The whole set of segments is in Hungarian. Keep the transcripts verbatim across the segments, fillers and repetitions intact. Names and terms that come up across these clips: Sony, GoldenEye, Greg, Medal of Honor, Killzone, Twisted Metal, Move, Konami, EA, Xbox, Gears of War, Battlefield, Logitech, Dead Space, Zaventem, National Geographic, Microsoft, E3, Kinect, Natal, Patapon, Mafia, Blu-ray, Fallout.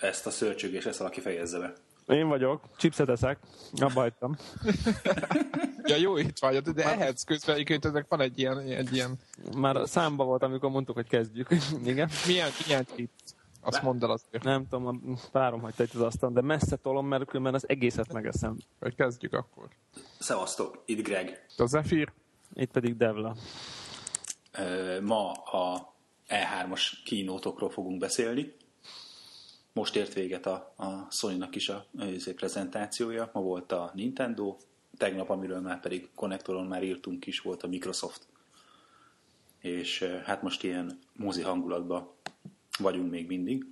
ezt a szörcsögést, ezt valaki fejezze be. Én vagyok, chipset eszek, abba hagytam. Ja, jó étvágyat, de már... ehetsz közben, egyébként ezek van egy ilyen, egy ilyen... Már számba volt, amikor mondtuk, hogy kezdjük. Igen. Milyen, milyen chip? Azt mondd el azért. Nem tudom, párom hagyta itt az asztalon, de messze tolom, mert különben az egészet megeszem. Hogy kezdjük akkor. Szevasztok, itt Greg. Itt a Zephyr. Itt pedig Devla. Ö, ma a E hármas kínótokról fogunk beszélni. Most ért véget a, a Sony-nak is a, a prezentációja. Ma volt a Nintendo, tegnap, amiről már pedig konnektoron már írtunk is, volt a Microsoft. És hát most ilyen mozi hangulatban vagyunk még mindig.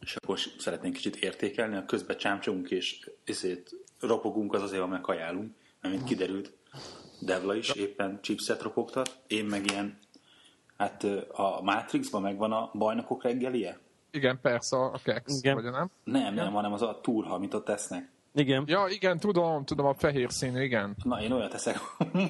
És akkor szeretnénk kicsit értékelni, a közben csámcsogunk és ezért ropogunk, az azért, amely kajálunk. Amint kiderült, Devla is éppen chipset ropogtat. Én meg ilyen, hát a Matrixban megvan a bajnokok reggelie? Igen, persze, a keksz, igen. Vagy nem? Nem, nem, hanem az a turha, amit ott tesznek. Igen. Ja, igen, tudom, tudom, a fehér színű, igen. Na, én olyat teszek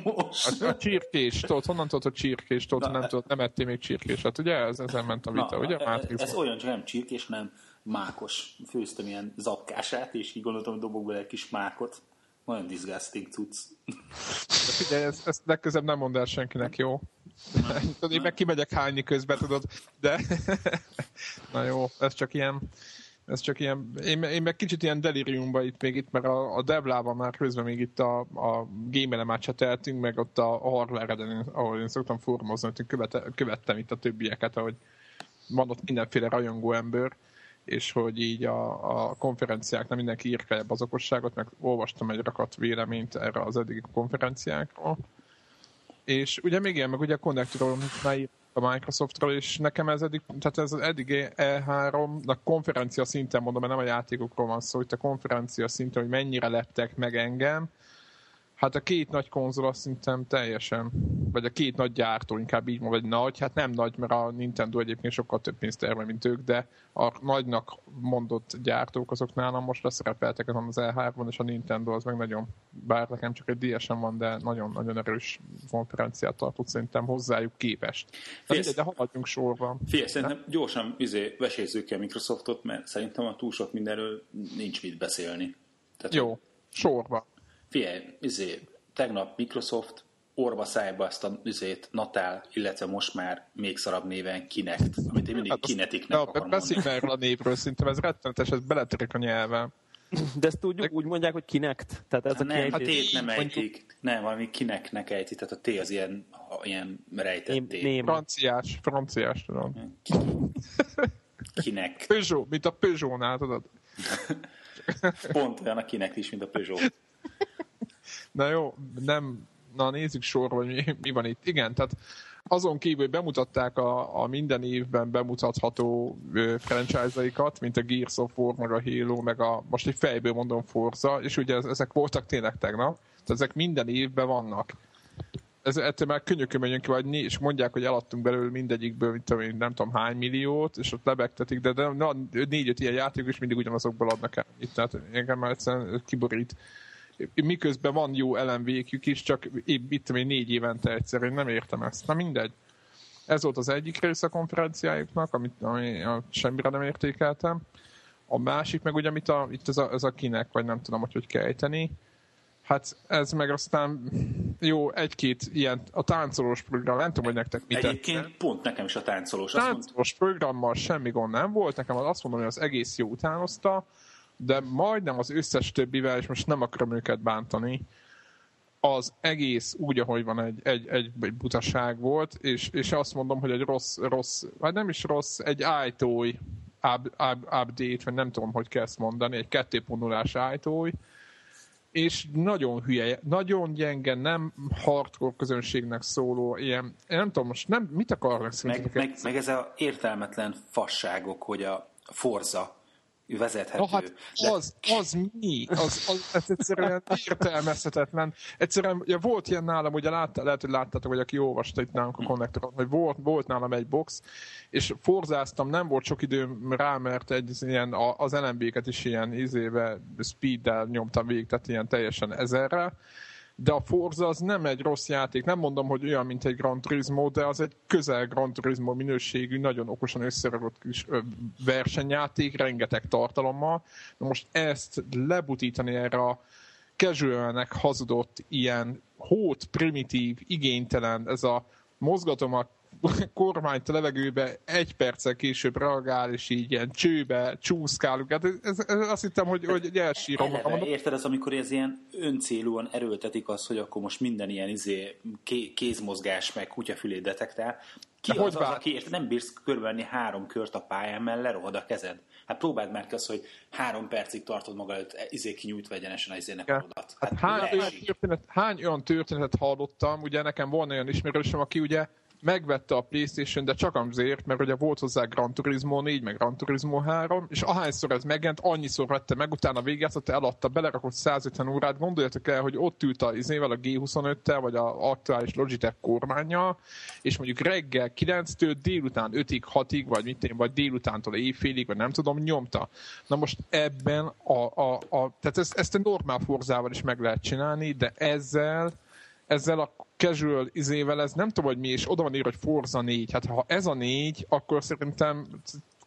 most. A, a csirkés, tudod, honnan tudod, a csirkés, tudod, nem, tudod, nem ettél még csirkéset, ugye? Ez, ezen ment a vita, na, ugye? A ez, ez olyan, csak nem csirkés, hanem mákos. Főztem ilyen zapkását, és így gondoltam, hogy dobok bele egy kis mákot. Nagyon disgusting cucc. De figyelj, ezt, ezt legközebb nem mondd el senkinek, jó? Nem, én nem. Meg kimegyek hányni közben, tudod, de... Na jó, ez csak ilyen... Ez csak ilyen... Én, én meg kicsit ilyen deliriumban itt még itt, mert a, a Devlában már közben még itt a, a game-ele már cseteltünk, meg ott a hardware-eden, ahol én szoktam formozni, hogy követe, követtem itt a többieket, ahogy van ott mindenféle rajongó ember, és hogy így a, a konferenciáknál mindenki írkálja az okosságot, meg olvastam egy rakat véleményt erre az eddigi konferenciákról. És ugye még ilyen, meg ugye a Connect-ról már írt a Microsoftról, és nekem ez eddig, tehát ez az eddig E három, a konferencia szinten mondom, mert nem a játékokról van szó, itt a konferencia szinten, hogy mennyire leptek meg engem, hát a két nagy konzol azt szerintem teljesen, vagy a két nagy gyártó, inkább így mondom, vagy nagy, hát nem nagy, mert a Nintendo egyébként sokkal több pénzt termel, mint ők, de a nagynak mondott gyártók azok nálam most leszerepeltek azon az E hármon, és a Nintendo az meg nagyon, bár nekem csak egy D S-en van, de nagyon-nagyon erős konferenciát tartott szerintem hozzájuk képest. Félsz, mindegy, de haladjunk sorban. Félsz, szerintem gyorsan izé, vesézzük ki a Microsoftot, mert szerintem a túl sok mindenről nincs mit beszélni. Tehát jó, sorba. Figyelj, izé, tegnap Microsoft orva szájba ezt a izét, Natal, illetve most már még szarabb néven Kinect, amit én mindig hát Kinectnek akarom. Beszéljünk erről a népről, szerintem ez rettenetes, ez beletörik a nyelve. De ezt tudjuk, de... úgy mondják, hogy Kinect. Tehát ez a nem, a tét nem ejtik. Nem, valami Kinectnek ejtik, tehát a T az ilyen, ilyen rejtett T. Franciás, franciás, tudom. Kinect. Peugeot, mint a Peugeot-nál, tudod? Pont olyan a Kinect is, mint a Peugeot. Na jó, nem, na nézzük sorba, hogy mi, mi van itt. Igen, tehát azon kívül bemutatták a, a minden évben bemutatható ö, franchise-aikat, mint a Gears of War, meg a Halo, meg a, most egy fejből mondom, Forza, és ugye ez, ezek voltak tényleg tegnap, tehát ezek minden évben vannak. Ez, ettől már könnyökömön jön ki, vagy né, és mondják, hogy eladtunk belőle mindegyikből, mint tudom én, nem tudom hány milliót, és ott lebegtetik, de, de négy-öt ilyen játék is mindig ugyanazokból adnak el. Itt, tehát engem már egyszerűen kiborít. Miközben van jó elemvékjük is, csak itt még négy évente egyszer, én nem értem ezt. Na mindegy. Ez volt az egyik része a konferenciájuknak, amit ami, semmire nem értékeltem. A másik meg ugye, amit a, itt ez a, ez a Kinect, vagy nem tudom, hogy hogy kell ejteni. Hát ez meg aztán jó, egy-két ilyen, a táncolós program, nem tudom, hogy nektek mit. Egyébként tett. Pont nekem is a táncolós. A táncolós programmal semmi gond nem volt, nekem azt mondom, hogy az egész jó utánozta, de majdnem az összes többivel, és most nem akarom őket bántani, az egész úgy, ahogy van, egy, egy, egy butaság volt, és, és azt mondom, hogy egy rossz, rossz, vagy nem is rossz, egy ájtói update, vagy nem tudom, hogy kell ezt mondani, egy kettő pont nullás ájtói, és nagyon hülye, nagyon gyenge, nem hardcore közönségnek szóló ilyen, én nem tudom, most nem, mit akarnak szintén? Meg, meg, meg ez az értelmetlen fasságok, hogy a Forza vezethető. No, hát az, de... az mi? Az, az, ez egyszerűen értelmezhetetlen. Egyszerűen ja, volt ilyen nálam, ugye látta, lehet, hogy láttátok, hogy aki olvasta itt nálunk a konnektoron, hogy volt, volt nálam egy box, és forzáztam, nem volt sok időm rá, mert egy, ilyen, az el em bé-ket is ilyen izébe speeddel nyomtam végig, tehát ilyen teljesen ezerrel. de a Forza az nem egy rossz játék. Nem mondom, hogy olyan, mint egy Gran Turismo, de az egy közel Gran Turismo minőségű, nagyon okosan összerakott kis versenyjáték, rengeteg tartalommal. De most ezt lebutítani erre a casualnek hazudott ilyen hót, primitív, igénytelen, ez a mozgatom a kormányt a levegőbe, egy perccel később reagál, és így ilyen csőbe csúszkálunk. Hát ez, ez, azt hittem, hogy, hogy elsírom. Eleve, érted ez, amikor ez ilyen öncélúan erőltetik azt, hogy akkor most minden ilyen izé, kézmozgás meg kutyafülét detektál. Ki de az, az aki érted, nem bírsz körülvenni három kört a pályán, mert lerohad a kezed. Hát próbáld már ki azt, hogy három percig tartod magad előtt, izé kinyújtva egyenesen az izének adat. Hát hát hány, olyan hány olyan történetet hallottam, ugye nekem volna olyan ismerősöm, aki ugye megvette a PlayStation, de csak azért, mert ugye volt hozzá Gran Turismo négy, meg Gran Turismo három, és ahányszor ez megjelent, annyiszor vette meg, utána végeztette, eladta, belerakott száz ötven órát, gondoljatok el, hogy ott ült az izével a G huszonöttel, vagy az aktuális Logitech kormánnyal, és mondjuk reggel kilenctől délután ötig, hatig, vagy mit én, vagy délutántól éjfélig, vagy nem tudom, nyomta. Na most ebben a... a, a tehát ezt, ezt a normál Forzával is meg lehet csinálni, de ezzel ezzel a casual izével, ez nem tudom, hogy mi, és oda van írva, hogy Forza négy. Hát ha ez a négy, akkor szerintem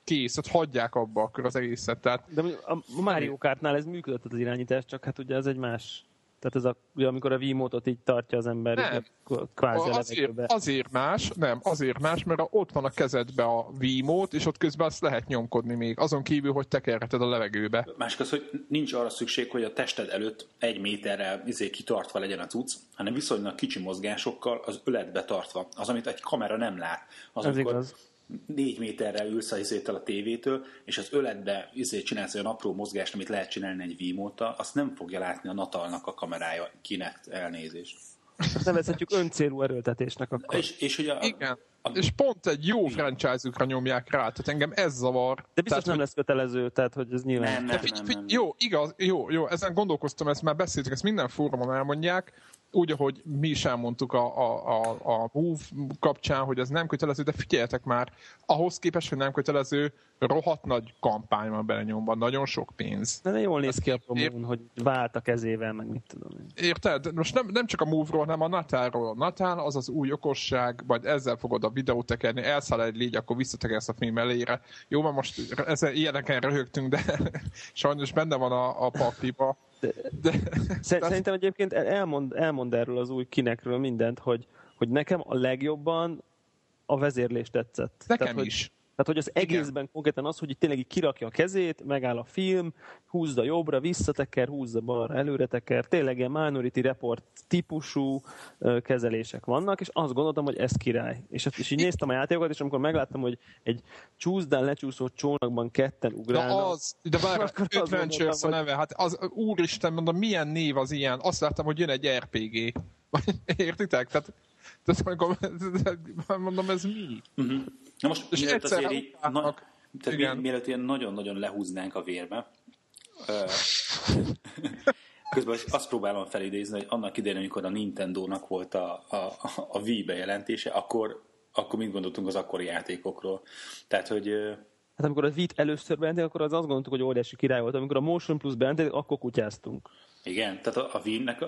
kész, hát hagyják abba akkor az egészet. Tehát... De a Mario Kartnál ez működött az irányítás, csak hát ugye ez egy más... Tehát ez a, ugye, amikor a Wii Motot így tartja az ember, nem. Kvázi azért, azért más, nem, azért más, mert ott van a kezedbe a Wii Mot, és ott közben azt lehet nyomkodni még, azon kívül, hogy tekerheted a levegőbe. Másrészt, hogy nincs arra szükség, hogy a tested előtt egy méterrel izé kitartva legyen a cucc, hanem viszonylag kicsi mozgásokkal az öletbe tartva. Az, amit egy kamera nem lát. Az, ez igaz. Négy méterrel ülsz a izéttel a tévétől, és az öletbe izét csinálsz olyan apró mozgást, amit lehet csinálni egy Wiimote-tal, azt nem fogja látni a Natalnak a kamerája, Kinect, elnézést. Nevezhetjük öncélú erőltetésnek akkor. És, és hogy a... Igen. És pont egy jó franchise-ukra nyomják rá, tehát engem ez zavar. De biztos tehát, nem hogy... lesz kötelező, tehát hogy ez nyilván... Nem, nem, nem, nem. Jó, igaz, jó, jó, ezen gondolkoztam, ezt már beszéltük, ezt minden fórumon elmondják, úgy, ahogy mi is elmondtuk a, a, a, a Move kapcsán, hogy ez nem kötelező, de figyeljetek már, ahhoz képest, hogy nem kötelező, rohadt nagy kampány van belenyomva, nagyon sok pénz. De jól néz ki a promón, hogy vált a kezével, meg mit tudom én. Érted? Most nem, nem csak a Move-ról, hanem a Natalról. Natal az az új okosság, vagy ezzel fogod a videót tekerni, elszáll egy légy, akkor visszatekersz a film elejére. Jó, mert most ezzel, ilyeneken röhögtünk, de sajnos benne van a, a pakliba. De, de, szerintem az... egyébként elmond, elmond erről az új Kinectről mindent, hogy, hogy nekem a legjobban a vezérlés tetszett. Nekem tehát, is. Hogy, tehát, hogy az egészben igen. Konkrétan az, hogy tényleg így kirakja a kezét, megáll a film, húzza jobbra, visszateker, húzza balra, előreteker, tényleg ilyen Minority Report típusú uh, kezelések vannak, és azt gondoltam, hogy ez király. És, és így néztem a játékokat, és amikor megláttam, hogy egy csúszdán lecsúszó csónakban ketten ugrálnak. De az, de bár Adventures a neve, hát az, úristen, mondom, milyen név az ilyen? Azt láttam, hogy jön egy er pé gé. Értitek? Tehát, tehát amikor, mondom, ez mi? Uh-huh. Na most, és mielőtt azért így, na, tehát mielőtt ilyen nagyon-nagyon lehúznánk a vérbe, közben azt próbálom felidézni, hogy annak idején, amikor a Nintendónak volt a, a, a Wii bejelentése, akkor, akkor mit gondoltunk az akkori játékokról? Tehát, hogy... Hát amikor a Wii-t először bejelentették, akkor az azt gondoltuk, hogy óriási király volt. Amikor a Motion Plus bejelentették, akkor kutyáztunk. Igen, tehát a, a Wii-nek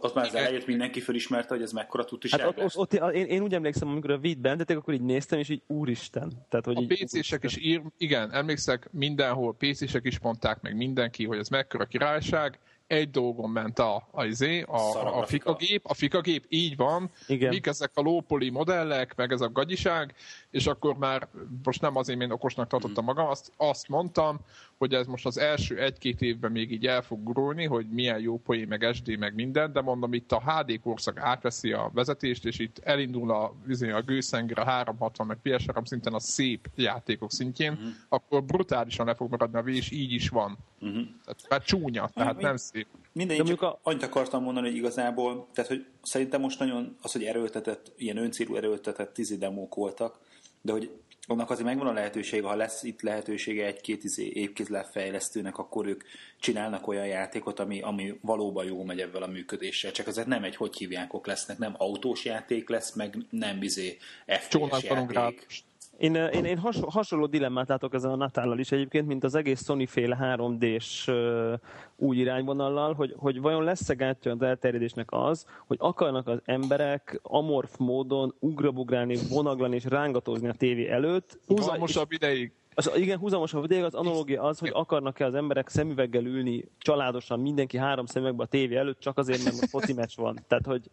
az már az eljött, mindenki fölismerte, hogy ez mekkora tutiság hát lesz. Ott, ott, én, én úgy emlékszem, amikor a Wii-t bejelentették, akkor így néztem, és így úristen. Tehát, hogy a pé cések is ír, igen, emlékszek, mindenhol pé cések is mondták meg mindenki, hogy ez mekkora királyság. Egy dolgon ment a, a, a, a fikagép, a fikagép így van, igen. Mik ezek a lópoli modellek, meg ez a gagyiság, és akkor már, most nem azért én okosnak tartottam magam, azt, azt mondtam, hogy ez most az első egy-két évben még így el fog gurulni, hogy milyen jó poén, meg es dé, meg minden, de mondom, itt a há dé korszak átveszi a vezetést, és itt elindul a, a gőszengre, a háromszázhatvan, meg pé es három szinten a szép játékok szintjén, uh-huh. Akkor brutálisan le fog maradni a Wii, és így is van. Uh-huh. Tehát már csúnya, tehát uh-huh. Nem szép. Minden, csak a... annyit akartam mondani, hogy igazából, tehát hogy szerintem most nagyon az, hogy erőltetett, ilyen öncélú erőltetett tízi demók voltak, de hogy annak azért megvan a lehetősége, ha lesz itt lehetősége egy-két évkézláb fejlesztőnek, akkor ők csinálnak olyan játékot, ami, ami valóban jó megy ebben a működéssel. Csak azért nem egy, hogy hívják, lesznek, nem autós játék lesz, meg nem bizé ef pé es játék. Én, én, én hasonló, hasonló dilemmát látok ezzel a Natállal is egyébként, mint az egész Sony-féle három dés új irányvonallal, hogy, hogy vajon lesz-e gátja az elterjedésnek az, hogy akarnak az emberek amorf módon ugrabugrálni, vonaglani és rángatózni a tévé előtt. Húzamosabb ideig. Az, igen, húzamosabb ideig, az analógia az, hogy akarnak-e az emberek szemüveggel ülni családosan, mindenki három szemüvegbe a tévé előtt, csak azért, mert a foci meccs van. Tehát, hogy...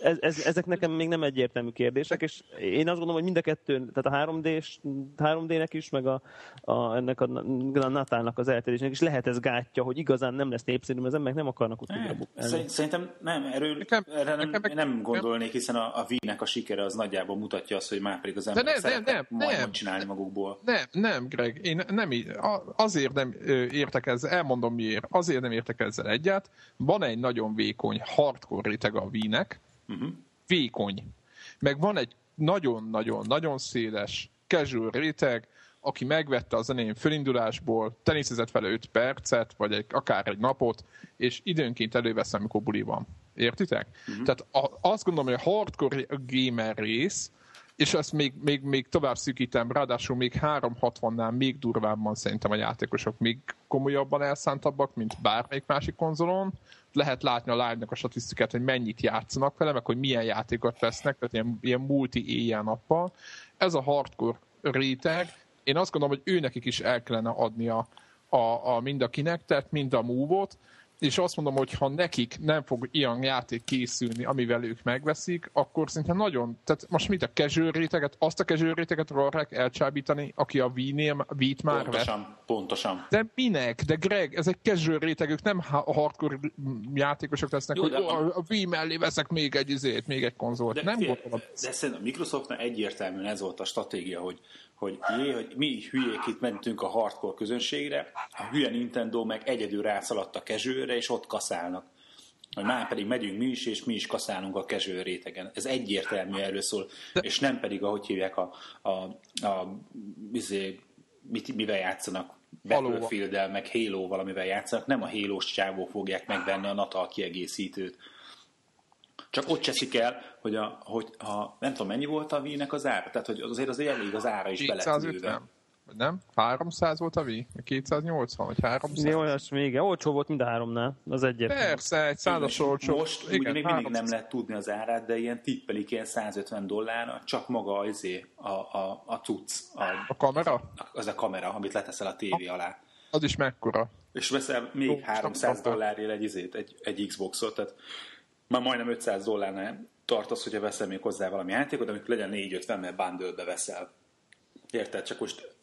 Ez, ez, ezek nekem még nem egyértelmű kérdések, és én azt gondolom, hogy mind a kettőn, tehát a három dés, három dé-nek is, meg a, a, ennek a Natálnak az eltérésnek is lehet ez gátja, hogy igazán nem lesz népszerű, mert az emberek nem akarnak ott ugrabukálni. Szerintem nem, erről nekem, erre nem, nekem, nem gondolnék, hiszen a, a Wii-nek a sikere az nagyjából mutatja azt, hogy már pedig az emberek szeretnek majd csinálni magukból. Nem, nem, Greg, én nem, azért nem értek ezzel, elmondom miért, azért nem értek ezzel egyet, van egy nagyon vékony hardcore réteg a Wii-nek, Uh-huh. vékony. Meg van egy nagyon-nagyon-nagyon széles casual réteg, aki megvette az elején fölindulásból, teniszezett vele öt percet, vagy egy, akár egy napot, és időnként elővesz, amikor buli van. Értitek? Uh-huh. Tehát a, azt gondolom, hogy a hardcore gamer rész, és ezt még, még, még tovább szűkítem, ráadásul még háromszáz hatvannál még durvábban szerintem a játékosok még komolyabban elszántabbak, mint bármelyik másik konzolon. Lehet látni a live-nak a statisztikát, hogy mennyit játszanak vele, meg hogy milyen játékot vesznek, tehát ilyen, ilyen multi éjjel-nappal. Ez a hardcore réteg, én azt gondolom, hogy őnekik is el kellene adni a, a, a mind a Kinectet, mind a Move-ot, és azt mondom, hogy ha nekik nem fog ilyen játék készülni, amivel ők megveszik, akkor szinte nagyon, tehát most mit a casual réteget, azt a casual réteget akarják elcsábítani, aki a Wii-nél Wii-t már pontosan, vett. Pontosan. De minek? De Greg, ezek casual réteg, ők nem hardcore játékosok lesznek, jó, hogy a, a Wii mellé veszek még egy izét, még egy konzolt. De, nem fél, de szerintem a Microsoftnál egyértelműen ez volt a stratégia, hogy Hogy, jé, hogy mi hülyék itt mentünk a hardcore közönségre, a hülye Nintendo meg egyedül rászaladt a casualre, és ott kaszálnak. Hogy már pedig megyünk mi is, és mi is kaszálunk a casual rétegen. Ez egyértelmű erről szól, és nem pedig, ahogy hívják, a, a, a, izé, mit, mivel játszanak, Battlefield-del, meg Halo-val, amivel játszanak, nem a Halo-s csávók fogják megvenni a Natal kiegészítőt. Csak ott cseszik el, hogy, a, hogy a, nem tudom, mennyi volt a Wii-nek az ára? Tehát, hogy azért az elég az ára is belettűve. Nem? háromszáz volt a Wii? kétszáznyolcvan vagy háromszáz? Olyasmi, igen. Olcsó volt mind a háromnál. Az egyetlen. Persze, egy százas olcsó. Most igen, még mindig nem lehet tudni az árát, de ilyen tippelik ilyen száz ötven dollárra, csak maga azért a, a, a cucc. A, a kamera? Az a kamera, amit leteszel a tévé a, alá. Az is mekkora? És veszel még Ó, háromszáz dollárért egy, izét, egy, egy Xboxot, tehát már majdnem ötszáz dollárnál tartasz, hogyha veszel még hozzá valami játékot, amikor legyen négyszázötven, mert bundle-be veszel. Érted? Csak most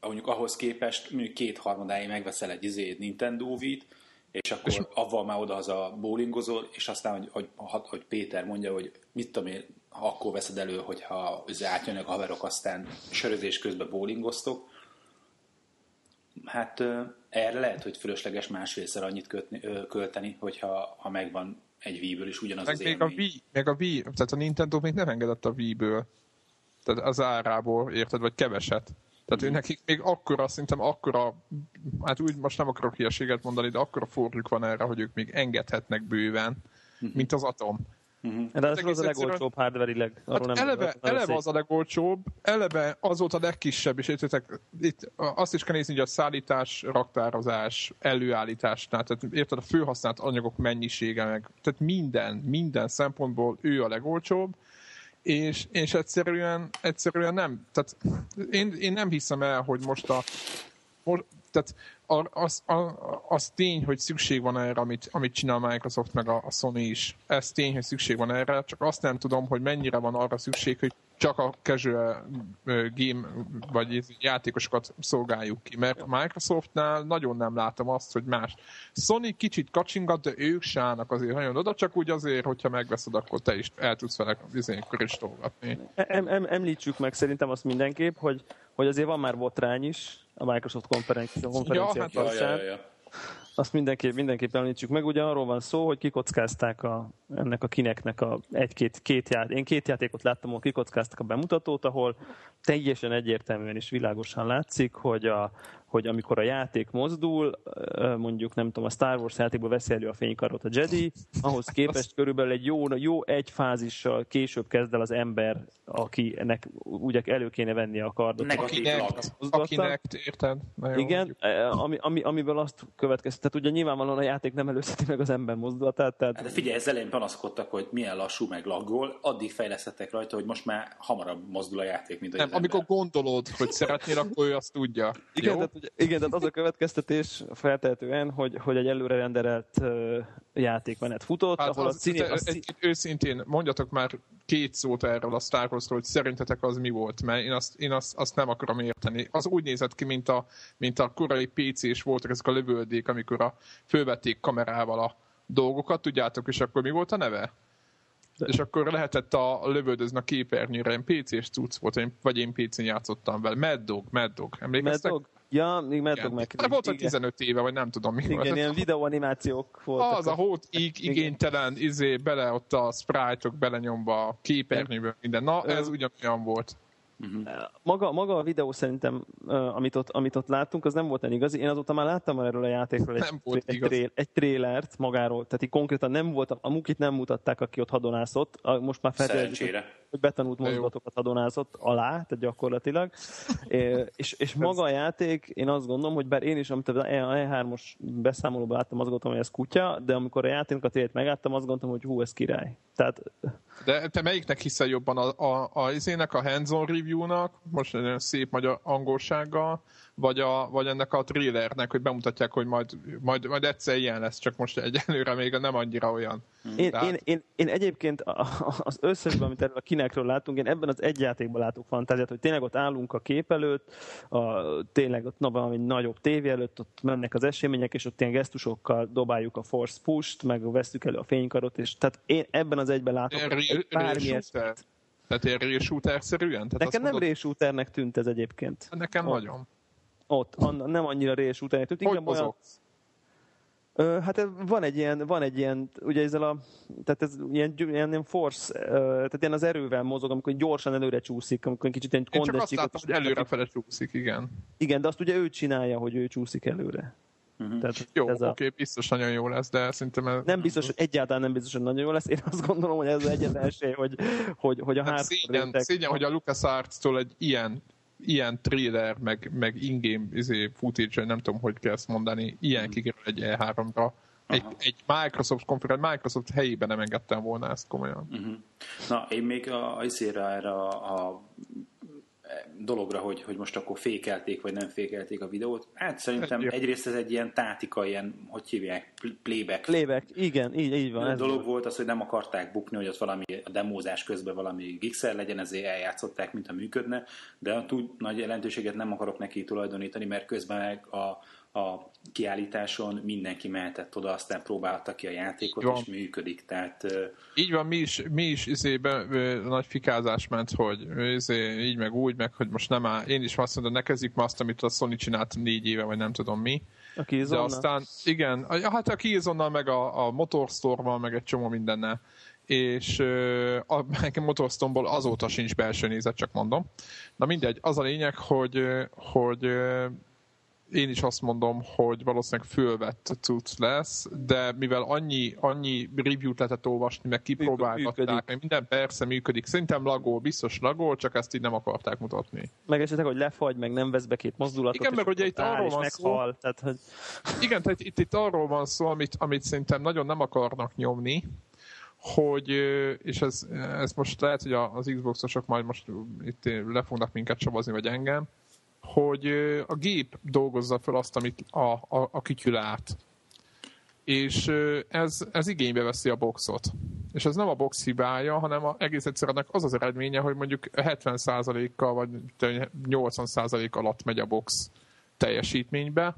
mondjuk ahhoz képest mondjuk kétharmadáig megveszel egy izét Nintendo Wii-t, és akkor és avval már odahaza bowlingozol, és aztán, hogy, hogy, hogy Péter mondja, hogy mit tudom én, akkor veszed elő, hogyha átjönnek a haverok, aztán sörözés közben bowlingoztok. Hát erre lehet, hogy fölösleges másfélszer annyit kötni, költeni, hogyha ha megvan egy Wii-ből is ugyanaz meg az élmény. A Wii, meg a Wii, tehát a Nintendo még nem engedett a Wii-ből. Tehát az árából, érted, vagy keveset. Tehát mm. őnekik még akkora, szerintem akkora, hát úgy most nem akarok hülyeséget mondani, de akkora forruk van erre, hogy ők még engedhetnek bőven, mm-hmm. mint az Atom. Mm-hmm. De az, az a legolcsóbb hardware-ileg. Hát nem eleve, nem eleve az a legolcsóbb, eleve az volt a legkisebb, és értetek, itt azt is kell nézni, hogy a szállítás, raktározás, előállításnál, tehát érted a főhasznált anyagok mennyisége, meg, tehát minden, minden szempontból ő a legolcsóbb, és, és egyszerűen, egyszerűen nem, tehát én, én nem hiszem el, hogy most a most, tehát az, az, az tény, hogy szükség van erre, amit, amit csinál Microsoft, meg a, a Sony is. Ez tény, hogy szükség van erre, csak azt nem tudom, hogy mennyire van arra szükség, hogy csak a casual game, vagy játékosokat szolgáljuk ki. Mert a Microsoftnál nagyon nem látom azt, hogy más. Sony kicsit kacsingat, de ők se állnak azért nagyon oda, csak úgy azért, hogyha megveszed, akkor te is el tudsz vele köristolgatni. Em, em, említsük meg szerintem azt mindenképp, hogy, hogy azért van már botrány is, a Microsoft konferencia konferenciát ja, hát ja, ja, ja. Azt mindenképp, mindenképp említsük meg. Ugye arról van szó, hogy kikockázták a, ennek a Kinectnek a egy-két két ját, én két játékot láttam, ahol kikockázták a bemutatót, ahol teljesen egyértelműen és világosan látszik, hogy a, hogy amikor a játék mozdul, mondjuk nem tudom, a Star Wars játékból veszi elő a fénykarot a Jedi, ahhoz képest körülbelül egy jó, jó egy fázissal később kezd el az ember, akinek ugye elő kéne vennie a kardot. Akinek, érted? Igen, ami, ami, amiből azt következik. Tehát ugye nyilvánvalóan a játék nem előszeti meg az ember mozdulatát. Tehát... Hát figyelj, ezzel én panaszkodtak, hogy milyen lassú meg laggol, addig fejlesztettek rajta, hogy most már hamarabb mozdul a játék, mint a nem, amikor gondolod, hogy szeretnél, akkor ő azt tudja. Igen, tehát, ugye, igen, tehát az a következtetés feltehetően, hogy, hogy egy előre renderelt uh, játékmenet futott, hát ahol az, a színé... Te, a szín... egy, őszintén, mondjatok már két szót erről a Star Wars-ról, hogy szerintetek az mi volt, mert én azt, én azt, azt nem akarom érteni. Az úgy nézett ki, mint a, mint a korai pé cés voltak ezek a lövöldék, amikor a fölvették kamerával a dolgokat, tudjátok, és akkor mi volt a neve? De. És akkor lehetett a lövöldözni a képernyőre, én pé cés cucc volt, vagy én pé cén játszottam vele. Mad Dog, Mad Dog, emlékeztek? Mad Dog? Ja, még Mad Dog meg. De volt, hogy tizenöt éve, vagy nem tudom mi igen, volt. Igen, ilyen videóanimációk voltak. Az a hót íg, igénytelen, izé, bele ott a sprite-ok belenyomva a képernyőből minden. Na, ez ugyanolyan volt. Uh-huh. Maga, maga a videó szerintem, uh, amit, ott, amit ott láttunk, az nem volt egy igazi. Én azóta már láttam erről a játékról egy, egy, trél, egy trélert magáról, tehát így konkrétan nem volt, a mukit nem mutatták, aki ott hadonászott, most már feltétlenül, hogy betanult mozdulatokat hadonászott alá, tehát gyakorlatilag. é, és, és maga a játék, én azt gondolom, hogy bár én is, amit a E hármas beszámolóban láttam, azt gondoltam, hogy ez kutya, de amikor a játéknak a trélert megláttam, azt gondoltam, hogy hú, ez király. Tehát... De te melyiknek hiszel jobban? A, a, a, izének, a hands-on review-nak, most nagyon szép magyar angolsággal, vagy, a, vagy ennek a trailernek, hogy bemutatják, hogy majd, majd, majd egyszer ilyen lesz, csak most egyelőre még nem annyira olyan. Én, Tehát... én, én, én egyébként az összesben, amit erről a Kinectről látunk, én ebben az egy játékban látok fantáziát, hogy tényleg ott állunk a kép előtt, a, tényleg ott na, valami nagyobb tévé előtt, ott mennek az események, és ott ilyen gesztusokkal dobáljuk a force push-t, meg vesztük elő a fénykarot, és tehát én ebben az egyben látok bármilyen... Tehát ilyen rail-shooter-szerűen? Nekem nem rail-shooternek tűnt ez egyébként. Nekem nagyon. Ott, anna, nem annyira rés után. Hogy mozogsz? Olyan... Hát van egy ilyen, van egy ilyen, ugye ezzel a, tehát ez ilyen, ilyen force, tehát ilyen az erővel mozog, amikor gyorsan előre csúszik, amikor kicsit ilyen kondenszikot... Én csak azt látom, hogy előrefele csúszik, igen. Igen, de azt ugye ő csinálja, hogy ő csúszik előre. Uh-huh. Tehát jó, oké, okay, a... biztos nagyon jó lesz, de szerintem... Ez... Nem biztos, egyáltalán nem biztos, hogy nagyon jó lesz. Én azt gondolom, hogy ez az egyetlen esély, hogy, hogy, hogy a hát hardcore szégyen, réteg... szégyen, hogy a LucasArts-tól egy ilyen ilyen trailer, meg, meg in-game izé, footage, nem tudom, hogy kell ezt mondani, ilyen kikerül egy E hármasra. Egy, egy Microsoft konferencia, Microsoft helyében nem engedtem volna ezt komolyan. Uh-huh. Na, én még a, azért erre a, a dologra, hogy, hogy most akkor fékelték, vagy nem fékelték a videót, hát szerintem egy egyrészt ez egy ilyen tátika, ilyen, hogy hívják, playback. Playback, igen, így, így van. A dolog van. Volt az, hogy nem akarták bukni, hogy ott valami a demózás közben valami gigszer legyen, ezért eljátszották, mintha működne, de túl nagy jelentőséget nem akarok neki tulajdonítani, mert közben meg a a kiállításon mindenki mehetett oda, aztán próbálta ki a játékot, van. És működik. Tehát, így van, mi is, mi is izébe, nagy fikázás ment, hogy izé, így meg úgy, meg hogy most nem áll. Én is azt mondom, ne kezdjük ma azt, amit a Sony csinált négy éve, vagy nem tudom mi. A Killzone-nal. De aztán, igen, hát a Killzone-nal, meg a, a MotorStorm-mal, meg egy csomó mindennel. És a MotorStormból azóta sincs belső nézet, csak mondom. Na mindegy, az a lényeg, hogy, hogy én is azt mondom, hogy valószínűleg fölvett cucc lesz, de mivel annyi, annyi review-t lehetett olvasni, meg kipróbálgatták, minden persze működik. Szerintem lagol, biztos lagol, csak ezt így nem akarták mutatni. Meg esetleg, hogy lefagy, meg nem vesz be két mozdulatot, igen, mert ugye itt arról van szó, tehát, hogy... Igen, tehát itt, itt arról van szó, amit, amit szerintem nagyon nem akarnak nyomni, hogy, és ez, ez most lehet, hogy az Xbox-osok majd most itt le fognak minket csavazni, vagy engem, hogy a gép dolgozza fel azt, amit a, a, a kütyű lát. És ez, ez igénybe veszi a boxot. És ez nem a box hibája, hanem a, egész egyszerűen az az eredménye, hogy mondjuk hetven százalékkal vagy nyolcvan százalék alatt megy a box teljesítménybe,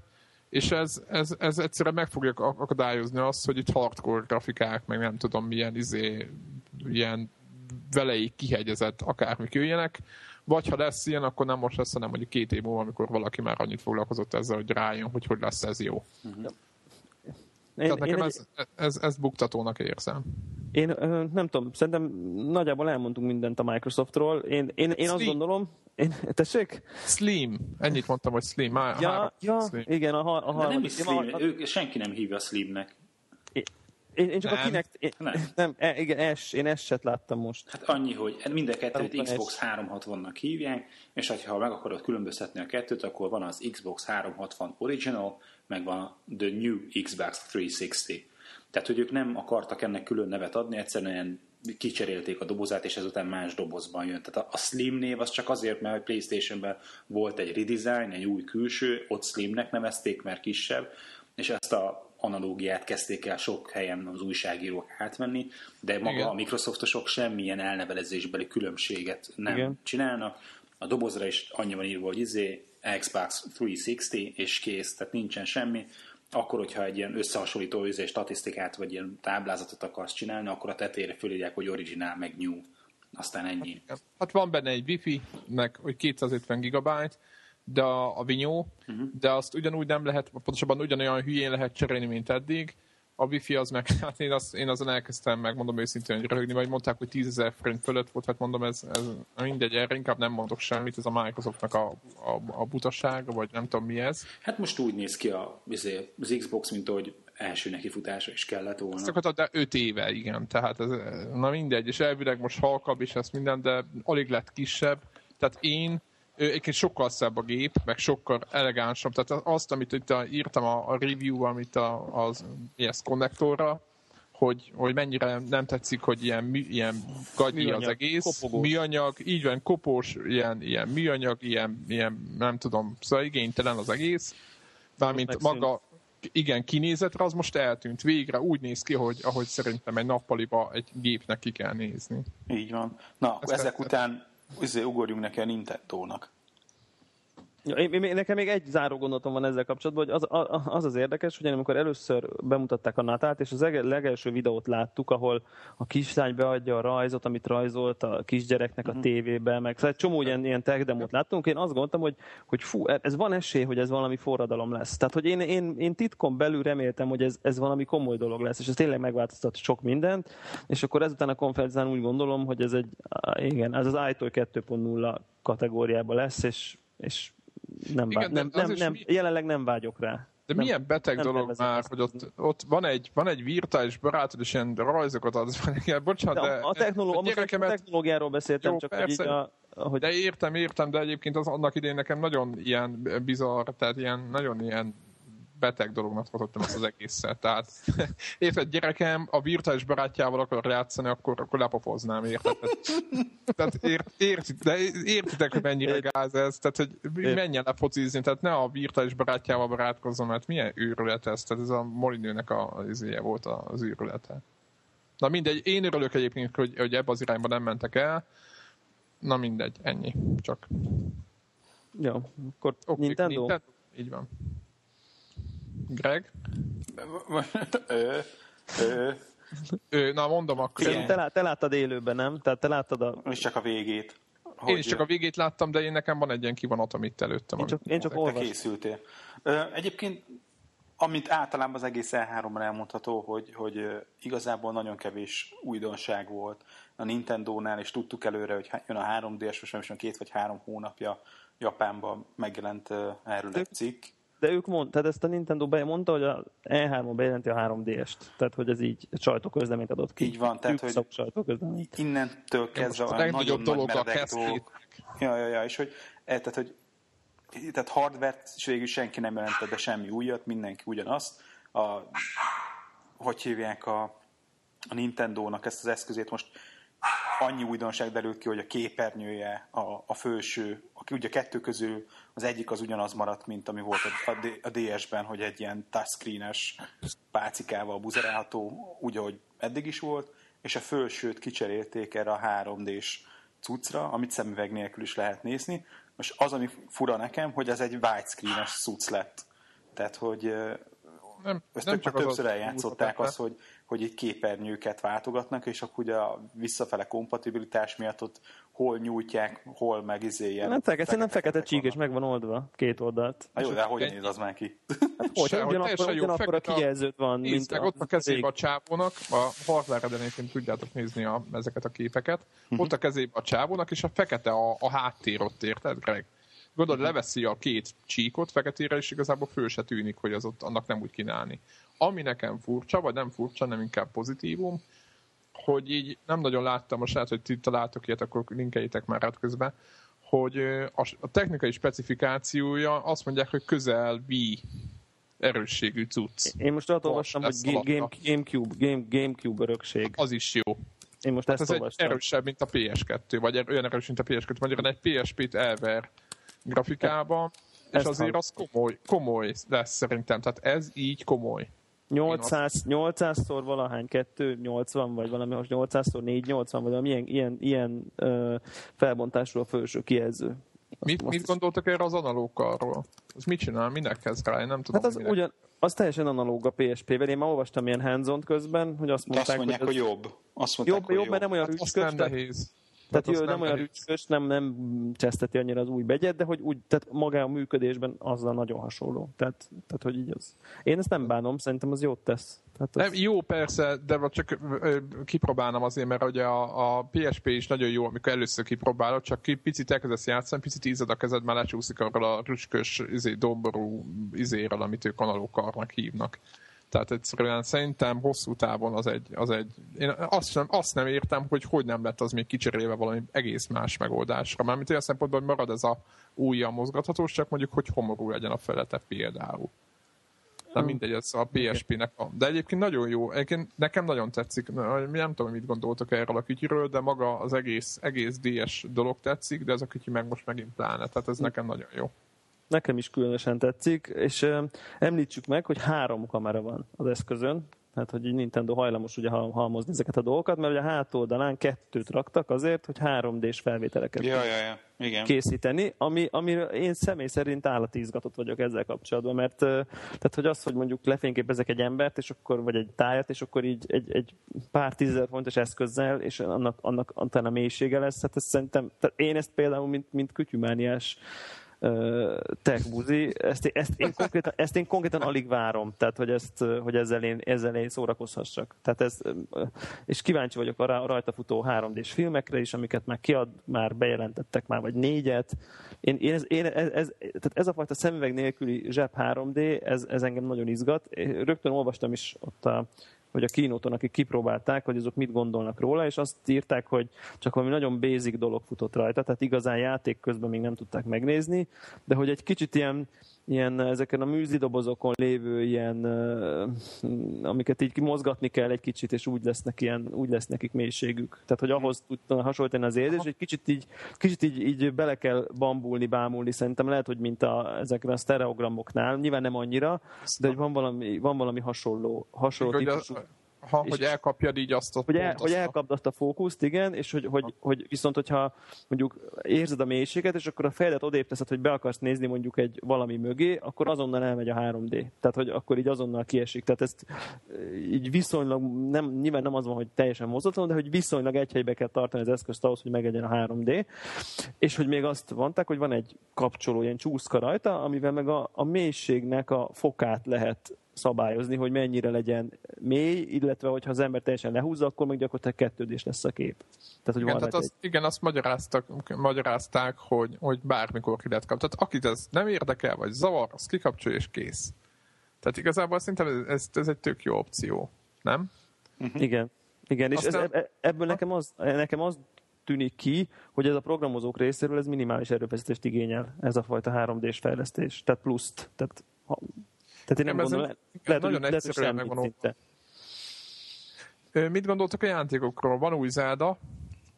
és ez, ez, ez egyszerűen meg fogja akadályozni azt, hogy itt hardcore grafikák, meg nem tudom milyen izé, ilyen veleig kihegyezett akármik jöjjenek, vagy ha lesz ilyen, akkor nem most lesz, hanem mondjuk két év múlva, amikor valaki már annyit foglalkozott ezzel, hogy rájön, hogy hogy lesz ez jó. Uh-huh. Tehát én, nekem én ez, egy... ez, ez, ez buktatónak érzem. Én nem tudom, szerintem nagyjából elmondtunk mindent a Microsoftról. Én, én, én azt gondolom... Én, tessék? Slim. Ennyit mondtam, hogy Slim. Már ja, három, ja slim. Igen. A, a, a, de nem is Slim. A, a, senki nem hívja Slimnek. É, én, én csak nem. a Kinect... Én, nem. nem e, igen, S, én S-et láttam most. Hát annyi, hogy mind a kettőt Xbox háromszázhatvannak hívják, és ha meg akarod különböztetni a kettőt, akkor van az Xbox háromszázhatvan Original, meg van The New Xbox háromszázhatvan. Tehát, hogy ők nem akartak ennek külön nevet adni, egyszerűen kicserélték a dobozát, és ezután más dobozban jön. Tehát a Slim név az csak azért, mert a PlayStation-ben volt egy redesign, egy új külső, ott Slimnek nevezték, mert kisebb, és ezt a analógiát kezdték el sok helyen az újságírók átmenni, de maga igen. a Microsoftosok semmilyen elnevelezésbeli különbséget nem igen. csinálnak. A dobozra is annyi van írva, hogy izé, Xbox háromszázhatvan, és kész, tehát nincsen semmi. Akkor, hogyha egy ilyen összehasonlító üzé statisztikát, vagy ilyen táblázatot akarsz csinálni, akkor a tetejére fölírják, hogy originál, meg new. Aztán ennyi. Hát, hát van benne egy wifi-nek, hogy kétszázötven gigabyte, de a, a vinyó, uh-huh. de azt ugyanúgy nem lehet, pontosabban ugyanolyan hülyén lehet cserélni, mint eddig. A wifi az meg, hát én, az, én azon elkezdtem meg, mondom őszintén, hogy röhögni, vagy mondták, hogy tízezer forint fölött volt, hát mondom, ez, ez mindegy, erre inkább nem mondok semmit, ez a Microsoftnak a, a, a butasága, vagy nem tudom mi ez. Hát most úgy néz ki a, az Xbox, mint ahogy első nekifutása is kellett volna. Ezt akartam, de öt éve, igen, tehát ez, na mindegy, és elvileg most halkabb és ezt minden, de alig lett kisebb, tehát én egyébként sokkal szebb a gép, meg sokkal elegánsabb. Tehát azt, amit itt írtam a review, amit a, az e es konnektorra, hogy, hogy mennyire nem tetszik, hogy ilyen, ilyen gagyi műanyag, az egész. Kopogós. Műanyag, így van, kopós, ilyen, ilyen műanyag, ilyen, ilyen, nem tudom, szóval igénytelen az egész. Mármint maga, igen, kinézetre, az most eltűnt. Végre úgy néz ki, hogy ahogy szerintem egy nappaliba egy gépnek ki kell nézni. Így van. Na, Ezt ezek te... után... Ezért ugorjunk neki a Nintendo-nak. Ja, én, én, nekem még egy záró gondolatom van ezzel kapcsolatban, hogy az az, az, az érdekes, hogy amikor először bemutatták a Natált, és az ege, legelső videót láttuk, ahol a kislány beadja a rajzot, amit rajzolt a kisgyereknek a tévébe, meg szóval egy csomó ilyen, ilyen tech demót láttunk, én azt gondoltam, hogy, hogy fú, ez van esély, hogy ez valami forradalom lesz. Tehát, hogy én, én, én titkon belül reméltem, hogy ez, ez valami komoly dolog lesz, és ez tényleg megváltoztat sok mindent, és akkor ezután a konferencián úgy gondolom, hogy ez egy, igen, ez az iToy kettő pont nulla kategóriában lesz, és, és Nem, igen, nem, nem, nem mi... jelenleg nem vágyok rá. De nem, milyen beteg dolog már, hogy ott, ott van egy, van egy virtuális barátod, és ilyen rajzokat adsz. Bocsánat, de... de a, technoló... a, gyerekemet... a technológiáról beszéltem, jó, csak persze, hogy így a... Ahogy... De értem, értem, de egyébként az annak idején nekem nagyon ilyen bizarr, tehát ilyen, nagyon ilyen beteg dolognak hatottam ezt az egészet. Tehát, érted, gyerekem a virtuális barátjával akar játszani, akkor, akkor lepofoznám, érted? Tehát ért, ért, de értitek, hogy mennyire gáz ez, tehát hogy menjen le focizni, tehát ne a virtuális barátjával barátkozzon, mert milyen őrület ez, tehát ez a Molinőnek az ilyen volt az őrülete. Na mindegy, én örülök egyébként, hogy, hogy ebbe az irányba nem mentek el, na mindegy, ennyi, csak. Jó, ja, akkor okay, Nintendo? Nintendo? Így van. Greg? Ő, ő. Ő, na mondom akkor. Te, lát, te láttad élőben, nem? Tehát te láttad a... És csak a végét. Hogy... Én is csak a végét láttam, de én nekem van egy ilyen kivonat, amit előttem. Én csak, amit én csak olvastam. Te készültél. Egyébként, amit általában az egész E három-ban elmondható, hogy, hogy igazából nagyon kevés újdonság volt a Nintendónál, és tudtuk előre, hogy jön a három dé es, most már két vagy három hónapja Japánban megjelent erről egy cikk. De ők mond, tehát ezt a Nintendo bemondta, hogy a E három-on bejelenti a három dé est. Tehát, hogy ez így sajtóközleményt adott ki. Így van, tehát, ők hogy sajtóközleményt. Innentől kezdve a legnagyobb dolog a kezdték. Ja, ja, ja, és hogy, e, tehát, hogy tehát hardvert végül senki nem jelentett be semmi újat, mindenki ugyanazt. A, hogy hívják a, a Nintendónak ezt az eszközét most? Annyi újdonság derült ki, hogy a képernyője, a, a felső, aki ugye kettő közül az egyik az ugyanaz maradt, mint ami volt a, a dé es-ben, hogy egy ilyen touchscreen-es pácikával buzerálható, úgy, ahogy eddig is volt, és a felsőt kicserélték erre a három dé-s cuccra, amit szemüveg nélkül is lehet nézni. Most az, ami fura nekem, hogy ez egy widescreen-es cucc lett. Tehát, hogy nem, ezt nem csak többször az eljátszották azt, hogy, hogy itt képernyőket váltogatnak, és akkor ugye a visszafele kompatibilitás miatt ott hol nyújtják, hol meg izé ilyen... Nem, fekete, nem fekete csík, és meg van oldva két oldalt. Hát jó, de hogy néz az már ki? Hát hogyan, ugyanakkor, ugyanakkor a kijelzőt van, mint a... Ott a kezébe a csávónak, a hardware-eden egyébként tudjátok nézni a, ezeket a képeket, ott a kezébe a csávónak, és a fekete a, a háttér ott, érted, Greg? Gondolod, leveszi a két csíkot feketére, és igazából föl se tűnik, hogy az ott annak nem úgy kínálni. Ami nekem furcsa, vagy nem furcsa, nem inkább pozitívum, hogy így nem nagyon láttam, most lehet, hogy ti találtok ilyet, akkor linkeljétek már át közben, hogy a technikai specifikációja azt mondják, hogy közel Wii erősségű cucc. Én most azt olvastam, hogy game, game, GameCube, game, GameCube örökség. Az is jó. Én most hát ezt ez olvastam. Erősebb, mint a pé es kettő, vagy olyan erős, mint a pé es kettő. Magyarán egy pé es pét elver grafikában, és azért az komoly, komoly lesz szerintem, tehát ez így komoly. nyolcszáz, nyolcszázszor valahány, kettő nyolcvan vagy valami, most nyolcszázszor négyszáznyolcvan vagy valami ilyen, ilyen, ilyen ö, felbontásról a felső kijelző. Mit, mit gondoltak erre az analógról? Az mit csinál? Minek kezd rá? Én nem tudom, hát az, minek... ugyan, az teljesen analóg a pé es pé-vel. Én már olvastam ilyen hands-on közben, hogy azt mondták, azt mondják, hogy, hogy jobb. Azt mondták, jobb, hogy jobb, mert nem olyan hát hűskös. Tehát hát jó, nem, nem olyan ügykös, nem, nem cseszteti annyira az új begyet, de hogy úgy, tehát maga a működésben azzal nagyon hasonló. Tehát, tehát hogy így az. Én ezt nem bánom, szerintem az jót tesz. Tehát az... nem, jó, persze, de csak kipróbálnám azért, mert ugye a, a pé es pé is nagyon jó, amikor először kipróbálod, csak ki picit elkezdesz játszani, picit ízed a kezed, már lecsúszik arról a rüskös, izé, domború izéről, amit ők analókarnak hívnak. Tehát egyszerűen szerintem hosszú távon az egy... Az egy én azt nem, azt nem értem, hogy hogy nem lett az még kicserélve valami egész más megoldásra. Mármint olyan szempontból, hogy marad ez a újjal mozgathatós, csak mondjuk, hogy homorú legyen a felete például. De mindegy, ez a pé es pének van. De egyébként nagyon jó, egyébként nekem nagyon tetszik, nem tudom, mit gondoltok erről a kütyűről, de maga az egész, egész dé es dolog tetszik, de ez a kütyű meg most megint pláne, tehát ez nekem nagyon jó. Nekem is különösen tetszik, és említsük meg, hogy három kamera van az eszközön, tehát hogy Nintendo hajlamos ugye halmozni ezeket a dolgokat, mert ugye a hátoldalán kettőt raktak azért, hogy három dés felvételeket ja, ja, ja. Igen. készíteni, ami, amire én személy szerint állati izgatott vagyok ezzel kapcsolatban, mert tehát hogy az, hogy mondjuk lefényképezek egy embert, és akkor, vagy egy tájat, és akkor így egy, egy pár tízezer fontos eszközzel, és annak, annak a mélysége lesz, hát ezt szerintem, tehát én ezt például, mint, mint kütyümániás tech buzi, ezt, ezt, én konkrétan, ezt én konkrétan alig várom, tehát hogy, ezt, hogy ezzel, én, ezzel én szórakozhassak. Tehát ez, és kíváncsi vagyok a rajta futó három dés filmekre is, amiket már kiad, már bejelentettek már, vagy négyet. Én, én ez, én ez, ez, tehát ez a fajta szemüveg nélküli zseb három dé, ez, ez engem nagyon izgat. Én rögtön olvastam is ott a hogy a kínóton, akik kipróbálták, hogy azok mit gondolnak róla, és azt írták, hogy csak valami nagyon basic dolog futott rajta, tehát igazán játék közben még nem tudták megnézni, de hogy egy kicsit ilyen, ilyen ezeken a műzidobozokon lévő ilyen, amiket így mozgatni kell egy kicsit, és úgy lesznek ilyen, úgy lesz nekik mélységük. Tehát, hogy ahhoz tud hasonlítani az érzés, hogy kicsit így, kicsit így, így bele kell bambulni, bámulni, szerintem lehet, hogy mint a, ezekre a sztereogramoknál, nyilván nem annyira, de hogy van valami, van valami hasonló, hasonló típusú. Ha, hogy elkapjad így azt a hogy, el, hogy elkapd azt a fókuszt, igen, és hogy, hogy, hogy viszont, hogyha mondjuk érzed a mélységet, és akkor a fejedet odébb teszed, hogy be akarsz nézni mondjuk egy valami mögé, akkor azonnal elmegy a három dé. Tehát, hogy akkor így azonnal kiesik. Tehát ezt így viszonylag, nem, nyilván nem az van, hogy teljesen mozgatlan, de hogy viszonylag egy helybe kell tartani az eszközt ahhoz, hogy megegyen a három dé. És hogy még azt mondták, hogy van egy kapcsoló, ilyen csúszka rajta, amivel meg a, a mélységnek a fokát lehet szabályozni, hogy mennyire legyen mély, illetve hogyha az ember teljesen lehúzza, akkor meg gyakorlatilag kettődés lesz a kép. Tehát, hogy igen, tehát azt, egy... igen, azt magyaráztak, magyarázták, hogy, hogy bármikor ki lehet kapcsolni. Tehát akit ez nem érdekel, vagy zavar, az kikapcsol és kész. Tehát igazából szerintem ez, ez egy tök jó opció, nem? Uh-huh. Igen, igen. És ez, e, ebből nekem az, nekem az tűnik ki, hogy ez a programozók részéről ez minimális erőfeszítést igényel, ez a fajta három dés fejlesztés. Tehát pluszt. Tehát ha, Tehát én nem gondolom, le, lehet, nagyon hogy egyszerűen megvan. Mit gondoltak a játékokról? Van új Zelda,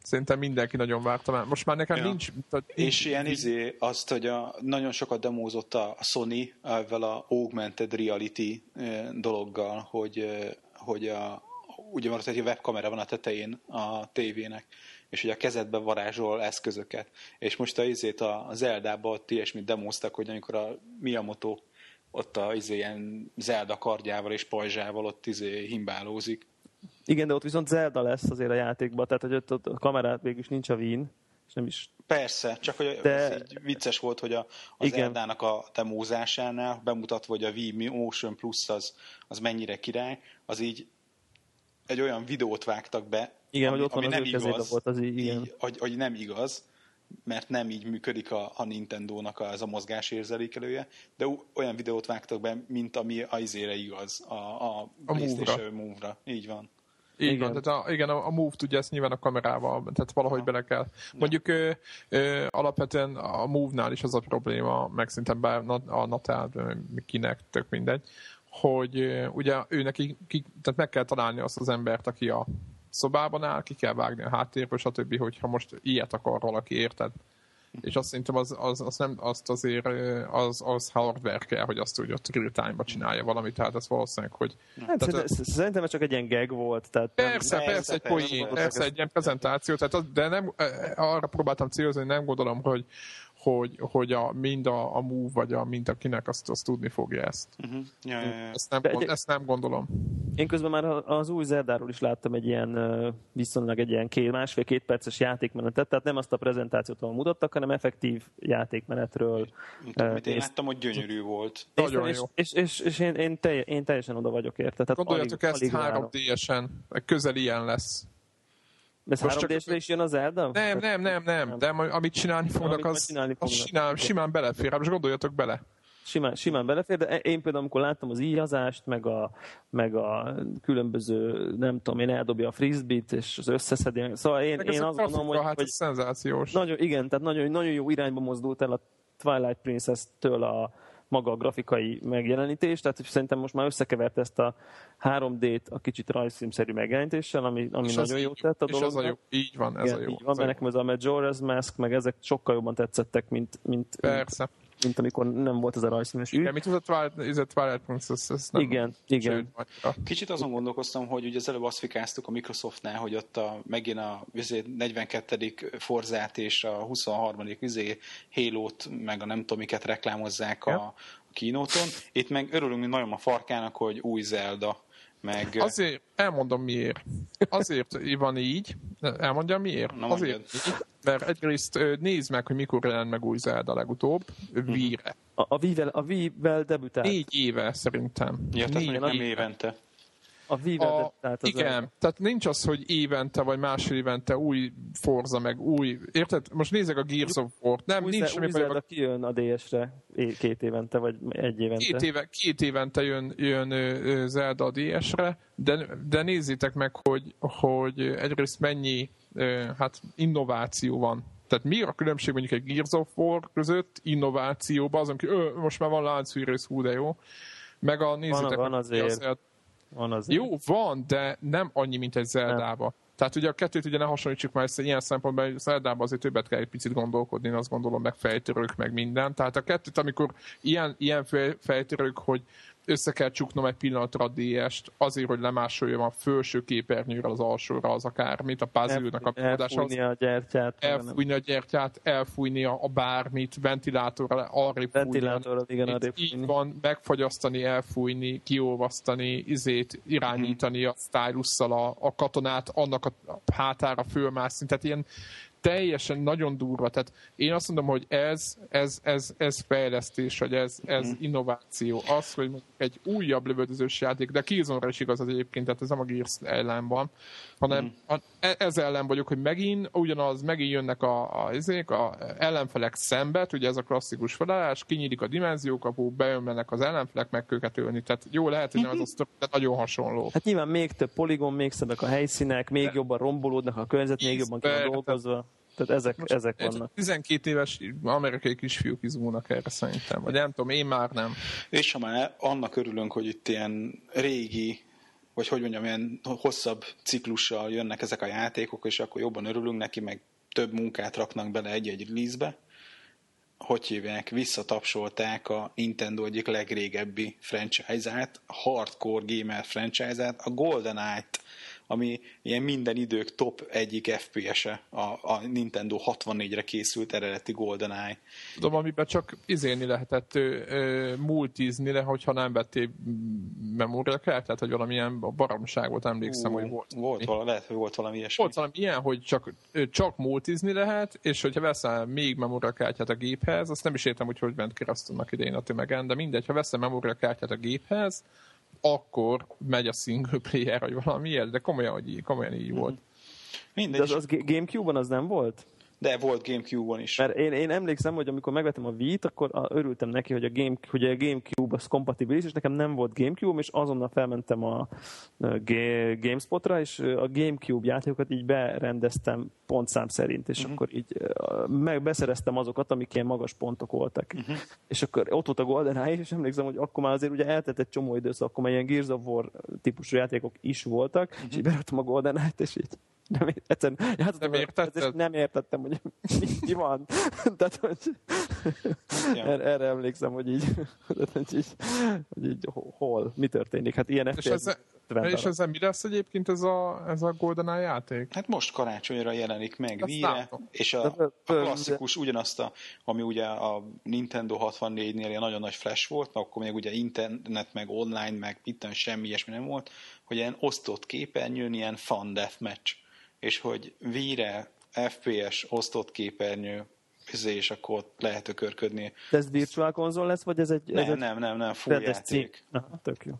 szerintem mindenki nagyon várta már. Most már nekem ja. nincs... És ilyen izé azt, hogy a, nagyon sokat demózott a Sony ezzel a augmented reality dologgal, hogy, hogy a, ugye van, hogy a webkamera van a tetején a tévének, és hogy a kezedbe varázsol eszközöket. És most a izét a Zeldába ott ilyesmit demóztak, hogy amikor a Miyamoto ott a izé, ilyen Zelda kardjával és pajzsával ott izé, himbálózik. Igen, de ott viszont Zelda lesz azért a játékban, tehát hogy ott, ott a kamerát végül is nincs a Wii-n, és nem is... Persze, csak hogy de... vicces volt, hogy a, az igen. Zeldának a temózásánál bemutatva, hogy a Wii Motion Plus az, az mennyire király, az így egy olyan videót vágtak be, igen, ami, hogy ott ami nem igaz, volt, az így, igen. Így, hogy, hogy nem igaz, mert nem így működik a, a Nintendónak a, ez a mozgásérzékelője, de olyan videót vágtak be, mint ami izére igaz, a, a, a PlayStation Move-ra. Így van. Igen, igen. Tehát a, igen, a Move tudja ezt nyilván a kamerával, tehát valahogy aha. bele kell. Mondjuk ö, ö, alapvetően a Move-nál is az a probléma, meg szerintem bár a Natal, Kinect, tök mindegy, hogy ö, ugye őnek ki, ki, tehát meg kell találni azt az embert, aki a szobában áll, ki kell vágni a háttérbe, stb., hogyha most ilyet akar valaki, érted? És azt szerintem az, az, az nem, azt azért az, az hardware kell, hogy azt úgy ott real time-ba csinálja valamit, tehát ez valószínűleg, hogy... Hát, tehát, szerintem ez csak egy ilyen gag volt. Tehát persze, nem, persze, egy poén, persze, egy ilyen prezentáció, tehát az, de nem, arra próbáltam célozni, nem gondolom, hogy, hogy, hogy a, mind a, a Move vagy a mind akinek azt, azt tudni fogja ezt. Uh-huh. Ja, ja, ja. Ezt, nem, egy, ezt nem gondolom. Én közben már az új Zeldáról is láttam egy ilyen viszonylag egy ilyen két, másfél-két perces játékmenetet, tehát nem azt a prezentációt, ahol mutattak, hanem effektív játékmenetről. Mint amit én láttam, hogy gyönyörű volt. Nagyon és, jó. És, és, és én, én, telj, én teljesen oda vagyok érte. Tehát gondoljatok alig, ezt alig három dé-esen, közel ilyen lesz. Ez három dé-sre csak... is jön a Zelda? Nem, nem, nem, nem, nem. De amit csinálni fognak, az, csinálni fognak. az simán, simán belefér. Most gondoljatok bele. Simán, simán belefér, de én például, amikor láttam az íjazást, meg a, meg a különböző, nem tudom, én eldobja a frisbee-t, és az összeszedi. Szóval én, én azt gondolom, hogy... Hát ez szenzációs. Nagyon, igen, tehát nagyon, nagyon jó irányba mozdult el a Twilight Princess-től a maga a grafikai megjelenítés, tehát szerintem most már összekevert ezt a három dé-t a kicsit rajzfilmszerű megjelenítéssel, ami, ami nagyon jó tett a dolognak. És az a jó, így van, ez igen, a jó. Így van, mert nekem ez a Majora's Mask, meg ezek sokkal jobban tetszettek, mint... mint persze. Mint, mint amikor nem volt ez a rajzfilmes ügy. Igen, mit tudod, a Twilight Princess, ez nem... Igen, igen. Kicsit azon gondolkoztam, hogy ugye az előbb azt fikáztuk a Microsoftnál, hogy ott a, megint a negyvenkettedik Forzát és a huszonharmadik izé Halo-t, meg a nem tudom, miket reklámozzák ja. a kínóton. Itt meg örülünk nagyon a farkának, hogy új Zelda, meg... Azért, elmondom miért. Azért van így, elmondjam miért. Na, azért, mert egyrészt nézd meg, hogy mikor jelent meg új Zelda legutóbb, Wii-re. A Wii-vel, a Wii-vel debütált. Négy éve szerintem. Ja, tehát négy nem évente. A Wii-vel debütált az igen, el. Tehát nincs az, hogy évente vagy másfél évente új Forza, meg új... Érted? Most nézzek a Gears of War-t. Nem, új, nincs új Zelda a... kijön a dé es-re két évente, vagy egy évente. Két, éve, két évente jön, jön Zelda a dé es-re, de, de nézzétek meg, hogy, hogy egyrészt mennyi hát innováció van. Tehát mi a különbség mondjuk egy Gears of War között innovációban, azon, hogy most már van láncfűrész, hú de jó. Meg a nézzétek... Van, van azért. Van azért. Jó, van, de nem annyi, mint egy Zeldába. Nem. Tehát ugye a kettőt ugye ne hasonlítsuk már ilyen szempontból, hogy Zeldában azért többet kell egy picit gondolkodni, én azt gondolom, meg fejtörők, meg minden. Tehát a kettőt, amikor ilyen, ilyen fejtörők, hogy össze kell csuknom egy pillanatra a dé est, azért, hogy lemásoljon a felső képernyőre, az alsóra, az akármit, a puzzle-nek a megoldása. Elfújni a gyertyát. Elfújni a gyertyát, elfújni a bármit, ventilátorra, arrébb fújni. Ventilátorra, igen, arrébb fújni. Így van, megfagyasztani, elfújni, kiolvasztani, izét, irányítani a stylusszal a, a katonát, annak a hátára fölmászni, tehát ilyen teljesen nagyon durva. Tehát én azt mondom, hogy ez, ez, ez, ez fejlesztés, vagy ez, ez mm. innováció. Az, hogy egy újabb lövöldözős játék, de a Killzone-ra is igaz az egyébként, tehát ez nem a Gears ellen van, hanem mm. ez ellen vagyok, hogy megint ugyanaz, megint jönnek a, a, ezek, a ellenfelek szembet, ugye ez a klasszikus felállás, kinyílik a dimenziókapu, bejönnek az ellenfelek, meg őket ölni. Tehát jó lehet, hogy nem az a de nagyon hasonló. Hát nyilván még több poligon, még szebbek a helyszínek, még de. jobban rombolódnak a környezet, még jobban kell dolgozva. Tehát ezek, most, ezek vannak. tizenkét éves amerikai kisfiúk izgulnak erre szerintem, vagy nem tudom, én már nem. És ha már annak örülünk, hogy itt ilyen régi, vagy hogy mondjam, ilyen hosszabb ciklussal jönnek ezek a játékok, és akkor jobban örülünk neki, meg több munkát raknak bele egy-egy release-be. Hogy hívják, visszatapsolták a Nintendo egyik legrégebbi franchise-át, hardcore gamer franchise-át, a GoldenEye-t, ami ilyen minden idők top egyik ef pé es-e, a, a Nintendo hatvannégyre készült eredeti GoldenEye. Tudom, amiben csak izélni lehetett, ö, multizni le, hogyha nem vettél memóriakártyát, hogy valamilyen baromság volt, emlékszem, Ú, hogy volt. Volt valami, lehet, hogy volt valami ilyesmi. Volt valami ilyen, hogy csak, ö, csak multizni lehet, és hogyha veszel még memóriakártyát a géphez, azt nem is értem, hogy hogy ment keresztülnek idején a tömegen, de mindegy, ha veszel memóriakártyát a géphez, akkor megy a single player, vagy valami ilyet, de komolyan, hogy így, komolyan így volt. Mindegy. De az, az GameCube-on az nem volt? De volt GameCube-on is. Mert én, én emlékszem, hogy amikor megvettem a Wii-t, akkor a, örültem neki, hogy a, game, hogy a GameCube az kompatibilis, és nekem nem volt GameCube-om, és azonnal felmentem a, a GameSpotra, és a GameCube játékokat így berendeztem pontszám szerint, és uh-huh. akkor így megbeszereztem azokat, amik ilyen magas pontok voltak. Uh-huh. És akkor ott volt a GoldenEye, és emlékszem, hogy akkor már azért ugye eltelt egy csomó időszak, akkor már ilyen Gears of War típusú játékok is voltak, uh-huh. és így beraktam a GoldenEye-t, és így Nem, egyszerűen, nem, értettem. nem értettem, hogy mi van. Tehát, hogy ja. erre, erre emlékszem, hogy így, hogy így, hogy így hol, mi történik. Hát ilyen és ezzel, és ezzel mi lesz egyébként ez a, ez a GoldenEye játék? Hát most karácsonyra jelenik meg Wii-re, és a, a klasszikus ugyanazt, a, ami ugye a Nintendo hatvannégynél ilyen nagyon nagy flash volt, akkor még ugye internet, meg online, meg itt semmi ilyesmi nem volt, hogy ilyen osztott képernyőn ilyen fun deathmatch, és hogy Wii-re ef pé es osztott képernyő, és akkor lehet ökörködni. De ez virtual konzol lesz, vagy ez egy... Nem, ez nem, nem, nem, nem full játék. Aha, tök jó.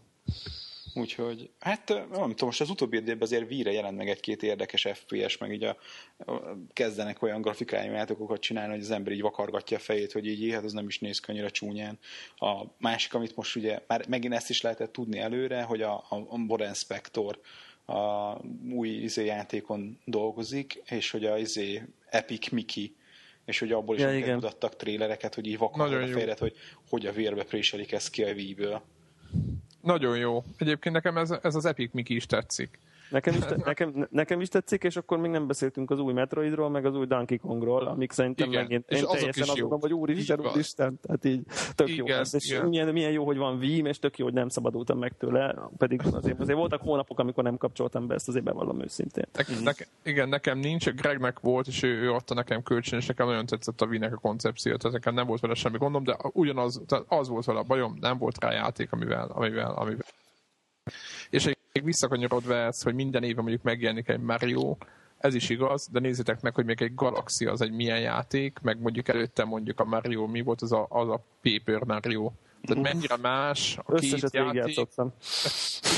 Úgyhogy, hát nem tudom, most az utóbbi időben azért Wii-re jelent meg egy-két érdekes ef pé es, meg így a, a, kezdenek olyan grafikájú játékokat csinálni, hogy az ember így vakargatja a fejét, hogy így, hát az nem is néz könnyűre csúnyán. A másik, amit most ugye, már megint ezt is lehetett tudni előre, hogy a, a, a Boren Spector a új izé játékon dolgozik, és hogy a izé Epic Mickey, és hogy abból is ja, mutattak trélereket, hogy így vakarnak a fejlet, hogy hogy a vérbe préselik ezt ki a Wii-ből. Nagyon jó. Egyébként nekem ez, ez az Epic Mickey is tetszik. Nekem is, te, nekem, nekem is tetszik, és akkor még nem beszéltünk az új Metroidról, meg az új Donkey Kongról, amik szerintem igen, meg én, én teljesen azt mondom, hogy úristen, úristen, tehát így tök igen, jó. Ez, és milyen, milyen jó, hogy van Wii, és tök jó, hogy nem szabadultam meg tőle, pedig azért, azért voltak hónapok, amikor nem kapcsoltam be, ezt azért bevallom őszintén. Nekem, mm. nekem, igen, nekem nincs, Gregnek volt, és ő, ő adta nekem kölcsön, és nekem nagyon tetszett a Wii-nek a koncepciót, tehát nekem nem volt vele semmi gondom, de ugyanaz, tehát az volt vele a bajom, nem volt rá játék, amivel, amivel, amivel. És egy még visszakanyarodva ez, hogy minden évben mondjuk megjelenik egy Mario, ez is igaz, de nézzétek meg, hogy még egy Galaxia az egy milyen játék, meg mondjuk előtte mondjuk a Mario, mi volt az a, az a Paper Mario. Tehát mennyire más a két játék...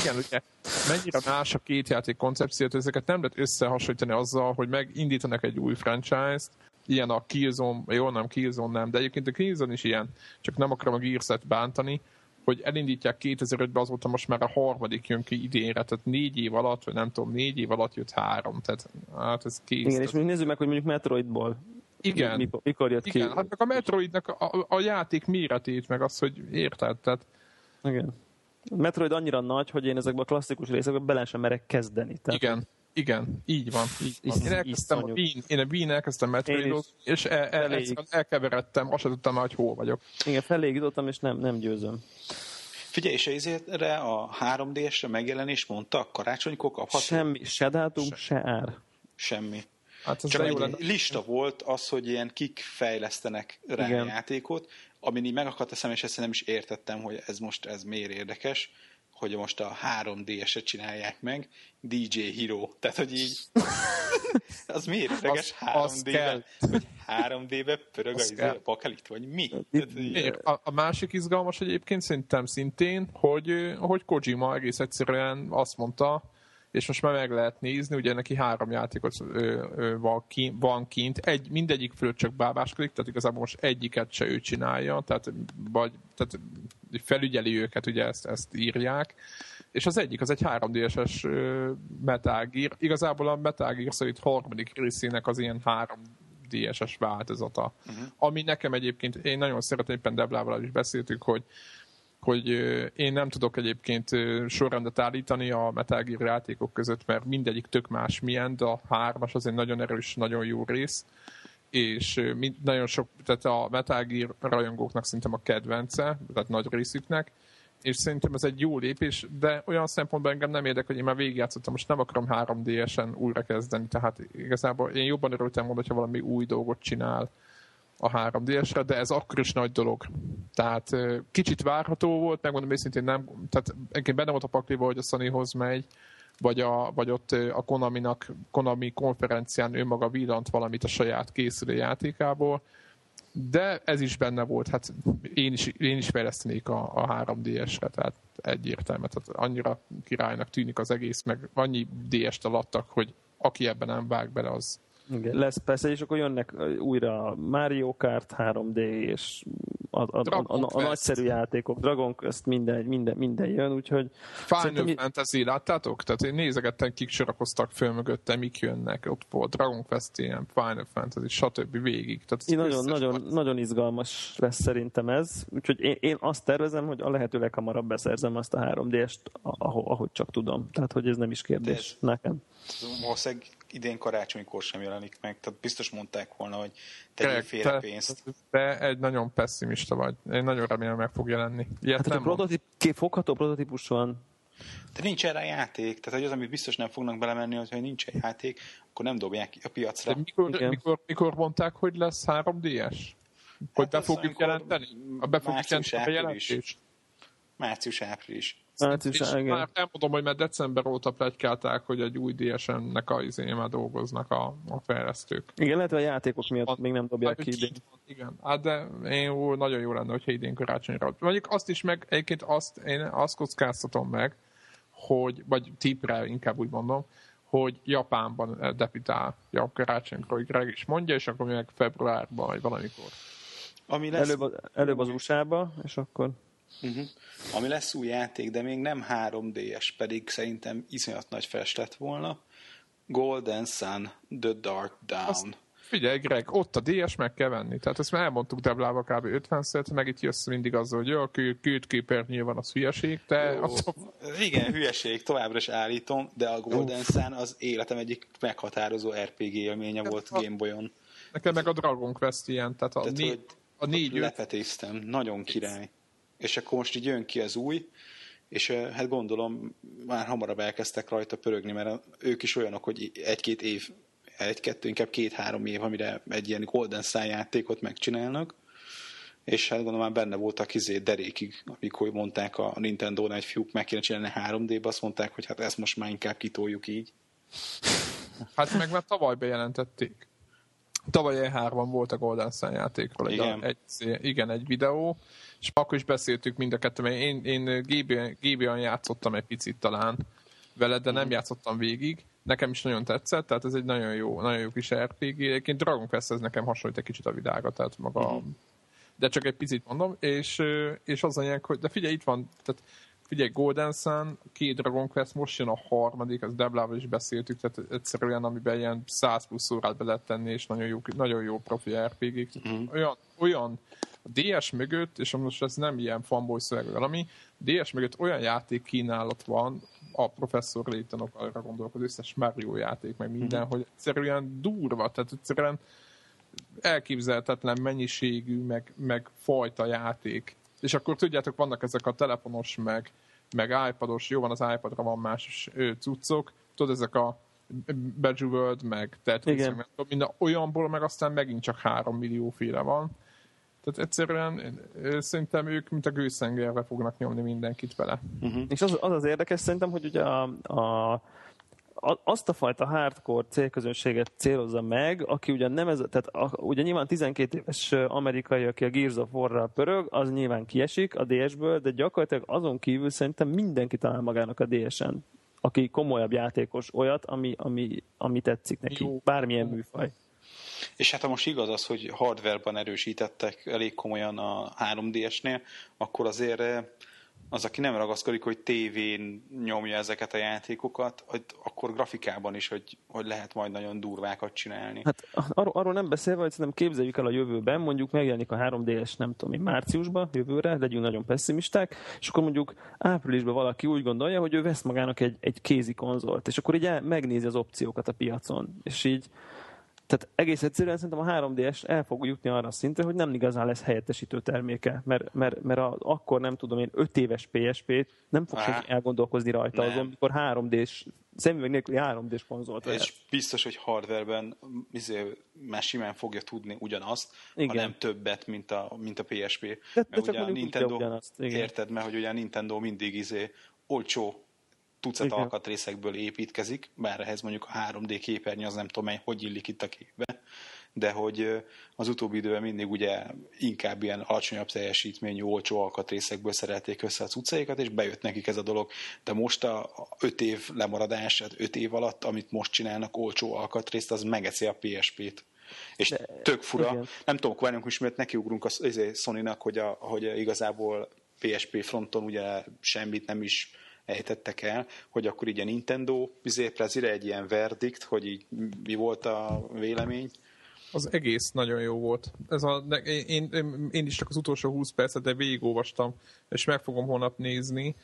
Igen, ugye, mennyire más a két játék koncepciót, ezeket nem lehet összehasonlítani azzal, hogy megindítanak egy új franchise-t, ilyen a Killzone, jó nem Killzone nem, de egyébként a Killzone is ilyen, csak nem akarom a Gears-et bántani, hogy elindítják kétezer-ötben, azóta most már a harmadik jön ki idénre, tehát négy év alatt, vagy nem tudom, négy év alatt jött három, tehát hát ez kész. Igen, és még nézzük meg, hogy mondjuk Metroidból igen, mikor, mikor jött igen, ki. Hát meg a Metroidnak a, a játék méretét, meg az, hogy érted, tehát... Igen. A Metroid annyira nagy, hogy én ezekben a klasszikus részekben bele sem merek kezdeni. Tehát... Igen. Igen, így van. Így van. Én elkezdtem a Wii-n, én a Wii-n elkezdtem Metroidot, és el, el, el, elkeveredtem, azt sem tudtam már, hogy hol vagyok. Igen, feléig jutottam, és nem, nem győzöm. Figyelj, és ezértre a három dé es-re megjelenés mondtak, karácsonykor kapható? Semmi, se dátum, se, se ár. Semmi. Hát csak egy lenne. Lista volt az, hogy ilyen kik fejlesztenek rá igen. játékot, amin így megakadt a szem, és ezt nem is értettem, hogy ez most ez miért érdekes, hogy most a három dé es-et csinálják meg, dé jé Hero. Tehát, hogy így... Az miért érdekes három dé-ben? Hogy három dé-ben pörög az a bakelit, vagy mi? Tehát, így... a, a másik izgalmas egyébként szerintem szintén, hogy, hogy Kojima egész egyszerűen azt mondta, és most már meg lehet nézni, ugye neki három játékot van kint, egy, mindegyik fölött csak bábáskodik, tehát igazából most egyiket se ő csinálja, tehát, vagy, tehát felügyeli őket, ugye ezt, ezt írják, és az egyik, az egy három dé es-es Metal Gear, igazából a Metal Gear Solid harmadik részének az ilyen három dé es-es változata, uh-huh. ami nekem egyébként, én nagyon szeretem, éppen Devlával is beszéltük, hogy hogy én nem tudok egyébként sorrendet állítani a Metal Gear játékok között, mert mindegyik tök más milyen, de a hármas az egy nagyon erős, nagyon jó rész, és mind, nagyon sok, tehát a Metal Gear rajongóknak szerintem a kedvence, tehát nagy részüknek, és szerintem ez egy jó lépés, de olyan szempontból engem nem érdekel, hogy én már végigjátszottam, most nem akarom három dé esen újrakezdeni, tehát igazából én jobban örültem volna, hogyha valami új dolgot csinál a három dé esre, de ez akkor is nagy dolog. Tehát kicsit várható volt, megmondom őszintén nem, tehát egyébként benne volt a pakliba, hogy a Sonyhoz megy, vagy, a, vagy ott a Konaminak, Konami konferencián ő maga villant valamit a saját készülő játékából, de ez is benne volt, hát én is, én is fejlesztenék a, a három dé esre, tehát egyértelmű, tehát annyira királynak tűnik az egész, meg annyi dé est eladtak, hogy aki ebben nem vág bele, az... Igen, lesz persze, és akkor jönnek újra Mario Kart, három dé és a, a, a, a, a, a nagyszerű játékok, Dragon Quest, minden, minden, minden jön, úgyhogy... Final Fantasy, mi... láttátok? Tehát én nézegettem, kik sorakoztak föl mögöttem, mik jönnek, ott volt Dragon Quest, ilyen Final Fantasy, stb. Végig. Nagyon, nagyon, nagyon izgalmas lesz szerintem ez, úgyhogy én, én azt tervezem, hogy a lehetőleg hamarabb beszerzem azt a három dé est, ahogy, ahogy csak tudom. Tehát, hogy ez nem is kérdés de... nekem. Valószínűleg idén karácsonykor sem jelenik meg, tehát biztos mondták volna, hogy tegyél félre pénzt. Te egy nagyon pessimista vagy. Én nagyon remélem, meg fog jelenni. Ilyet hát, hogy a fogható prototípus van. De nincs erre játék. Tehát hogy az, amit biztos nem fognak belemenni, hogy nincs egy játék, akkor nem dobják ki a piacra. De mikor, mikor, mikor mondták, hogy lesz három dé es? Hogy hát be fogjuk jelenteni? A be fogjuk jelenteni a jelentés? Március-április. Március, és igen. Már elmondom, hogy már december óta pletykálták, hogy egy új dé es en-nek a izén már dolgoznak a, a fejlesztők. Igen, lehet, hogy a játékok miatt a, még nem dobják ki idén. Igen, hát de én úgy, nagyon jó lenne, hogyha idén karácsonyra. Mondjuk azt is meg, egyébként azt, én azt kockáztatom meg, hogy, vagy típre inkább úgy mondom, hogy Japánban debütál a karácsonykor, hogy Greg is mondja, és akkor meg februárban, vagy valamikor. Ami lesz... előbb, előbb az u es á-ba, és akkor... Uh-huh. Ami lesz új játék, de még nem három dé es, pedig szerintem iszonyat nagy fest lett volna. Golden Sun, The Dark Down. Azt figyelj, Greg, ott a dé es meg kell venni. Tehát ezt már elmondtuk Devlába kb. ötvenszer, meg itt jössz mindig azzal, hogy jó, két képernyő van, az hülyeség, de... Attól... Igen, hülyeség, továbbra is állítom, de a Golden Uf. Sun az életem egyik meghatározó er pé gé élménye de volt a... Gameboyon. Nekem meg a Dragon Quest ilyen, tehát a tehát négy... A négy lepetéztem, nagyon király. És akkor most így jön ki az új, és hát gondolom már hamarabb elkezdtek rajta pörögni, mert ők is olyanok, hogy egy-két év, egy-kettő, inkább két-három év, amire egy ilyen Golden Sun játékot megcsinálnak, és hát gondolom már benne voltak izé derékig, amikor mondták a Nintendo-nál, hogy fiúk meg kéne csinálni három dé-be, azt mondták, hogy hát ezt most már inkább kitoljuk így. Hát meg már tavaly bejelentették. Tavaly E három-ban volt a Golden Sun játékról, igen. Egy, igen, egy videó, és akkor is beszéltük mind a kettőben. Én, én gé bé-en játszottam egy picit talán veled, de nem játszottam végig. Nekem is nagyon tetszett, tehát ez egy nagyon jó, nagyon jó kis er pé gé. Egyébként Dragon Quest ez nekem hasonlít egy kicsit a világa, tehát maga, uh-huh. de csak egy picit mondom, és, és az anyák, hogy de figyelj, itt van, tehát figyelj, Golden Sun, két Dragon Quest, most jön a harmadik, az Deblával is beszéltük, tehát egyszerűen, amiben ilyen száz plusz órát be lehet tenni, és nagyon jó, nagyon jó profi er pé gék. Mm. Olyan, olyan dé es mögött, és most ez nem ilyen fanboy szöveg, valami, dé es mögött olyan játék kínálat van, a professzor Laytonok arra gondolok, az összes Mario játék, meg minden, mm. hogy egyszerűen durva, tehát egyszerűen elképzelhetetlen mennyiségű, meg, meg fajta játék. És akkor tudjátok, vannak ezek a telefonos, meg, meg iPados, jó van, az iPadra van más cuccok, tudod, ezek a Bejeweled, meg Tetris, meg minden olyanból, meg aztán megint csak három millió féle van. Tehát egyszerűen szerintem ők, mint a gőzhengerre fognak nyomni mindenkit vele. Uh-huh. És az, az az érdekes szerintem, hogy ugye a, a azt a fajta hardcore célközönséget célozza meg, aki ugyan nem ez, tehát a, ugye nyilván tizenkét éves amerikai, aki a Gears of Warral pörög, az nyilván kiesik a dé esből, de gyakorlatilag azon kívül szerintem mindenki talál magának a dé esen, aki komolyabb játékos, olyat, ami, ami, ami tetszik neki, jó. Bármilyen műfaj. És hát ha most igaz az, hogy hardware-ban erősítettek elég komolyan a három dé esnél, akkor azért... az, aki nem ragaszkodik, hogy tévén nyomja ezeket a játékokat, akkor grafikában is, hogy, hogy lehet majd nagyon durvákat csinálni. Hát arról, arról nem beszélve, hogy szerintem képzeljük el a jövőben, mondjuk megjelenik a három dé es, nem tudom én, márciusban, jövőre, legyünk nagyon pessimisták, és akkor mondjuk áprilisban valaki úgy gondolja, hogy ő vesz magának egy, egy kézi konzolt, és akkor így el, megnézi az opciókat a piacon, és így Tehát egész egyszerűen szerintem a három dé es el fog jutni arra a szintre, hogy nem igazán lesz helyettesítő terméke, mert, mert, mert a, akkor nem tudom én öt éves pé es pét nem fog senki elgondolkozni rajta nem. azon, mikor három dé-s, szemüveg nélküli három dé-s konzolt lehet. És biztos, hogy hardwareben már simán fogja tudni ugyanazt, igen. ha nem többet, mint a, mint a pé es pé. De, mert de csak a Nintendo, ugyanazt, érted, mert hogy ugye a Nintendo mindig izé olcsó tucat igen. alkatrészekből építkezik, bár ehhez mondjuk a három dé képernyő az nem tudom, mely, hogy illik itt a képbe, de hogy az utóbbi időben mindig ugye inkább ilyen alacsonyabb teljesítményű, olcsó alkatrészekből szerelték össze a cuccaikat, és bejött nekik ez a dolog. De most a öt év lemaradását, öt év alatt, amit most csinálnak olcsó alkatrészt, az megeszi a pé es pét. És de, tök fura. Igen. Nem tudom, várjunk is, mert nekiugrunk a Sony-nak, hogy, a, hogy igazából pé es pé fronton ugye semmit nem is ejtettek el, hogy akkor így a Nintendo bizépre egy ilyen verdikt, hogy így mi volt a vélemény. Az egész nagyon jó volt. Ez a, én, én, én is csak az utolsó húsz percet, de végigolvastam, és meg fogom holnap nézni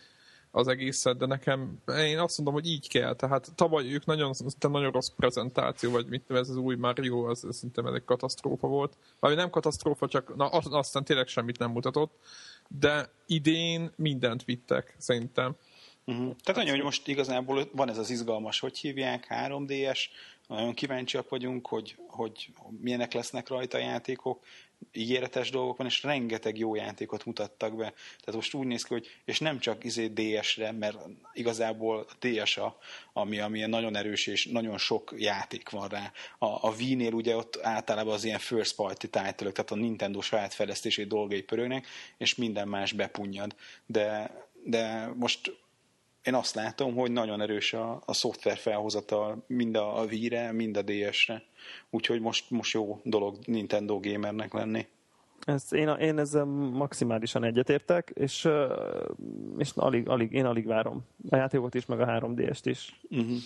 az egészet, de nekem, én azt mondom, hogy így kell. Tehát tavaly ők nagyon, nagyon rossz prezentáció, vagy mit tudom, ez az új Mario, az szerintem ez egy katasztrófa volt. Vagy nem katasztrófa, csak na, aztán tényleg semmit nem mutatott, de idén mindent vittek, szerintem. Uh-huh. Tehát hát annyi, hogy most igazából van ez az izgalmas, hogy hívják, három dé es, nagyon kíváncsiak vagyunk, hogy, hogy milyenek lesznek rajta a játékok, ígéretes dolgok van, és rengeteg jó játékot mutattak be. Tehát most úgy néz ki, hogy és nem csak izé dé esre, mert igazából a dé es-a, ami, ami nagyon erős, és nagyon sok játék van rá. A, a Wii-nél ugye ott általában az ilyen first party title-ök, tehát a Nintendo saját fejlesztését dolgai pörögnek, és minden más bepunnyad. De, de most én azt látom, hogy nagyon erős a, a szoftver felhozatal mind a Wii-re, mind a dé esre. Úgyhogy most, most jó dolog Nintendo gamernek lenni. Ezt én, én ezzel maximálisan egyetértek, és, és alig, alig, én alig várom a játékot is, meg a három dé est is. Uh-huh.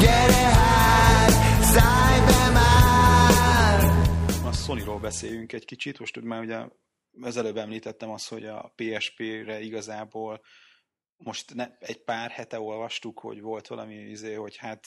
Gyere hát, szállj be már! A Sonyról beszéljünk egy kicsit, most már ugye az előbb említettem azt, hogy a pé es pére igazából most ne, egy pár hete olvastuk, hogy volt valami izé, hogy hát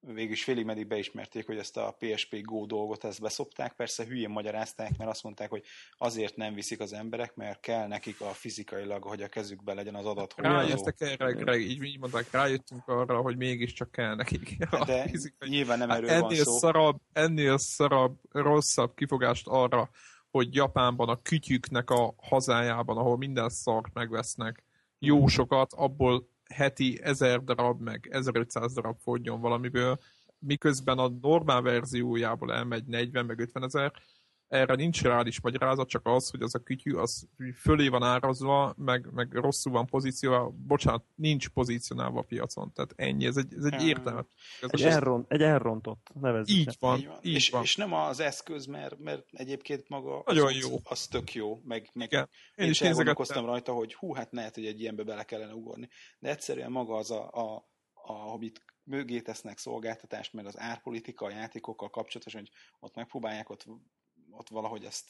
végülis félig meddig beismerték, hogy ezt a pé es pé Go dolgot ezt beszopták, persze hülyén magyarázták, mert azt mondták, hogy azért nem viszik az emberek, mert kell nekik a fizikailag, hogy a kezükben legyen az adathordozó. Rájöttek erre, Greg, így, így mondták, rájöttünk arra, hogy mégiscsak kell nekik a de fizikai. Nyilván nem erről hát van szó. Szarabb, ennél szarabb, rosszabb kifogást arra, hogy Japánban a kütyüknek a hazájában, ahol minden szart megvesznek, jó sokat, abból heti ezer darab, meg ezerötszáz darab fogjon valamiből, miközben a normál verziójából elmegy negyven, meg ötven ezer. Erre nincs reális magyarázat, csak az, hogy az a kütyű, az fölé van árazva, meg, meg rosszul van pozícióval, bocsánat, nincs pozícionálva a piacon. Tehát ennyi, ez egy, ez egy értelmet. Ez egy, elron, egy elrontott nevezik. Így van, így van. Így és, van. És nem az eszköz, mert, mert egyébként maga az, jó. Az, az tök jó. Meg, meg én, én is elgondolkoztam rajta, hogy hú, hát lehet, hogy egy ilyenbe bele kellene ugorni. De egyszerűen maga az, a, a, a, amit mögé tesznek szolgáltatást, mert az árpolitika a játékokkal kapcsolatos, hogy ott megpróbálják, ott ott valahogy ezt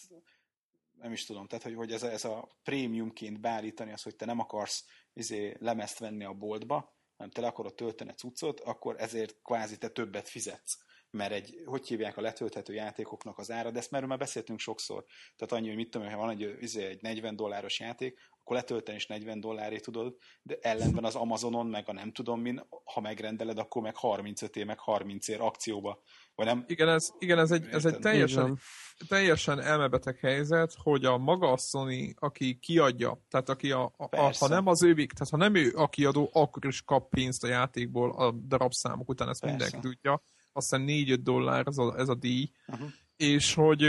nem is tudom, tehát hogy, hogy ez, a, ez a prémiumként beállítani az, hogy te nem akarsz izé, lemezt venni a boltba, hanem te le akarod tölteni a cuccot, akkor ezért kvázi te többet fizetsz. Mert egy, hogy hívják a letölthető játékoknak az ára, de ezt már beszéltünk sokszor. Tehát annyi, hogy mit tudom, ha van egy, izé, egy negyven dolláros játék, akkor letölteni is negyven dollárért tudod, de ellenben az Amazonon, meg a nem tudom min, ha megrendeled, akkor meg harmincöt ér, meg harmincért akcióba. Vagy nem? Igen, ez, igen, ez egy, ez egy teljesen, teljesen elmebeteg helyzet, hogy a maga a Sony, aki kiadja, tehát aki a, a, a, ha nem az ővik, tehát ha nem ő a kiadó, akkor is kap pénzt a játékból a darabszámok után, ezt Persze. mindenki tudja. Aztán négy-öt dollár ez a, ez a díj, uh-huh. és hogy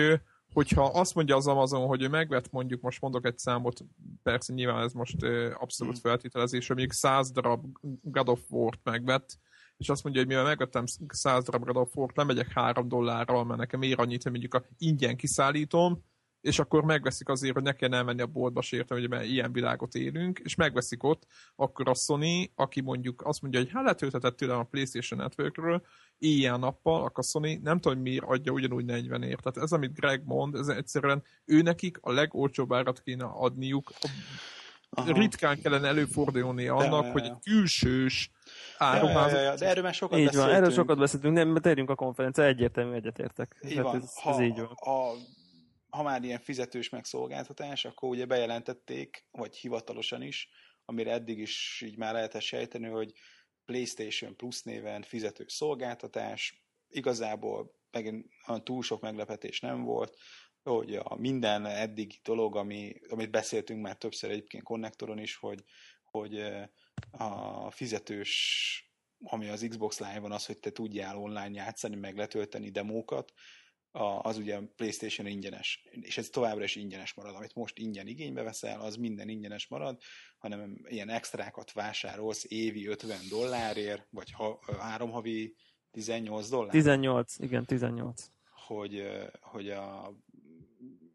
hogyha azt mondja az Amazon, hogy ő megvett, mondjuk most mondok egy számot, persze nyilván ez most abszolút uh-huh. feltételezés, hogy mondjuk száz darab God of War-t megvett, és azt mondja, hogy mivel megvettem száz darab God of War-t, nem megyek három dollárral, mert nekem ér annyit, hogy mondjuk a ingyen kiszállítom, és akkor megveszik azért, hogy ne kell elmenni a boltba, sértem, hogy mert ilyen világot élünk, és megveszik ott, akkor a Sony, aki mondjuk azt mondja, hogy hát letölthetett tőlem a PlayStation Networkről, éjjel-nappal, akkor a Sony nem tudom, miért adja ugyanúgy negyvenért. Tehát ez, amit Greg mond, ez egyszerűen őnekik a legolcsóbb árat kéne adniuk Aha. Ritkán kellene előfordulni annak, ja, hogy egy külsős áruház. Ja, ja, ja. De erről már sokat így beszéltünk. Van, erről sokat beszéltünk, nem, mert terjünk a konferencia, egyértelmű, egyetértek. Így hát van. Ez, ha, ez így van. A, ha már ilyen fizetős megszolgáltatás, akkor ugye bejelentették, vagy hivatalosan is, amire eddig is így már lehetett sejteni, hogy PlayStation Plus néven fizetős szolgáltatás, igazából megint túl sok meglepetés nem volt, hogy a minden eddig dolog, ami, amit beszéltünk már többször egyébként konnektoron is, hogy, hogy a fizetős, ami az Xbox Live-on az, hogy te tudjál online játszani, meg letölteni demókat, az ugye PlayStation ingyenes, és ez továbbra is ingyenes marad, amit most ingyen igénybe veszel, az minden ingyenes marad, hanem ilyen extrákat vásárolsz évi ötven dollárért, vagy ha, három havi tizennyolc dollár. tizennyolc, igen, tizennyolc. Hogy, hogy a,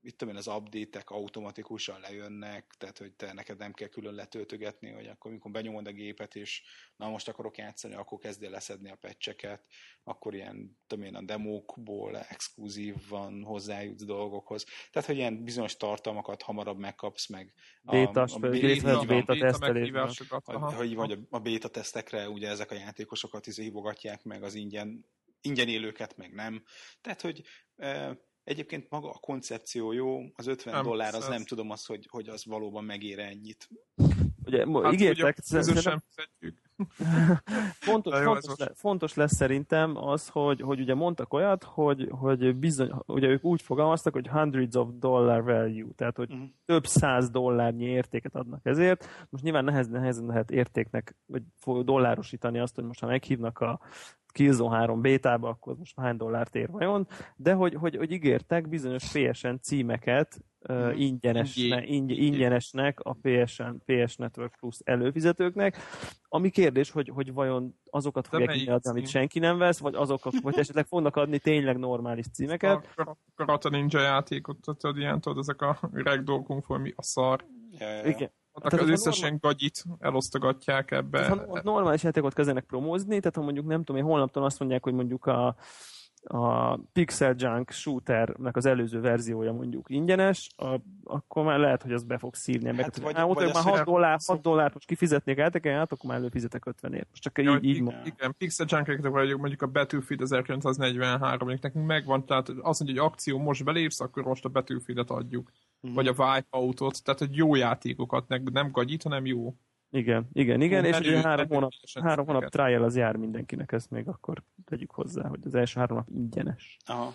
mit tudom én, az update-ek automatikusan lejönnek, tehát hogy te neked nem kell külön letöltögetni, hogy akkor mikor benyomod a gépet, és na most akarok játszani, akkor kezdél leszedni a patcheket, akkor ilyen, tudom én, a demókból exkluzívan hozzájutsz dolgokhoz. Tehát, hogy ilyen bizonyos tartalmakat hamarabb megkapsz, meg a, a, a béta-tesztelésokat. Hogy vagy a béta-tesztekre ugye ezek a játékosokat is hívogatják meg az ingyen, ingyen élőket, meg nem. Tehát, hogy e, egyébként maga a koncepció jó, az ötven nem, dollár, az ez... nem tudom azt, hogy, hogy az valóban megér ennyit. Ugye, hát, ígértek, szerintem... fontos, fontos, le, fontos lesz szerintem az, hogy, hogy ugye mondtak olyat, hogy, hogy bizony, ugye ők úgy fogalmaztak, hogy hundreds of dollar value, tehát hogy uh-huh. több száz dollárnyi értéket adnak ezért. Most nyilván nehez, nehezen lehet értéknek, vagy dollárosítani azt, hogy most ha meghívnak a Killzone három bétába, akkor most hány dollárt ér vajon, de hogy, hogy, hogy ígértek bizonyos pé es en címeket uh, ingyenesne, ingy, ingyenesnek a pé es en, pé es Network Plus előfizetőknek, ami kérdés, hogy, hogy vajon azokat fogják adni, amit senki nem vesz, vagy azokat, vagy esetleg fognak adni tényleg normális címeket. A Karata Ninja játékot, tehát ilyen, tudod, ezek a reg dolgunk, hogy mi a szar. Yeah. Igen. Tehát az összesen norma... gagyit elosztogatják ebbe. Tehát, ha normális játékot kezdenek promózni, tehát ha mondjuk nem tudom én, holnaptól azt mondják, hogy mondjuk a, a Pixel Junk Shooternek az előző verziója mondjuk ingyenes, a, akkor már lehet, hogy az be fog szívni. Hát meg, vagy, hát, vagy már hat, dollár, hat dollárt most kifizetnék elteken, hát akkor már előfizetek ötvenért. Most csak ja, így, így mondom. Igen, Pixel Junk-eknek vagyok mondjuk a Battlefield ezerkilencszáznegyvenhárom, nekünk megvan, tehát azt mondja, hogy akció most belépsz, akkor most a Battlefield-et adjuk. Vagy a Wipeout-ot, tehát hogy jó játékokat, nem gagyít, hanem jó. Igen, igen, igen, és ugye három hónap, három hónap trial az jár mindenkinek, ezt még akkor tegyük hozzá, hogy az első három nap ingyenes. Aha,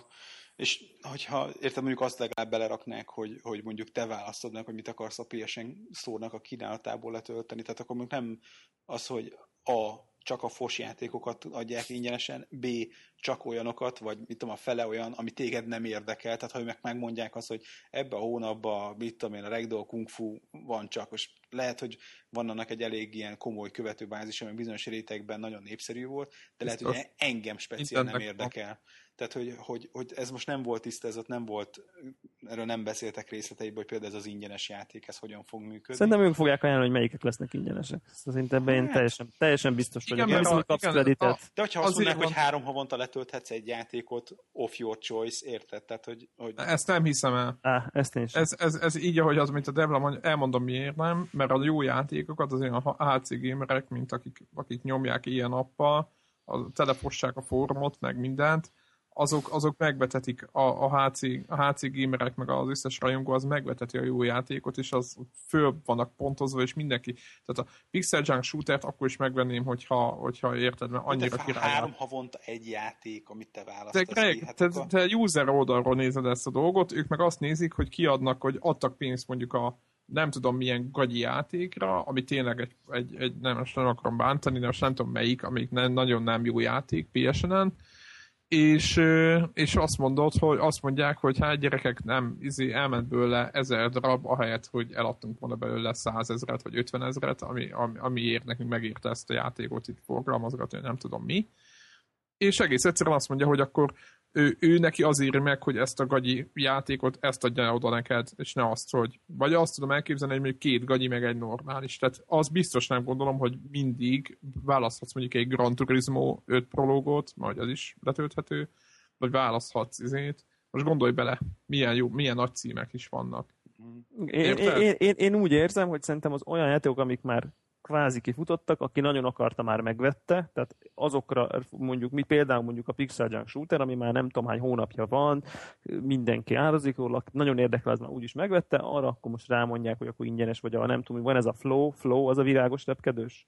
és hogyha, érted, mondjuk azt legalább beleraknák, hogy, hogy mondjuk te választod meg, hogy mit akarsz a pé es en szórnak a kínálatából letölteni, tehát akkor mondjuk nem az, hogy a... csak a fos játékokat adják ingyenesen, B, csak olyanokat, vagy mit tudom, a fele olyan, ami téged nem érdekel. Tehát, ha meg megmondják azt, hogy ebbe a hónapban, mit tudom én, a ragdoll kung fu van csak, és lehet, hogy van annak egy elég ilyen komoly követőbázis, ami bizonyos rétegben nagyon népszerű volt, de lehet, hogy engem speciál nem érdekel. Tehát, hogy, hogy, hogy ez most nem volt tisztázott, nem volt, erről nem beszéltek részleteiben, hogy például ez az ingyenes játék, ez hogyan fog működni. Szerintem ők fogják ajánlani, hogy melyikek lesznek ingyenesek. Szerintem hát, én teljesen, teljesen biztos igen, vagyok. Igen, a, igen, a, de hogyha azt mondják, hogy három havonta letölthetsz egy játékot, off your choice, érted? Tehát, hogy, hogy... Ezt nem hiszem el. Á, ezt én sem. Ez, ez, ez így, ahogy az, mint a Devla mondja, elmondom miért nem, mert a jó játékokat az olyan há cé gamerek, mint akik, akik nyomják ilyen appal, telefossák a formot, meg mindent, Azok, azok megvetetik, a, a, há cé, a há cé gamerek meg az összes rajongó, az megveteti a jó játékot, és az föl vannak pontozva, és mindenki. Tehát a Pixel Junk Shootert akkor is megvenném, hogyha, hogyha érted, mert annyira király. Három havonta egy játék, amit te választasz. De Greg, ki, hát te, akkor... te user oldalról nézed ezt a dolgot, ők meg azt nézik, hogy kiadnak, hogy adtak pénzt mondjuk a nem tudom milyen gagyi játékra, ami tényleg egy, egy, egy nem, most nem akarom bántani, de most nem tudom melyik, amelyik nem, nagyon nem jó játék pé es en-en, És, és azt mondod, hogy azt mondják, hogy hát gyerekek nem, izé elment bőle ezer darab, ahelyett, hogy eladtunk volna belőle százezret vagy ötvenezret, ami, ami, amiért nekünk megírta ezt a játékot itt programozgatni, nem tudom mi. És egész egyszerűen azt mondja, hogy akkor ő, ő neki az ír meg, hogy ezt a gagyi játékot, ezt adja oda neked, és ne azt, hogy... Vagy azt tudom elképzelni, hogy mondjuk két gagyi, meg egy normális. Tehát az biztos nem gondolom, hogy mindig választhatsz mondjuk egy Gran Turismo öt prológot, majd az is letölthető, vagy választhatsz izét. Most gondolj bele, milyen, jó, milyen nagy címek is vannak. Én, én, én, én úgy érzem, hogy szerintem az olyan játékok, amik már kvázi kifutottak, aki nagyon akarta, már megvette, tehát azokra mondjuk, mi például mondjuk a Pixel Junk Shooter, ami már nem tudom hány hónapja van, mindenki árazik róla, nagyon érdekel, az már úgyis megvette, arra akkor most rámondják, hogy akkor ingyenes vagy, a nem tudom, van ez a Flow, Flow, az a virágos repkedős?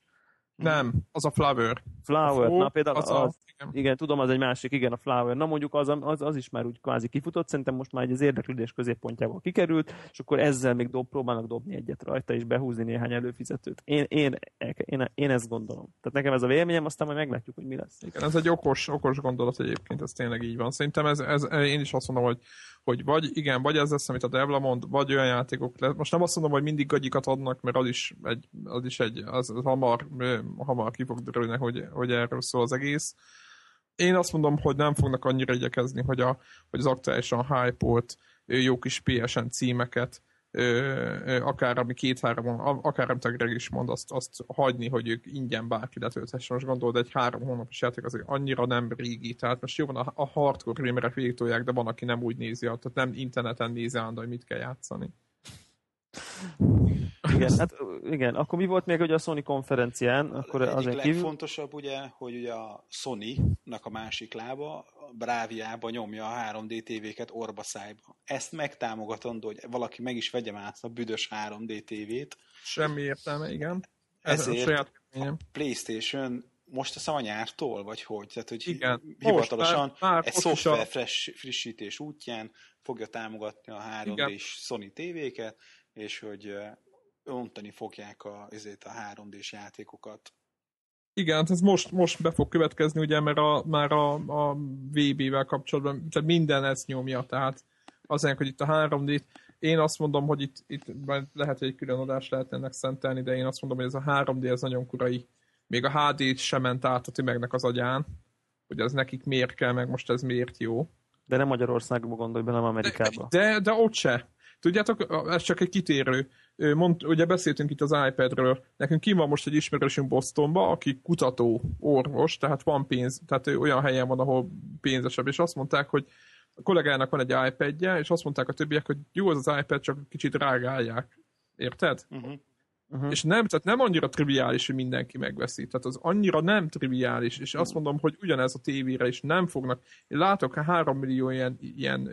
Nem, az a Flower. Flower, a flow, na például az, az, az igen. igen, tudom, az egy másik, igen, a Flower. Na mondjuk az, az, az is már úgy kvázi kifutott, szerintem most már egy az érdeklődés középpontjából kikerült, és akkor ezzel még dob, próbálnak dobni egyet rajta, és behúzni néhány előfizetőt. Én, én, én, én ezt gondolom. Tehát nekem ez a véleményem, aztán majd meglátjuk, hogy mi lesz. Igen, ez egy okos, okos gondolat egyébként, ez tényleg így van. Szerintem ez, ez, én is azt mondom, hogy hogy vagy igen, vagy ez lesz, amit a Devla mond, vagy olyan játékok lesz. Most nem azt mondom, hogy mindig gagyikat adnak, mert az is egy, az is egy az, az hamar, hamar ki fog derülni, hogy, hogy erről szól az egész. Én azt mondom, hogy nem fognak annyira igyekezni, hogy, a, hogy az aktuálisan hype-olt jó kis pé es en címeket, akár ami két-három, akár amit a Greg is mond, azt, azt hagyni, hogy ők ingyen bárki letölthessen. Most gondolod, egy három hónapos játék azért annyira nem régi, tehát most jó van a, a hardcore gamerek végigtolják, de van, aki nem úgy nézi, tehát nem interneten nézi állandó, hogy mit kell játszani. Igen, hát igen, akkor mi volt még ugye a Sony konferencián? Akkor egyik azért legfontosabb kívül... ugye, hogy ugye a Sony-nak a másik lába a Bráviába nyomja a három dé tévéket orba szájba. Ezt megtámogatandó, hogy valaki meg is vegye át a büdös három dé tévét. Semmi értelme, igen. Ez ezért a, saját... a PlayStation most a szavanyártól, vagy hogy? Tehát, hogy igen. Hivatalosan most, már, már egy szoftver friss, frissítés útján fogja támogatni a három dés Sony tévéket, és hogy önteni fogják a, ezért a három dés játékokat. Igen, hát ez most, most be fog következni, ugye, mert a, már a, a vé bé-vel kapcsolatban tehát minden ezt nyomja, tehát azért, hogy itt a három dét, én azt mondom, hogy itt, itt lehet, hogy egy külön adást lehet ennek szentelni, de én azt mondom, hogy ez a három dé ez nagyon kurai. Még a há dét sem ment át a tömegnek az agyán, hogy ez nekik miért kell, meg most ez miért jó. De nem Magyarországba gondolj be, nem Amerikába. De, de, de ott se. Tudjátok, ez csak egy kitérő. Mond, ugye beszéltünk itt az iPadről, nekünk ki van most egy ismerősünk Bostonba, aki kutató, orvos, tehát van pénz, tehát olyan helyen van, ahol pénzesebb, és azt mondták, hogy a kollégának van egy iPadje, és azt mondták a többiek, hogy jó, az az iPad, csak kicsit rágálják. Érted? Uh-huh. Uh-huh. És nem, tehát nem annyira triviális, hogy mindenki megveszi. Tehát az annyira nem triviális, és azt mondom, hogy ugyanez a tévére is nem fognak. Én látok három millió ilyen, ilyen,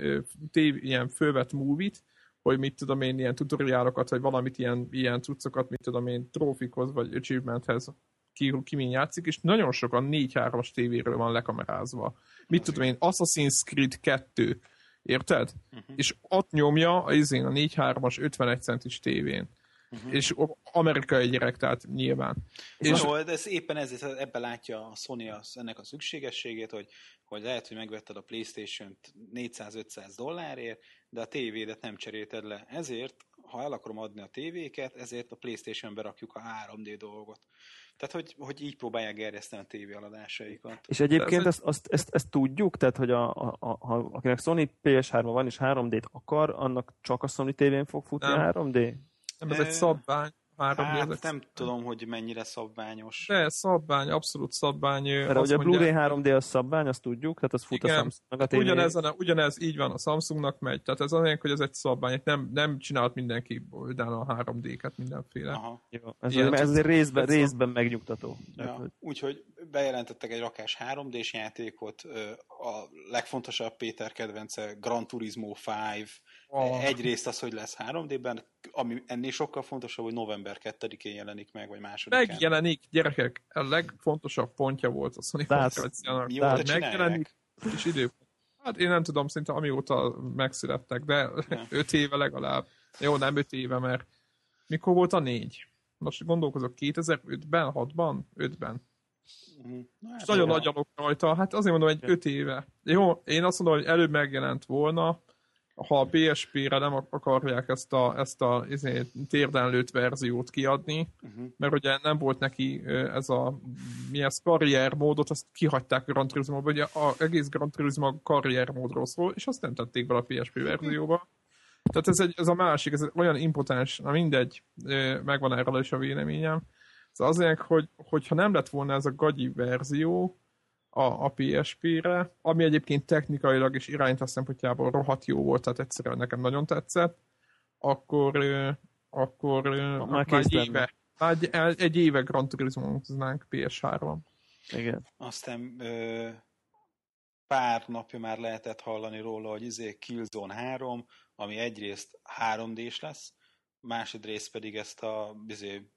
tév, ilyen fölvett movie-t, hogy mit tudom én, ilyen tutoriálokat, vagy valamit, ilyen, ilyen cuccokat, mit tudom én, trófikhoz, vagy achievementhez ki, ki min játszik, és nagyon sokan négy-hármas tévéről van lekamerázva. Mit tudom én, Assassin's Creed kettő, érted? Uh-huh. És ott nyomja izén a négy-hármas ötvenegy centis tévén. Uh-huh. És amerikai gyerek, tehát nyilván. És jó, ez éppen ezért ebben látja a Sony az, ennek a szükségességét, hogy, hogy lehet, hogy megvetted a PlayStation-t négyszáz-ötszáz dollárért, de a tévédet nem cserélted le. Ezért, ha el akarom adni a tévéket, ezért a PlayStation-be rakjuk a három dé dolgot. Tehát, hogy, hogy így próbálják gerjeszteni a tévé eladásaikat. És egyébként ez, ezt, azt, ezt, ezt tudjuk, tehát, hogy a, a, a, akinek Sony pé es hárma van és három dét akar, annak csak a Sony tévén fog futni nem. három dé? Nem, ez egy szabvány. Hát nem tudom, hogy mennyire szabványos. De szabvány, abszolút szabvány. Erre ugye a Blu-ray három dé az szabvány, azt tudjuk, tehát az fut igen, a Samsungnak a tévé. Ugyanez, ugyanez így van, a Samsungnak megy. Tehát ez azért, hogy ez egy szabvány. Nem, nem csinált mindenki oldalán a három déket mindenféle. Aha. Jó, ez, ilyen, ez azért részben, részben megnyugtató. Ja, úgyhogy bejelentettek egy rakás három dés játékot. A legfontosabb Péter kedvence Gran Turismo öt. Oh. Egyrészt az, hogy lesz három dében, ami ennél sokkal fontosabb, hogy november kettedikén jelenik meg, vagy másodikán. Megjelenik, gyerekek, a legfontosabb pontja volt a Sony konferenciának. Megjelenik, és idő. Hát én nem tudom, szerintem amióta megszülettek, de öt éve legalább. Jó, nem öt éve, mert mikor volt a négy? Most gondolkozok, kétezer-ötben, hatban, ötben. Uh-huh. Na, és nagyon nagy alok rajta. Hát azért mondom, egy öt éve. Jó, én azt mondom, hogy előbb megjelent volna, ha a pé es pére nem akarják ezt a, ezt a térdenlőtt verziót kiadni, uh-huh. mert ugye nem volt neki ez a mi ez, karriermódot, azt kihagyták a Gran Turismo-ba, ugye az egész Gran Turismo karriermódról szól, és azt nem tették bele a pé es pé verzióba. Tehát ez, egy, ez a másik, ez olyan impotens, na mindegy, megvan erről is a véleményem. Ez azért, hogy, hogyha nem lett volna ez a gagyi verzió, A, a pé es pére, ami egyébként technikailag és irányítás szempontjából rohadt jó volt, tehát egyszerűen nekem nagyon tetszett. akkor, akkor, akkor egy éve, egy, egy éve Gran Turismo-znánk pé es három. Igen. Aztán ö, pár napja már lehetett hallani róla, hogy izé Killzone három, ami egyrészt három dés lesz, másodrészt pedig ezt a izé,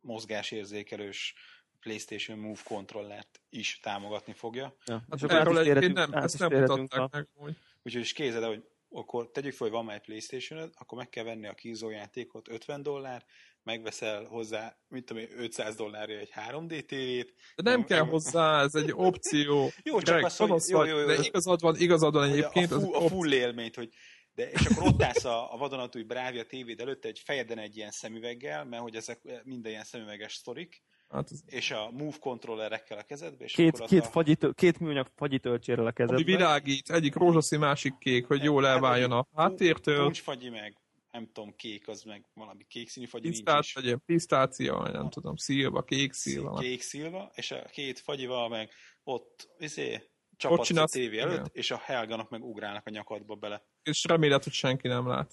mozgásérzékelős PlayStation Move kontrollert is támogatni fogja. Ja. Hát erről egy, nem, ezt nem mutatták meg. Úgy. Úgyhogy is kézzel, hogy akkor tegyük fel, hogy van már egy PlayStation-öd, akkor meg kell venni a Killzone játékot ötven dollár, megveszel hozzá, mit tudom én, ötszáz dollárja egy három dé tévét. De nem kell hozzá, ez egy opció. Jó, csak az, hogy jó, jó, jó. De igazad van, igazad van egyébként. A, a full élményt, hogy de, és akkor ott állsz a, a vadonatúj Brávia tévéd előtt egy fejeden egy ilyen szemüveggel, mert hogy ezek minden ilyen szemüveges sztorik, hát az... és a Move kontrollerekkel a kezedbe, és két, akkor két, a... fagyitő, két műanyag fagyitölcsérrel a kezedbe. Ami világít, egyik rózsaszín, másik kék, hogy jól elváljon a háttértől. Puncs fagyi meg, nem tudom, kék, az meg valami kék színű fagyi Pisztát, nincs is. Pisztácia, nem a... tudom, szilva, kék szilva. Kék szilva, és a két fagyival meg ott, izé... csapat a tévé előtt, igen. És a helganok meg ugrálnak a nyakadba bele. És reméled, hogy senki nem lát.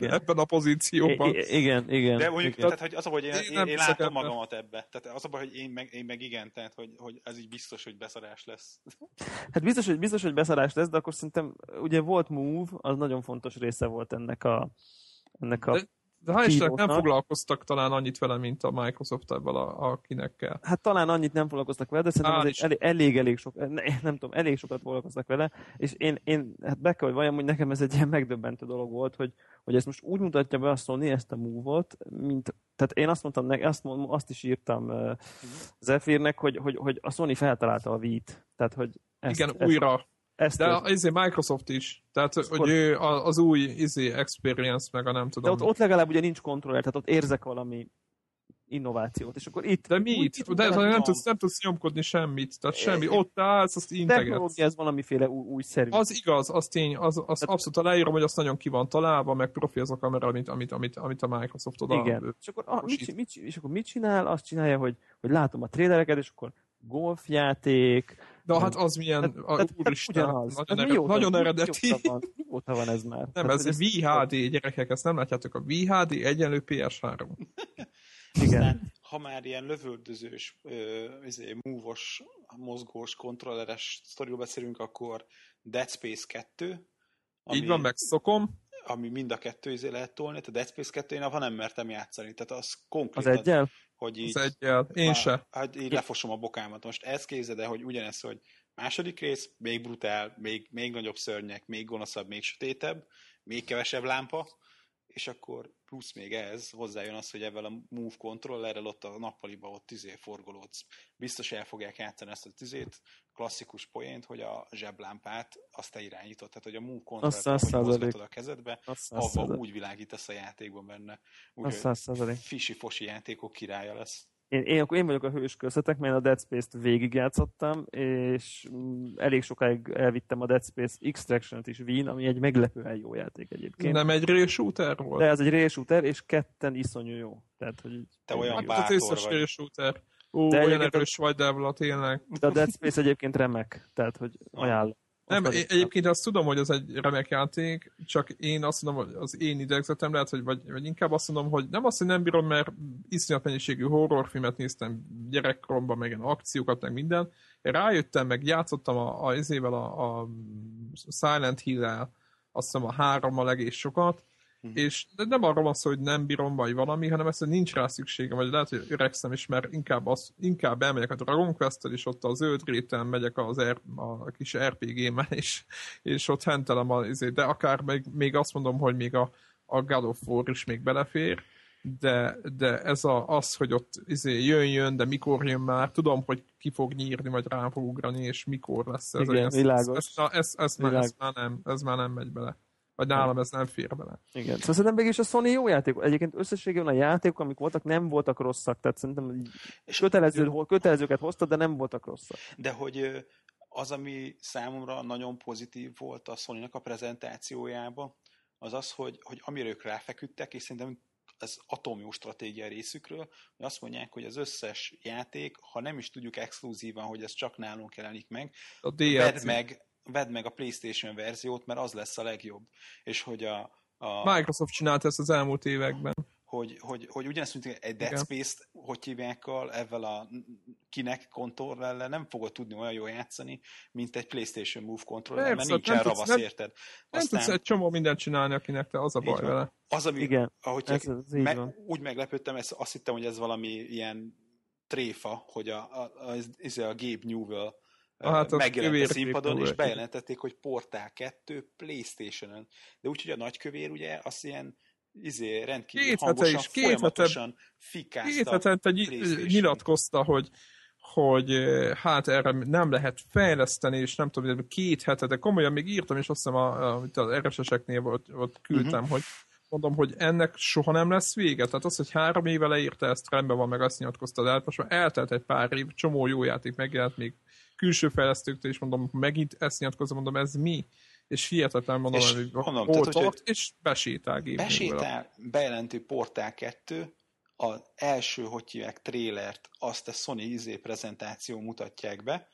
Ebben a pozícióban. I- I- igen, igen. De mondjuk, igen. Tehát, hogy az, hogy én, én, én, én látom magamat ebbe. Tehát az, hogy én meg, én meg igen, tehát, hogy, hogy ez így biztos, hogy beszarás lesz. Hát biztos, hogy, biztos, hogy beszarás lesz, de akkor szerintem, ugye volt Move, az nagyon fontos része volt ennek a ennek a... De... De hál' nem foglalkoztak talán annyit vele, mint a Microsoft ebből a, a Kinecttel. Hát talán annyit nem foglalkoztak vele, de szerintem elég-elég sok, ne, nem tudom, elég sokat foglalkoztak vele, és én, én hát be kell, hogy valljam, hogy nekem ez egy ilyen megdöbbentő dolog volt, hogy, hogy ezt most úgy mutatja be a Sony, ezt a Move-ot, mint, tehát én azt mondtam, azt, azt is írtam uh, Zephyrnek, hogy, hogy, hogy a Sony feltalálta a Wii-t. Tehát, hogy ezt, igen, ezt, újra. Ezt de az Microsoft is. Tehát hogy az új izé, experience, meg a nem tudom. De ott, ott legalább ugye nincs kontroller, tehát ott érzek valami innovációt. És akkor itt... De mi itt? itt de, de nem, tudsz, nem tudsz nyomkodni semmit. Tehát semmi. Én... Ott állsz, azt integetsz. Technológia, ez valamiféle új, újszerű. Az igaz, az tény. Az, az abszolút aláírom, hogy azt nagyon ki van találva, meg profi az a kamera, amit, amit, amit, amit a Microsoft oda... Igen. És akkor, a, mit, mit, és akkor mit csinál? Azt csinálja, hogy, hogy látom a trélereket, és akkor golfjáték... De hát az milyen, tehát, úristen, hát nagyon, erő, mióta, nagyon eredeti. Mióta van, mióta van ez már? Nem, tehát, ez vé há dé, gyerekek, ezt nem látjátok. A vé há dé egyenlő pé es három. Igen. Aztán, ha már ilyen lövöldözős, múvos, mozgós, kontrolleres sztoriról beszélünk, akkor Dead Space kettő. Ami, így van, megszokom. Ami mind a kettő izé lehet tolni. A Dead Space kettő én nem mertem játszani. Tehát az konkrétan... Az egyel? Hogy így, az egyel. Én se. Hát így lefosom a bokámat. Most ezt képzeld el, hogy ugyanez, hogy második rész, még brutál, még, még nagyobb szörnyek, még gonoszabb, még sötétebb, még kevesebb lámpa, és akkor plusz még ez, hozzájön az, hogy ebben a Move Controllerrel ott a nappaliba ott tüzé forgolódsz. Biztos el fogják játszani ezt a tüzét, klasszikus poént, hogy a zseblámpát azt te irányítod. Tehát, hogy a Move Controllert, hogy mozgatod a kezedbe, abban úgy világítasz a játékban benne. Úgyhogy fisi-fosi játékok királya lesz. Én, én, akkor én vagyok a hős köztetek, mert a Dead Space-t végigjátszottam, és elég sokáig elvittem a Dead Space Extraction-t is Wien, ami egy meglepően jó játék egyébként. Nem egy rail-shooter volt? De ez egy rail-shooter, és ketten iszonyú jó. Tehát, hogy te olyan bátor vagy. Az rail-shooter. Ó, de olyan erős vagy, Devla, tényleg. De a Dead Space egyébként remek, tehát, hogy ajánlom. Nem, én egyébként azt tudom, hogy az egy remek játék, csak én azt mondom, hogy az én idegzetem lehet, hogy vagy, vagy inkább azt mondom, hogy nem azt, hogy nem bírom, mert iszonyat mennyiségű horrorfilmet néztem gyerekkoromban, meg ilyen akciókat, meg minden. Rájöttem, meg játszottam a, a, ezével a, a Silent Hill-el, azt hiszem a hárommal egész sokat, mm-hmm. És de nem arra van szó, hogy nem bírom, vagy valami, hanem ezt, hogy nincs rá szükségem, vagy lehet, hogy öregszem is, mert inkább, az, inkább elmegyek a Dragon Quest-tel, és ott a zöld réten megyek az er, a kis er pé gé-mel, és, és ott hentelem, a, de akár még, még azt mondom, hogy még a, a God of War is még belefér, de, de ez a, az, hogy ott jön-jön, de mikor jön már, tudom, hogy ki fog nyírni, vagy rám fog ugrani, és mikor lesz ez. Igen, világos. Ez már nem megy bele. Vagy nálam ez nem fér bele. Igen. Szóval szerintem mégis a Sony jó játék. Egyébként összességében a játékok, amik voltak, nem voltak rosszak. Tehát szerintem kötelező, kötelezőket hoztad, de nem voltak rosszak. De hogy az, ami számomra nagyon pozitív volt a Sony-nak a prezentációjában, az az, hogy, hogy amire ők ráfeküdtek, és szerintem ez atomjó stratégia részükről, hogy azt mondják, hogy az összes játék, ha nem is tudjuk exkluzívan, hogy ez csak nálunk jelenik meg, vedd meg vedd meg a PlayStation verziót, mert az lesz a legjobb. És hogy a, A... Microsoft csinálta ezt az elmúlt években. Hogy, hogy, hogy ugyanezt, mint egy Dead Space-t, hogy hívjákkal, ezzel a Kinect kontrollellel nem fogod tudni olyan jól játszani, mint egy PlayStation Move kontrollellel, mert nincsen nem ravasz, tudsz, érted? Aztán... Nem tudsz egy csomó mindent csinálni a Kinecttel, az a baj vele. Az, ami, igen, ahogy ez, ez me- van. Úgy meglepődtem, ezt, azt hittem, hogy ez valami ilyen tréfa, hogy a, a, a, a Gabe Newell ah, hát megjelent a színpadon, és bejelentették, hogy Portál kettő PlayStation-ön. De úgyhogy a nagykövér, ugye, az ilyen izé, rendkívül két hangosan, is, két folyamatosan fikázta. Két hetente nyilatkozta, hogy, hogy hát erre nem lehet fejleszteni, és nem tudom, két hetete. Komolyan még írtam, és azt hiszem a, a, az er es eseknél volt, ott küldtem, uh-huh. hogy mondom, hogy ennek soha nem lesz vége. Tehát az, hogy három éve leírta, ezt rendben van, meg azt nyilatkozta, de hát most már eltelt egy pár év, csomó jó játék megjelent még külső fejlesztőktől, és mondom, megint ezt nyilatkozom, mondom, ez mi? És hihetetlen mondom, és, hogy mondom, volt tehát, ott, és besétál gépnél. Besétál, bejelentő Portál kettő, az első, hogy hívják, trélert, azt a Sony izé prezentáció mutatják be,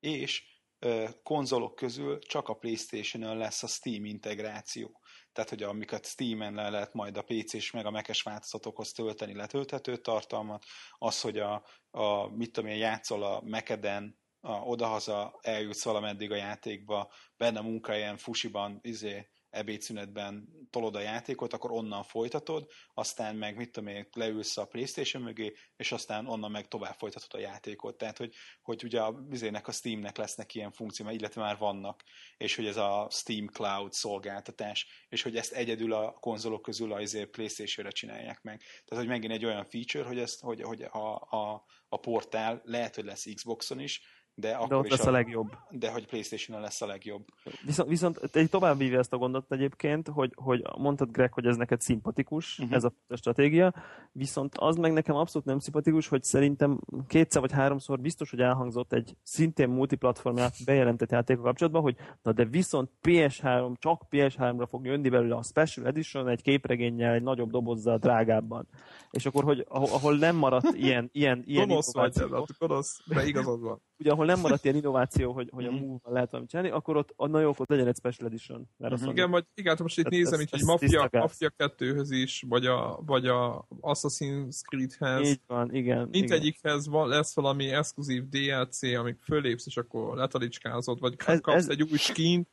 és ö, konzolok közül csak a PlayStation-ön lesz a Steam integráció. Tehát, hogy amiket Steam-en le lehet majd a pé cés meg a Mac-es változatokhoz tölteni letölthető tartalmat, az, hogy a, a mit tudom én, játszol a Mac-eden, odahaza eljutsz valameddig a játékba, benne a munkahelyen, fusiban, izé, ebédszünetben tolod a játékot, akkor onnan folytatod, aztán meg, mit tudom én, leülsz a PlayStation mögé, és aztán onnan meg tovább folytatod a játékot. Tehát, hogy, hogy ugye a, izének, a Steamnek lesznek ilyen funkciói, illetve már vannak, és hogy ez a Steam Cloud szolgáltatás, és hogy ezt egyedül a konzolok közül a izé, PlayStation-re csinálják meg. Tehát, hogy megint egy olyan feature, hogy, ezt, hogy, hogy a, a, a portál lehet, hogy lesz Xboxon is, de, de ott lesz a, a legjobb. De hogy PlayStation-on lesz a legjobb. Viszont, viszont tovább vívja ezt a gondot egyébként, hogy, hogy mondtad, Greg, hogy ez neked szimpatikus, uh-huh. ez a stratégia, viszont az meg nekem abszolút nem szimpatikus, hogy szerintem kétszer vagy háromszor biztos, hogy elhangzott egy szintén multiplatformját bejelentett játékok kapcsolatban, hogy na de viszont pé es három, csak pé es háromra fog jönni belőle a Special Edition egy képregénnyel, egy nagyobb dobozzal drágábban. És akkor, hogy ahol nem maradt ilyen, ilyen, ilyen gonosz vagy, gonosz, de igazad van. Ugye, ahol nem maradt ilyen innováció, hogy, hogy a Move-val lehet valamit csinálni, akkor ott a nagyon jók, ott legyen egy Special Edition. Uh-huh. Igen, vagy igen, most itt nézem, így, hogy Mafia kettőhöz is, vagy a, vagy a Assassin's Creedhez. Így van, igen. Mindegyikhez igen. lesz valami exkluzív dé el cé, amíg fölépsz, és akkor letalicskázod, vagy kapsz ez, ez... egy új skint.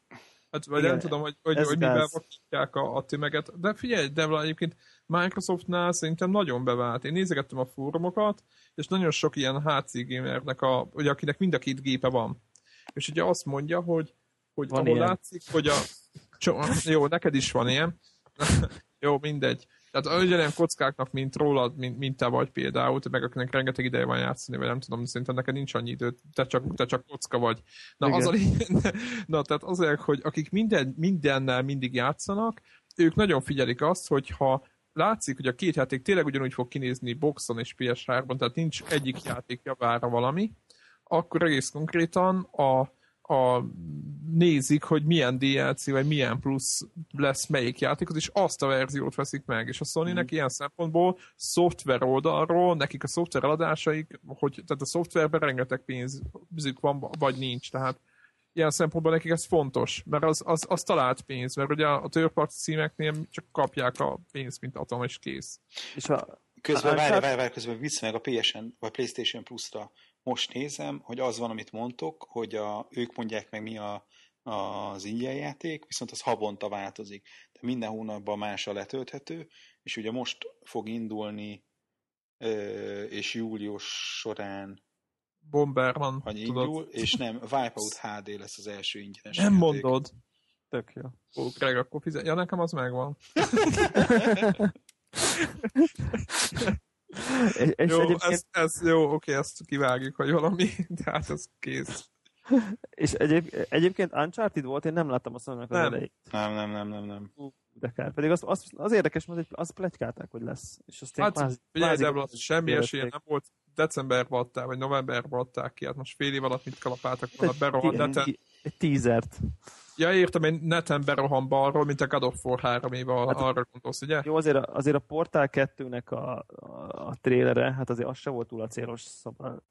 Hát, vagy igen, nem tudom, hogy, hogy, hogy mivel vakítják a, a tömeget. De figyelj, Devla, egyébként Microsoftnál szerintem nagyon bevált. Én nézegettem a fórumokat, és nagyon sok ilyen há cé gamernek, a, ugye, akinek mind a két gépe van. És ugye azt mondja, hogy, hogy ahol ilyen. Látszik, hogy a... Jó, neked is van ilyen. Jó, mindegy. Tehát ugyanilyen kockáknak, mint rólad, mint, mint te vagy például, te meg akinek rengeteg ideje van játszani, vagy nem tudom, szerintem neked nincs annyi időt, te csak, te csak kocka vagy. Na, az a, na tehát azért, hogy akik minden, mindennel mindig játszanak, ők nagyon figyelik azt, hogyha látszik, hogy a két játék tényleg ugyanúgy fog kinézni boxon és pé es háromon, tehát nincs egyik játék javára valami, akkor egész konkrétan a A, nézik, hogy milyen dé el cé vagy milyen plusz lesz melyik játékot, és azt a verziót veszik meg. És a Sony-nek mm. ilyen szempontból szoftver oldalról, nekik a szoftver eladásaik, hogy, tehát a szoftverben rengeteg pénzük van, vagy nincs. Tehát ilyen szempontból nekik ez fontos, mert az, az, az talált pénz, mert ugye a törparti címeknél csak kapják a pénzt, mint atom, és kész. És ha... Közben, várj, várj, várj, közben visz meg a pé es en, vagy PlayStation Plus-ra. Most nézem, hogy az van, amit mondtok, hogy a, ők mondják meg, mi a, a, az ingyen játék, viszont az havonta változik. De minden hónapban más a letölthető, és ugye most fog indulni, ö, és július során Bomberman, indul, és nem, Wipeout há dé lesz az első ingyenes nem játék. Nem mondod! Tök jó. Ó, Greg, akkor fizet... Ja, nekem az megvan. És, és jó, egyébként... ez, ez, jó, oké, ezt kivágjuk, hogy valami, de hát ez kész. És egyéb, egyébként Uncharted volt, én nem láttam a Sony-nak az elejét. Nem, nem, nem, nem, nem. De kár, pedig az, az, az érdekes, mert azt pletykálták, hogy lesz. És azt hát, pláz, figyelj, Devla, semmi esélye nem volt. Decemberben adták, vagy novemberben adták ki, hát most fél év alatt mit kalapáltak volna, berohan neten. Egy tízert. Ja, értem, én neten berohan balról, mint a God of War három éve hát, arra gondolsz, ugye? Jó, azért a, azért a Portál kettőnek a, a, a trélere, hát azért az se volt túl a célos, szóval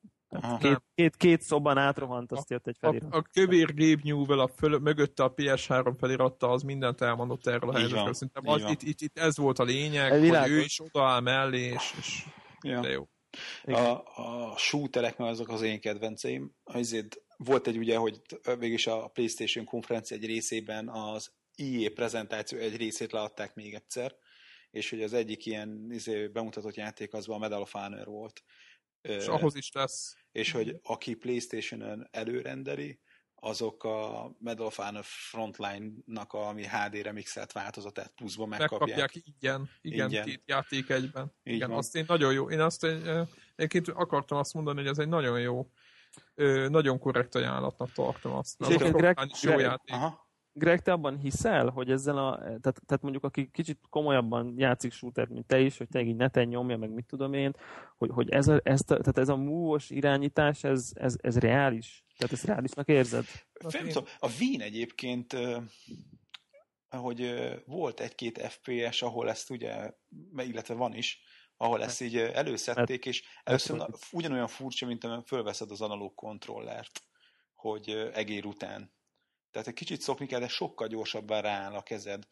Két, két, két szobban átrohant, azt a, jött egy felirat. A, a kövér gépnyúvel a föl, mögötte a pé es három feliratta, az mindent elmondott erről a helyzetről. Szerintem az, itt, itt, itt ez volt a lényeg, ez hogy világos. Ő is odaáll mellé, és, és ja. De jó. A, a shooterek, mert azok az én kedvenceim. Azért volt egy ugye, hogy végülis a PlayStation konferencia egy részében az í á prezentáció egy részét leadták még egyszer, és hogy az egyik ilyen izé, bemutatott játék az a Medal of Honor volt. És ahhoz is lesz. És hogy aki PlayStation-ön előrendeli, azok a Medal of Honor Frontline-nak a ami há dé-re mixelt változatát pluszban megkapják. Megkapják ingyen, igen, ingyen. Két játék egyben. Így igen, van. Azt én nagyon jó. Én azt egyébként akartam azt mondani, hogy ez egy nagyon jó, nagyon korrekt ajánlatnak tartom azt. Az a Greg, jó játék. Aha. Greg, te abban hiszel, hogy ezzel a... Tehát, tehát mondjuk, aki kicsit komolyabban játszik shootert, mint te is, hogy te így neten nyomja, meg mit tudom én, hogy, hogy ez, a, ez, a, tehát ez a múvos irányítás, ez, ez, ez reális? Tehát ezt reálisnak érzed? Fem, a Wii-n egyébként, hogy volt egy-két ef pé es, ahol ezt ugye, illetve van is, ahol ezt így előszedték, és először ugyanolyan furcsa, mint amikor fölveszed az analóg kontrollert, hogy egér után. Tehát egy kicsit szokni kell, de sokkal gyorsabban rááll a kezed.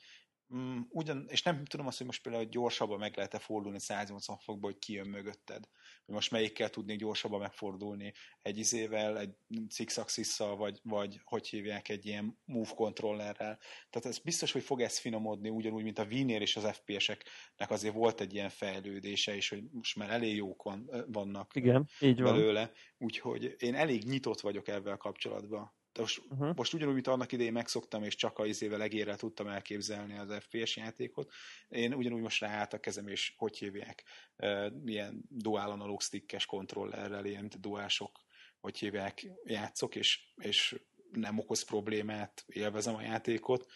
Ugyan, és nem tudom azt, hogy most például gyorsabban meg lehet-e fordulni száznyolcvan fokba, hogy kijön mögötted. Most melyikkel tudnék gyorsabban megfordulni? Egy izével, egy six-axis-szal, vagy, vagy hogy hívják, egy ilyen move controllerrel. Tehát ez biztos, hogy fog ez finomodni, ugyanúgy, mint a Wii-nél és az ef pé eseknek azért volt egy ilyen fejlődése, és hogy most már elég jók vannak. Igen, így van. Belőle. Úgyhogy én elég nyitott vagyok ebben kapcsolatban. Most, uh-huh. most ugyanúgy, mint annak idején megszoktam, és csak a izével egérrel tudtam elképzelni az ef pé es játékot. Én ugyanúgy most ráállt a kezem, és hogy hívják, e, ilyen dual analog stickes kontrollerrel, ilyen dualsok, hogy hívják, játszok, és, és nem okoz problémát, élvezem a játékot,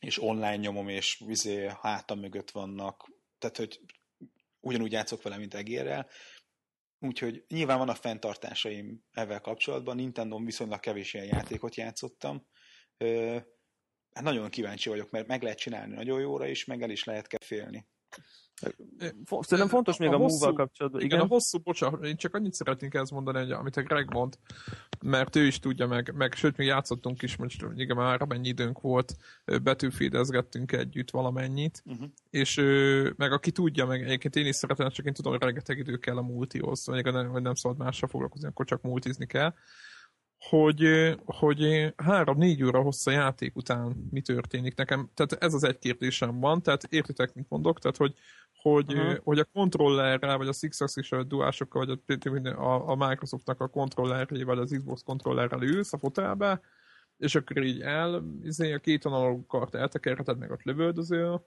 és online nyomom, és izé, hátam mögött vannak, tehát, hogy ugyanúgy játszok vele, mint egérrel. Úgyhogy nyilván vannak fenntartásaim ezzel kapcsolatban, Nintendon viszonylag kevés ilyen játékot játszottam. Ö, hát nagyon kíváncsi vagyok, mert meg lehet csinálni nagyon jóra is, meg el is lehet kell félni. Szerintem fontos még a, a Move-val kapcsolatban. Igen, igen, a hosszú, bocsánat, én csak annyit szeretnék ezt mondani, hogy amit a Greg mond, mert ő is tudja meg, meg sőt, mi játszottunk is, most igen, már mennyi időnk volt, Battlefieldezgettünk együtt valamennyit, uh-huh. és meg aki tudja, meg egyébként én is szeretem, csak én tudom, hogy rengeteg idő kell a multihoz, vagy nem, nem szabad mással foglalkozni, akkor csak multizni kell, hogy, hogy három-négy óra hossza játék után mi történik nekem. Tehát ez az egy kérdésem van, tehát értitek, mit mondok, tehát hogy Hogy, uh-huh. hogy a kontrollerrel, vagy a six-axis-sel, a duásokkal, vagy a, a Microsoftnak a kontrollerjével, az Xbox kontrollerrel ülsz a fotelbe, és akkor így el, izé, a két analóg kart eltekerheted meg a lövöldöző,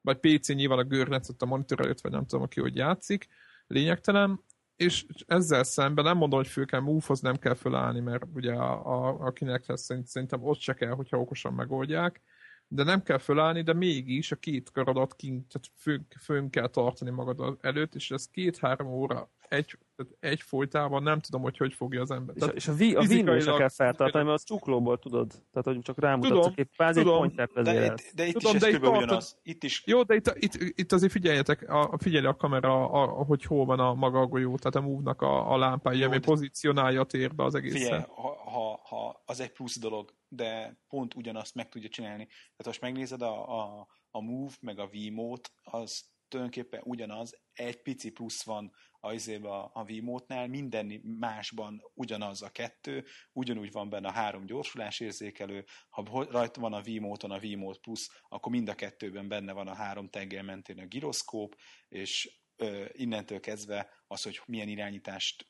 vagy pé cé nyilván a görnetszett a monitor előtt, vagy nem tudom aki, hogy játszik, lényegtelen, és ezzel szemben nem mondom, hogy fő kell move-hoz nem kell fölállni, mert ugye a, a, a Kinecthez szerintem ott se kell, hogyha okosan megoldják, de nem kell fölállni, de mégis a két karadat kint, tehát fönn, fönn kell tartani magad előtt, és ez két-három óra egy, tehát egy folytában nem tudom, hogy hogy fogja az ember. És, és a Wii-nél sem kell feltartani, mert a csuklóból tudod, tehát hogy csak rámutatsz, hogy kvázi egy pontját vezérelsz. De, de itt tudom, is ez kb. Ugyanaz. Itt is. Jó, de itt, itt, itt azért figyeljetek, a, figyelj a kamera, a, a, hogy hol van a maga a golyó, tehát a Move-nak a, a lámpája, ami pozícionálja a térbe az egészen. Figyelj, ha, ha, ha az egy plusz dolog, de pont ugyanazt meg tudja csinálni. Tehát most megnézed a, a, a Move, meg a Wiimote, az tulajdonképpen ugyanaz, egy pici plusz van azért a, a Wiimote-nál, minden másban ugyanaz a kettő, ugyanúgy van benne a három gyorsulás érzékelő, ha rajta van a Wiimote-on a Wiimote plusz, akkor mind a kettőben benne van a három teggel mentén a giroszkóp, és ö, innentől kezdve az, hogy milyen irányítást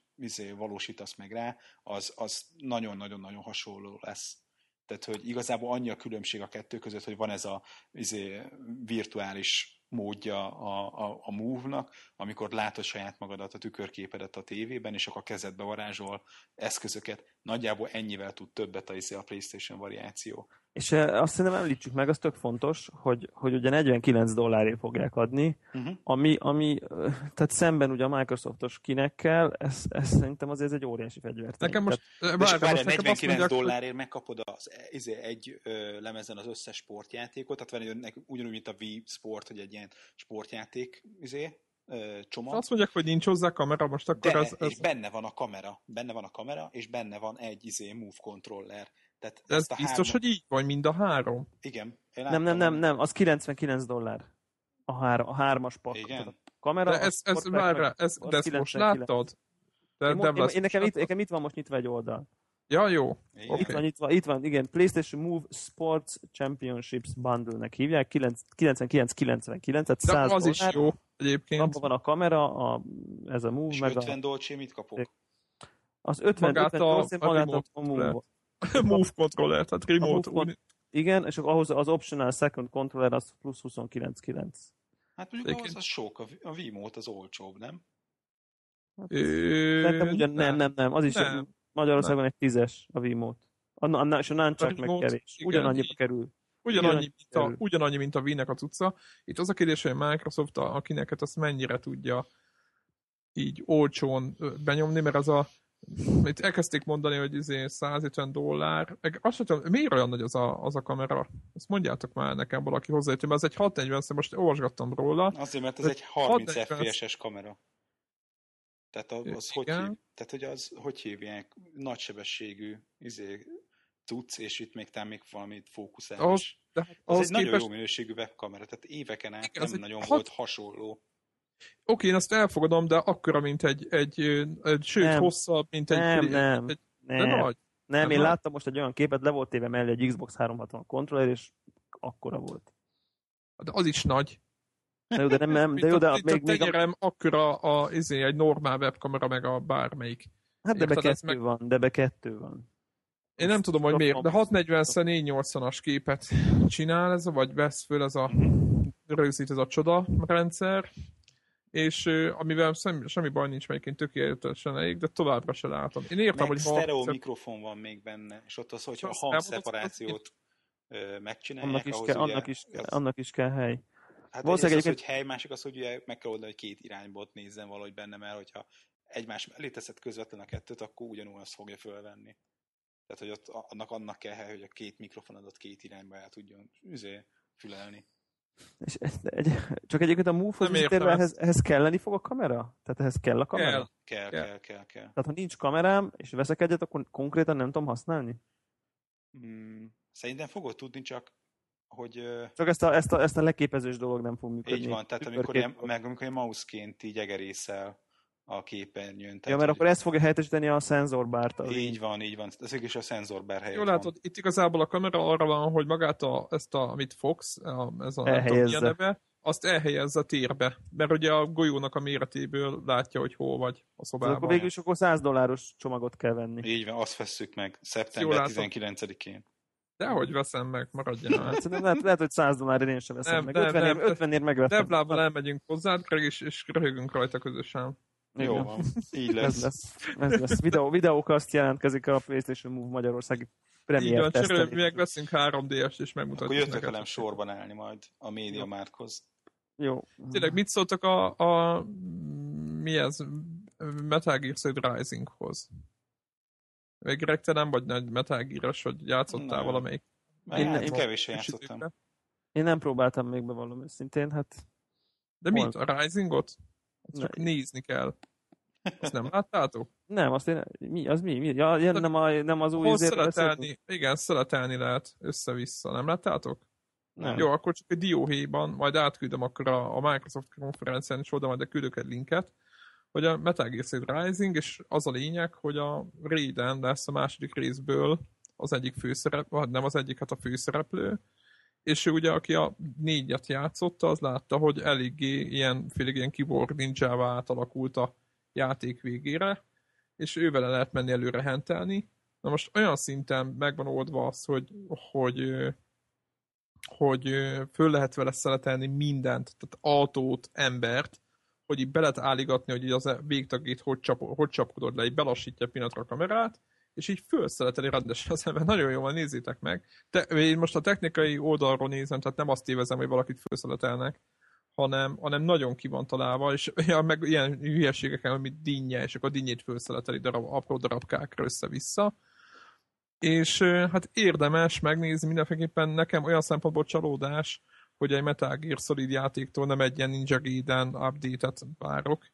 valósítasz meg rá, az, az nagyon-nagyon-nagyon hasonló lesz. Tehát, hogy igazából annyi a különbség a kettő között, hogy van ez a izé, virtuális módja a, a, a Move-nak, amikor látod saját magadat, a tükörképedet a tévében, és akkor a kezedbe varázsol eszközöket. Nagyjából ennyivel tud többet a, izé, a PlayStation variáció. És azt szerintem említsük meg, az tök fontos, hogy, hogy ugye negyvenkilenc dollárért fogják adni, uh-huh. ami, ami, tehát szemben ugye a Microsoftos Kinecttel, ez, ez szerintem azért egy óriási fegyvert. Nekem most, tehát, bár, bár, most nekem negyvenkilenc dollárért megkapod az, az, egy ö, lemezen az összes sportjátékot, tehát van ugyanúgy, mint a Wii Sport, hogy egy ilyen sportjáték izé, csomag. Azt mondják, hogy nincs hozzá kamera, most akkor de, ez, ez... és benne van a kamera. Benne van a kamera, és benne van egy izé Move controller. Tehát ez biztos, három... hogy így vagy mind a három? Igen. Nem, nem, nem, nem, az kilencvenkilenc dollár. A, három, a hármas pak. Igen. A kamera, de ez, ez, várj rá, ez, de ezt most láttad? De, én, de én, én nekem, itt, nekem itt van most nyitva egy oldal. Ja, jó. Okay. Itt van, itt van, itt van, igen, PlayStation Move Sports Championships Bundle-nek hívják, kilencvenkilenc kilencvenkilenc, tehát száz dollár. De az is jó egyébként. Abban van a kamera, a, ez a Move. És meg ötven a... dolcsi mit kapok? Az ötven, ötven dolcsi magát a, a Move-ot. Move controller, tehát remote. Move, igen, és ahhoz az optional second controller az plusz huszonkilenc kilenc. Hát mondjuk ahhoz az sok, a Wiimote az olcsóbb, nem? Hát, Ö... ugyan, nem, nem, nem, az is nem. Magyarországon nem. Egy tízes a Wiimote. Annál, és a náncsak meg kevés. Ugyanannyiba kerül. Ugyanannyi, ugyanannyi, mint a, ugyanannyi, mint a Wii-nek a cucca. Itt az a kérdés, hogy Microsoft a Kinectet azt mennyire tudja így olcsón benyomni, mert az a itt elkezdték mondani, hogy izé száz ötven dollár. Azt sem tudom, miért olyan nagy az a, az a kamera? Ezt mondjátok már nekem valaki hozzáértő, mert ez egy hatszáznegyven, most olvasgattam róla. Azért, mert ez egy harminc ef pé es-es kamera. Tehát az hogy, hív, tehát, hogy az hogy hívják, nagysebességű izé, tudsz, és itt még talán még valamit fókuszál is. Az, az egy képest... nagyon jó minőségű webkamera, tehát éveken át igen, nem nagyon hat... volt hasonló. Oké, én azt elfogadom, de akkora, mint egy, egy, egy sőt, nem. hosszabb, mint egy... Nem, nem, egy, nem. De nagy. Nem, nem én nagy. Láttam most egy olyan képet, le volt téve mellé egy Xbox háromszázhatvan kontroller, és akkora volt. De az is nagy. De jó, de nem, nem, de jó, de itt a, még, a tenyerem még a... akkora a, izé, egy normál webkamera, meg a bármelyik. Hát de be kettő meg... van, de be kettő van. Én nem tudom, hogy miért, de hatszáznegyven négyszáznyolcvanas képet csinál ez, vagy vesz föl ez a rögzít ez a csoda rendszer, és amivel semmi, semmi baj nincs, melyiként tökéletesen elég, de továbbra se látom. Én értem, meg hogy sztereó mikrofon van még benne, és ott az, hogyha a hangszeparációt megcsinálják, ahhoz kell, ugye... Annak is, az... annak is kell hely. Hát az, egyébként... az, hogy hely, másik az, hogy ugye meg kell oldani, hogy két irányból nézzen valahogy benne, mert hogyha egymás mellé teszed közvetlen a kettőt, akkor ugyanúgy azt fogja fölvenni. Tehát, hogy ott annak, annak kell hely, hogy a két mikrofonodat két irányba el tudjon üzé, fülelni. És egy, csak egyébként a Move-hoz visszatérve, ehhez, ehhez kell lenni fog a kamera? Tehát ehhez kell a kamera? Kell, kell, kell. kell, kell, kell. Tehát ha nincs kamerám, és veszek egyet, akkor konkrétan nem tudom használni? Hmm. Szerintem fogod tudni, csak hogy, csak ezt a, ezt, a, ezt a leképezős dolog nem fog működni. Így van, tehát amikor én, meg, amikor én mouse-ként így egerészel a képernyőn. Tehát, ja, mert akkor ezt fogja helyettesíteni a szenzorbárt. Így van, így van. Ez is a szenzorbár helyett. Jó, látod, itt igazából a kamera arra van, hogy magát a, ezt a, amit fogsz, a, ez a nem tudom, milyen neve, azt elhelyezze a térbe. Mert ugye a golyónak a méretéből látja, hogy hol vagy a szobában. Akkor végül is akkor száz dolláros csomagot kell venni. Így van, azt vesszük meg szeptember tizenkilencedikén. Dehogy veszem meg, maradjál el. Lehet, lehet, hogy száz dollárért én sem veszem nem, meg. ötvenért megvettem. Devlával elmegyünk hozzád, Greg, és, és röhögünk rajta közösen. Jó, jó van, így lesz. Ez lesz. Ez lesz. Videó, videókast jelentkezik a PlayStation Move Magyarországi premier tesztelés. Így van, mi megveszünk három dé-est, és megmutatjuk. Akkor jöttök velem sorban állni majd a Media Markthoz. Jó. Tényleg, mit szóltak a, a mi ez? Metal Gear Solid Risinghoz? Még Greg, te nem vagy nagy Metal Gear-os, hogy játszottál nem. valamelyik? Én, nem, én kevésen játszottam. Be. Én nem próbáltam még be valami szintén, hát... De hol? Mit? A Risingot? Csak nézni kell. Azt nem láttátok? Nem, azt én... Mi, az mi? mi? Ja, ja, nem, a, nem az új ezért beszéltünk? Igen, szeletelni lehet össze-vissza. Nem láttátok? Nem. Jó, akkor csak egy dióhéjban, majd átküldöm akkor a, a Microsoft konferencián, és oda majd küldök egy linket, hogy a Metal Gear Solid Rising, és az a lényeg, hogy a Raiden lesz a második részből az egyik főszereplő, vagy nem az egyik, hát a főszereplő, és ő ugye, aki a négyet játszotta, az látta, hogy eléggé ilyen, félig ilyen kiborg ninjává átalakult a játék végére, és ővele lehet menni előre hentelni. Na most olyan szinten megvan oldva az, hogy, hogy, hogy föl lehet vele szeletelni mindent, tehát autót, embert, hogy így be lehet álligatni, hogy így az végtagét hogy, csap, hogy csapkodod le, így belassítja pillanatra a kamerát, és így fölszeleteli rendesen az ember. Nagyon jól van, nézzétek meg. Te, én most a technikai oldalról nézem, tehát nem azt évezem, hogy valakit fölszeletelnek, hanem, hanem nagyon ki van találva, és ja, meg ilyen hülyeségeken, amit dinnye, és akkor a dinnyét fölszeleteli darab, apró darabkákra össze-vissza. És hát érdemes megnézni mindenféleképpen, nekem olyan szempontból csalódás, hogy egy Metal Gear Solid játéktól nem egy ilyen Ninja Gaiden update-et várok,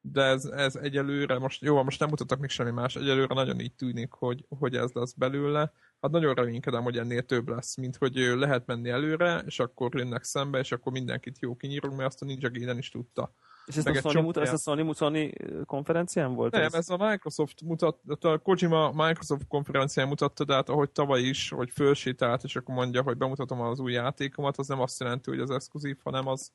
de ez, ez egyelőre, most, jó, most nem mutattak még semmi más, egyelőre nagyon így tűnik, hogy, hogy ez lesz belőle. Hát nagyon reménykedem, hogy ennél több lesz, mint hogy lehet menni előre, és akkor jönnek szembe, és akkor mindenkit jó kinyírunk, mert azt a Ninja Gaiden is tudta. És ezt a, Sony muta, ezt a Sony, Sony konferencián volt? Nem, ez, ez a Microsoft mutat, a Kojima Microsoft konferencián mutatta, de hát ahogy tavaly is, hogy fölsétált, és akkor mondja, hogy bemutatom az új játékomat, az nem azt jelenti, hogy az exkluzív, hanem az,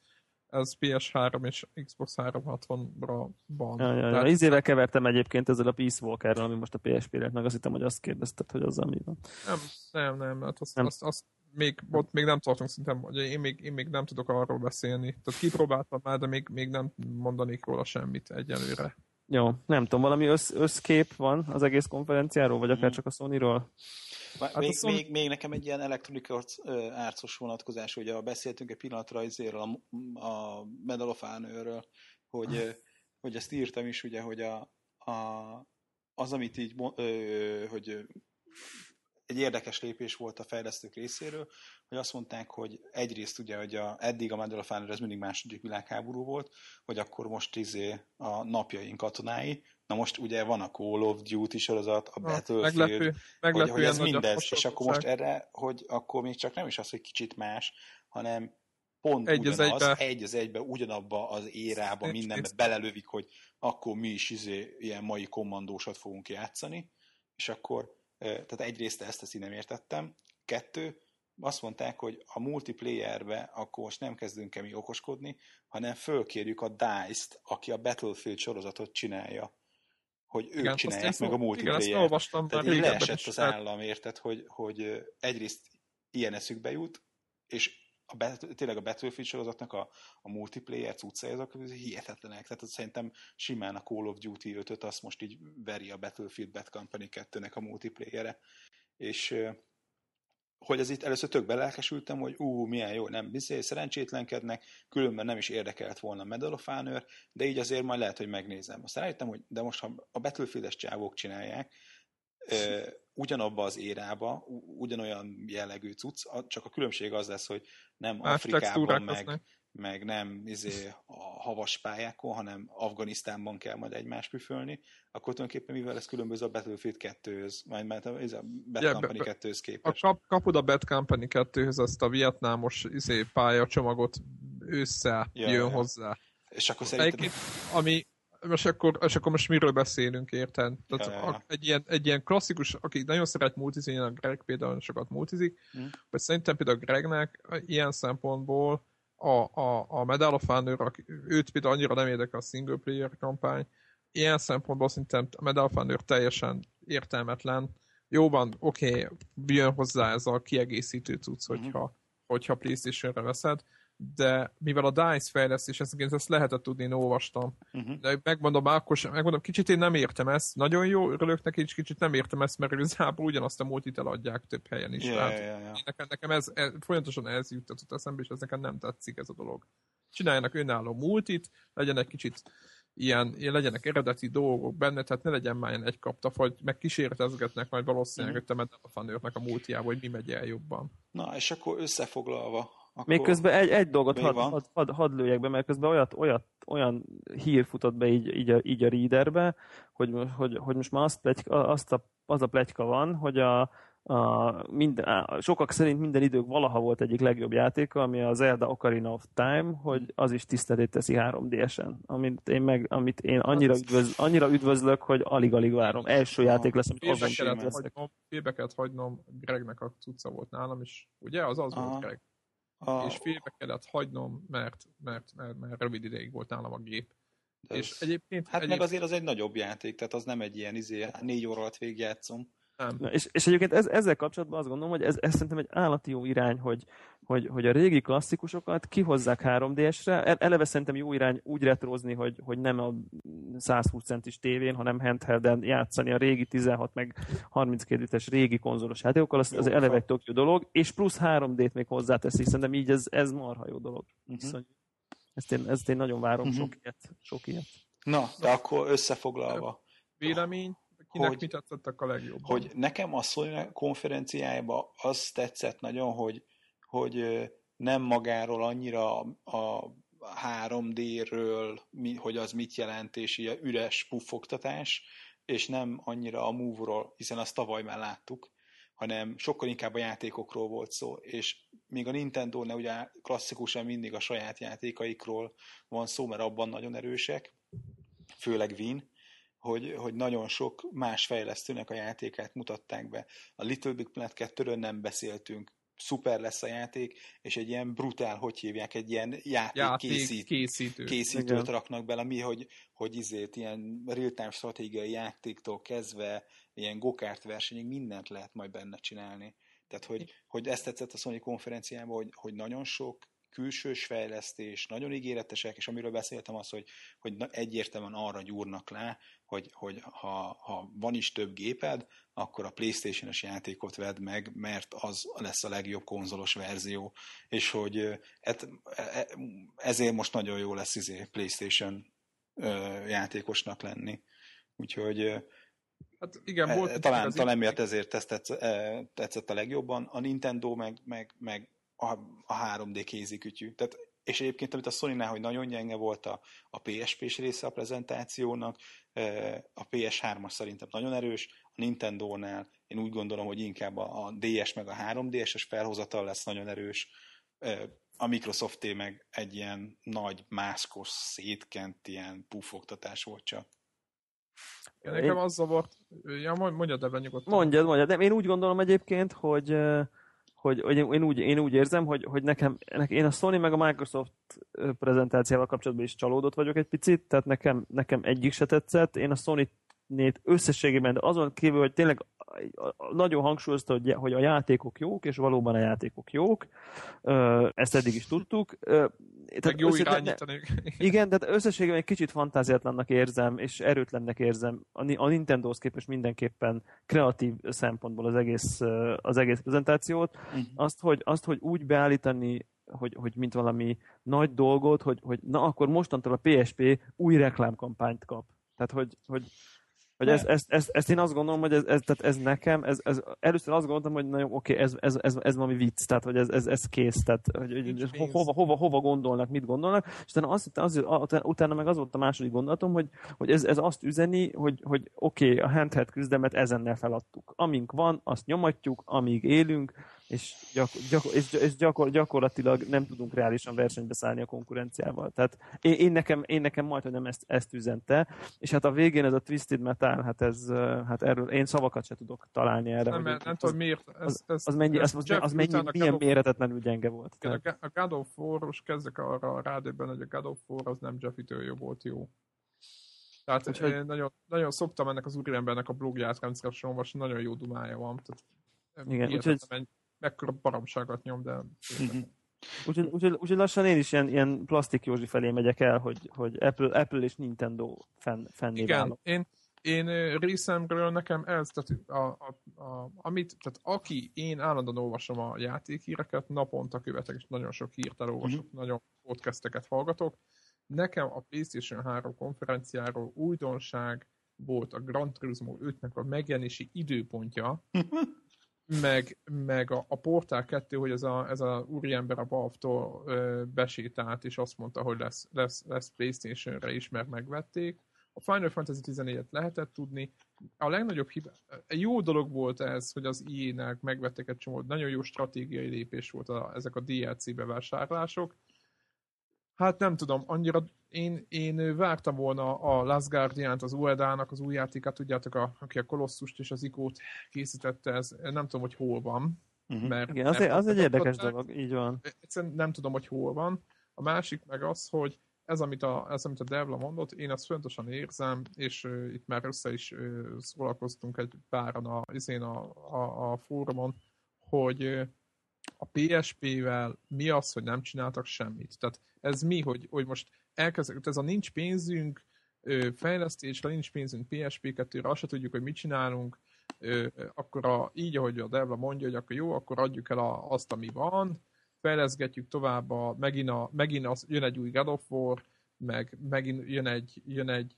az pé es három és Xbox háromszázhatvanra van. Ja, ja, Tehát... Ízével kevertem egyébként ezzel a Peace Walkerrel, ami most a pé es pére, meg azt hittem, hogy azt kérdezted, hogy az ami van. Nem, nem, nem, hát azt, nem. azt, azt még, ott még nem tartunk szintem, hogy én még, én még nem tudok arról beszélni. Tehát kipróbáltam már, de még, még nem mondanék róla semmit egyelőre. Jó, nem tudom, valami össz, összkép van az egész konferenciáról, vagy akár csak a Sonyról? Hát még, a Sony... még, még nekem egy ilyen elektronikus árcos vonatkozás, ugye beszéltünk egy pillanatra izéről, a, a Medal of Honor-ről, hogy, hogy ezt írtam is, ugye, hogy a, a, az, amit így, ö, hogy egy érdekes lépés volt a fejlesztők részéről, hogy azt mondták, hogy egyrészt ugye, hogy a, eddig a Medal of Honor, ez mindig második világháború volt, hogy akkor most izé a napjaink katonái, na most ugye van a Call of Duty sorozat, a Battlefield, meglepő, meglepő, hogy, hogy ez mindez, és akkor most erre, hogy akkor még csak nem is az, hogy kicsit más, hanem pont egy ugyanaz, az egy az egybe, ugyanabba az érába, it's mindenbe it's... belelövik, hogy akkor mi is izé ilyen mai kommandósat fogunk játszani, és akkor tehát egyrészt ezt, ezt így nem értettem. Kettő, azt mondták, hogy a multiplayerbe akkor most nem kezdünk el mi okoskodni, hanem fölkérjük a dicet, aki a Battlefield sorozatot csinálja, hogy ők igen, csinálják meg a multiplayer-t. Igen, ezt olvastam már. Tehát így leesett az állam, érted, hogy, hogy egyrészt ilyen eszükbe jut, és a, tényleg a Battlefield sorozatnak a, a multiplayer cuccai azok hihetetlenek. Tehát szerintem simán a Call of Duty ötöt azt most így veri a Battlefield Bad Company kettőnek a multiplayere. És hogy ez itt először tökbe lelkesültem, hogy ú, milyen jó, nem bizony, szerencsétlenkednek, különben nem is érdekelt volna Medal of Honor, de így azért majd lehet, hogy megnézem. Aztán rájöttem, hogy de most ha a Battlefield-es csávók csinálják, ö, ugyanabba az érába, ugyanolyan jellegű cucc, csak a különbség az lesz, hogy nem más Afrikában, meg, meg nem izé, a havas pályákon, hanem Afganisztánban kell majd egymást püfölni, akkor tulajdonképpen mivel ez különböző a Battlefield kettőhöz, majd mert a Bad yeah, Company kettőhöz képest. A kap, kapod a Bad Company kettőhöz azt a vietnámos izé, pályacsomagot össze ja, jön ja. hozzá. És akkor szerintem... Ami... Most akkor, és akkor most miről beszélünk, érted? Tehát ja, ja, ja. Egy, ilyen, egy ilyen klasszikus, aki nagyon szeret multizni, a Greg például sokat multizik, mm. vagy szerintem például Gregnek ilyen szempontból a, a, a Medal of Honor, őt például annyira nem érdekel a single player kampány, ilyen szempontból szerintem a Medal of Honor teljesen értelmetlen. Jó van, oké, okay, jön hozzá ez a kiegészítő cucc, mm. hogyha, hogyha PlayStation-re veszed, de mivel a dice fejlesztés, ezt, ezt lehetett tudni, én olvastam. Uh-huh. De megmondom, akkor sem, megmondom, kicsit én nem értem ezt, nagyon jó, örülök neki, és kicsit nem értem ezt, mert igazából ugyanazt a multit eladják több helyen is. Yeah, Tehát, yeah, yeah. Nekem, nekem ez, ez folyamatosan ez juttatott eszembe, és ez nekem nem tetszik ez a dolog. Csináljanak önálló multit, legyen egy kicsit ilyen, ilyen legyenek eredeti dolgok benne, tehát ne legyen már ilyen egy kapta, vagy meg kísérletezgetnek majd valószínűleg, hogy uh-huh. te a fanőrnek a multiába, hogy mi megy el jobban. Na, és akkor összefoglalva, akkor még közben egy, egy dolgot hadd had, had, had lőjek be, mert közben olyat, olyat, olyan hír futott be így, így, a, így a readerbe, hogy, hogy, hogy most már azt pletyka, azt a, az a pletyka van, hogy a, a minden, sokak szerint minden idők valaha volt egyik legjobb játéka, ami a Zelda Ocarina of Time, hogy az is tiszteletét teszi három dé esen, amit én, meg, amit én annyira, üdvözl, annyira üdvözlök, hogy alig-alig várom. Első játék lesz, amit azon kellett leszek. Félbe kellett hagynom, Gregnek a cucca volt nálam is, ugye? Az az Aha. volt Greg. A... És félbe kellett hagynom, mert, mert, mert, mert rövid ideig volt nálam a gép. De és ez... egyébként, hát egyéb... meg azért az egy nagyobb játék, tehát az nem egy ilyen izé, négy óra alatt végigjátszom. Na, és, és egyébként ez, ezzel kapcsolatban azt gondolom, hogy ez, ez szerintem egy állati jó irány, hogy, hogy, hogy a régi klasszikusokat kihozzák három dé esre. Eleve szerintem jó irány úgy retrozni, hogy, hogy nem a százhúsz centis tévén, hanem handhelden játszani a régi tizenhat meg harminckettő litres régi konzolos játékokkal. Az, az eleve egy tök jó dolog, és plusz három dét még hozzáteszik. Szerintem így ez, ez marha jó dolog. Uh-huh. Szóval ezt, én, ezt én nagyon várom, uh-huh. sok, ilyet, sok ilyet. Na, de akkor összefoglalva. Vélemény? Kinek hogy, mi tetszettek a legjobban? Hogy nekem a Sony konferenciájában az tetszett nagyon, hogy, hogy nem magáról annyira a három dé-ről, hogy az mit jelent, és ilyen üres puffogtatás, és nem annyira a Move-ról, hiszen azt tavaly már láttuk, hanem sokkal inkább a játékokról volt szó, és még a Nintendo-nál ugye klasszikusan mindig a saját játékaikról van szó, mert abban nagyon erősek, főleg Wii, hogy, hogy nagyon sok más fejlesztőnek a játékát mutatták be. A Little Big Planet kettőről nem beszéltünk, szuper lesz a játék, és egy ilyen brutál, hogy hívják, egy ilyen játékkészítőt készítő. készítőt raknak bele, mi, hogy, hogy izét, ilyen real-time stratégiai játéktól kezdve, ilyen gokárt versenyig mindent lehet majd benne csinálni. Tehát, hogy, hogy ezt tetszett a Sony konferenciában, hogy, hogy nagyon sok külsős fejlesztés, nagyon ígéretesek, és amiről beszéltem az, hogy, hogy egyértelműen arra gyúrnak le, hogy, hogy ha, ha van is több géped, akkor a PlayStation-es játékot vedd meg, mert az lesz a legjobb konzolos verzió, és hogy ezért most nagyon jó lesz izé PlayStation játékosnak lenni. Úgyhogy hát igen, volt talán, az talán miatt ezért tetszett, tetszett a legjobban. A Nintendo meg, meg, meg a, a három dé kézikütyű. Tehát, és egyébként, amit a Sonynál, hogy nagyon gyenge volt a, a pé es pés része a prezentációnak, a pé es hármas szerintem nagyon erős, a Nintendónál én úgy gondolom, hogy inkább a, a dé es meg a három dé es-es felhozatal lesz nagyon erős, a Microsofté meg egy ilyen nagy, mászkos, szétkent ilyen pufogtatás volt csak. Ja, nekem én... az zavart, ja, mondjad, Devla, nyugodtan. Mondjad, mondjad, de én úgy gondolom egyébként, hogy... Hogy, hogy én, úgy, én úgy érzem, hogy, hogy nekem, nekem, én a Sony meg a Microsoft prezentációval kapcsolatban is csalódott vagyok egy picit, tehát nekem, nekem egyik se tetszett. Én a Sony-nét összességében, de azon kívül, hogy tényleg nagyon hangsúlyozta, hogy, hogy a játékok jók, és valóban a játékok jók. Ezt eddig is tudtuk. Tehát jó irányítani. Igen, de összességében egy kicsit fantáziátlannak érzem, és erőtlennek érzem. A Nintendohoz képest mindenképpen kreatív szempontból az egész, az egész prezentációt. Uh-huh. Azt, hogy, azt, hogy úgy beállítani, hogy, hogy mint valami nagy dolgot, hogy, hogy na akkor mostantól a pé es pé új reklámkampányt kap. Tehát, hogy... hogy Hogy ezt, ezt, ezt, ezt én azt gondolom, hogy ez, ez, tehát ez nekem, ez, ez, először azt gondoltam, hogy nagyon oké, okay, ez, ez, ez, ez valami vicc, tehát hogy ez, ez, ez kész, tehát hogy, hova, hova, hova gondolnak, mit gondolnak, és utána, azt, az, utána meg az volt a második gondolatom, hogy, hogy ez, ez azt üzeni, hogy, hogy oké, okay, a handheld küzdelmet ezennel feladtuk. Amink van, azt nyomatjuk, amíg élünk, és, gyakor, gyakor, és gyakor, gyakorlatilag nem tudunk reálisan versenybe szállni a konkurenciával. Tehát én, én, nekem, én nekem majdnem ezt, ezt üzente, és hát a végén ez a Twisted Metal, hát ez, hát erről én szavakat se tudok találni erre. Nem, nem tudom miért. Ez, az, az, az mennyi, ez, az, az mennyi, milyen of... méretetlenül gyenge volt. Tehát. A God of War-os kezdek arra rádöbben, hogy a God of War az nem Jeffy-től jó volt jó. Tehát úgy, én hogy... nagyon, nagyon szoktam ennek az úriembernek a blogját rendszeresen olvasni, nagyon jó dumája van. Tehát, igen, úgyhogy... Hogy... Mekkora baromságot nyom, de... Úgyhogy úgy, úgy, lassan én is ilyen, ilyen Plastik Józsi felé megyek el, hogy, hogy Apple, Apple és Nintendo fenn, fenné válok. Igen, én... Én részemről nekem ez, tehát, a, a, a, amit, tehát aki, én állandóan olvasom a játékhíreket, naponta követek, és nagyon sok hírt elolvasok, mm-hmm. nagyon podcasteket hallgatok. Nekem a PlayStation három konferenciáról újdonság volt a Gran Turismo ötnek a megjelenési időpontja, meg, meg a, a Portál kettő, hogy ez a, ez a úriember a Valve-tól ö, besétált, és azt mondta, hogy lesz, lesz, lesz PlayStation-re is, mert megvették. A Final Fantasy tizennégyet lehetett tudni. A legnagyobb hiba, jó dolog volt ez, hogy az í á-nek megvettek egy csomót, nagyon jó stratégiai lépés volt a, ezek a dé el cé bevásárlások. Hát nem tudom, annyira én, én vártam volna a Last Guardiant, az Uedának az új játékát, tudjátok, a, aki a Kolosszust és az Ikót készítette, ez, nem tudom, hogy hol van. Uh-huh. Mert igen, az, nem, az egy érdekes adották. Dolog, így van. Egyszerűen nem tudom, hogy hol van. A másik meg az, hogy Ez amit, a, ez, amit a Devla mondott, én azt fontosan érzem, és uh, itt már össze is uh, szólalkoztunk egy páran a, izén a, a, a fórumon, hogy uh, a pé es pével mi az, hogy nem csináltak semmit. Tehát ez mi, hogy, hogy most elkezdek, ez a nincs pénzünk uh, fejlesztésre, nincs pénzünk pé es pé kettőre, azt se tudjuk, hogy mit csinálunk, uh, akkor a, így, ahogy a Devla mondja, hogy akkor jó, akkor adjuk el a, azt, ami van, fejleszgetjük tovább, a, megint, a, megint az, jön egy új God of War, meg megint jön egy, jön egy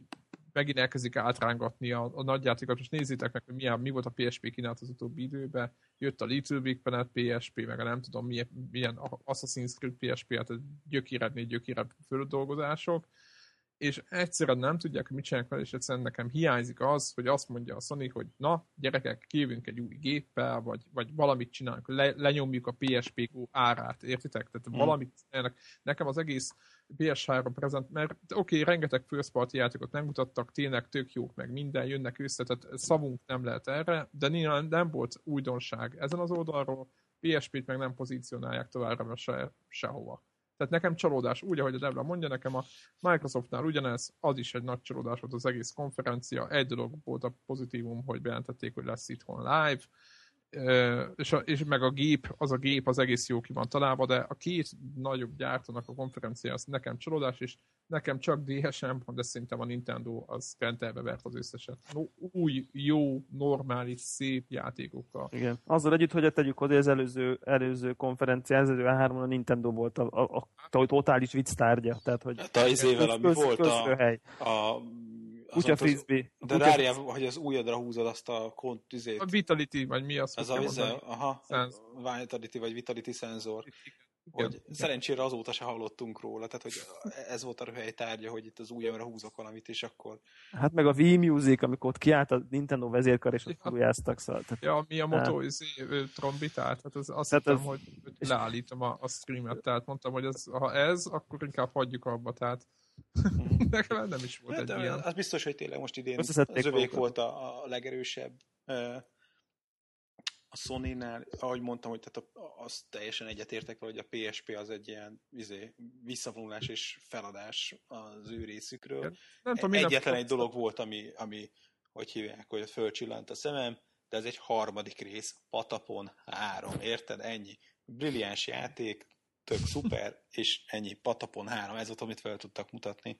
megint elkezdik átrángatni a, a nagyjátékokat. Most nézzétek meg, hogy milyen, mi volt a pé es pé kínálat az utóbbi időben. Jött a Little Big Planet pé es pé, meg a nem tudom milyen, milyen Assassin's Creed pé es pé, hát gyökérednél gyökérebb földolgozások. És egyszerűen nem tudják, hogy mit csinálják vele, és egyszerűen nekem hiányzik az, hogy azt mondja a Sony, hogy na, gyerekek, kívünk egy új géppel, vagy, vagy valamit csinálunk, le, lenyomjuk a pé es pé Go árát, értitek? Tehát hmm. valamit csinálnak. Nekem az egész pé es három prezent, mert oké, okay, rengeteg first party játékot nem mutattak, tényleg tök jók, meg minden, jönnek össze, tehát szavunk nem lehet erre, de nem, nem volt újdonság ezen az oldalról, pé es pét meg nem pozícionálják továbbra se, sehova. Tehát nekem csalódás, úgy, ahogy a Devla mondja, nekem a Microsoftnál ugyanez, az is egy nagy csalódás volt az egész konferencia. Egy dolog volt a pozitívum, hogy bejelentették, hogy lesz itthon live, és, a, és meg a gép, az a gép az egész jó ki van találva, de a két nagyobb gyártónak a konferencia az nekem csalódás, és nekem csak dé es-em van, de szerintem a Nintendo az kentelbe vert az összeset. No, új, jó, normális, szép játékokkal. Igen. Azzal együtt, hogy tegyük hozzá, az előző, előző konferencián, az előző á három a Nintendo volt a, a, a, a totális vicc tárgya. Tehát, hogy hát az évvel, ami köz, volt közfőhely. a... a... Kutya frisbee. De várjál, hogy az újadra húzod azt a kontüzét. A Vitality, vagy mi az? Ez a vize, aha, Vitality, vagy Vitality szenzor. Hogy szerencsére azóta se hallottunk róla, tehát hogy ez volt a röhely tárgya, hogy itt az ujjamra húzok valamit, és akkor... Hát meg a Wii Music, amikor ott kiállt a Nintendo vezérkar, és ott fújáztak, szóval... Tehát... Ja, mi a motorizé trombitát, hát az, azt hittem, az... hogy leállítom a, a streamet, tehát mondtam, hogy ez, ha ez, akkor inkább hagyjuk abba, tehát nekem nem is volt hát, egy ilyen. Az biztos, hogy tényleg most idén az övék volt a, a legerősebb a Sony-nál, ahogy mondtam, hogy tehát azt teljesen egyetértek vele, hogy a pé es pé az egy ilyen izé, visszavonulás és feladás az ő részükről. Nem tudom, egyetlen egy dolog volt, ami, ami hogy hívják, hogy fölcsillant a szemem, de ez egy harmadik rész, Patapon három, érted? Ennyi. Brilliáns játék, tök szuper, és ennyi, Patapon három, ez volt, amit fel tudtak mutatni.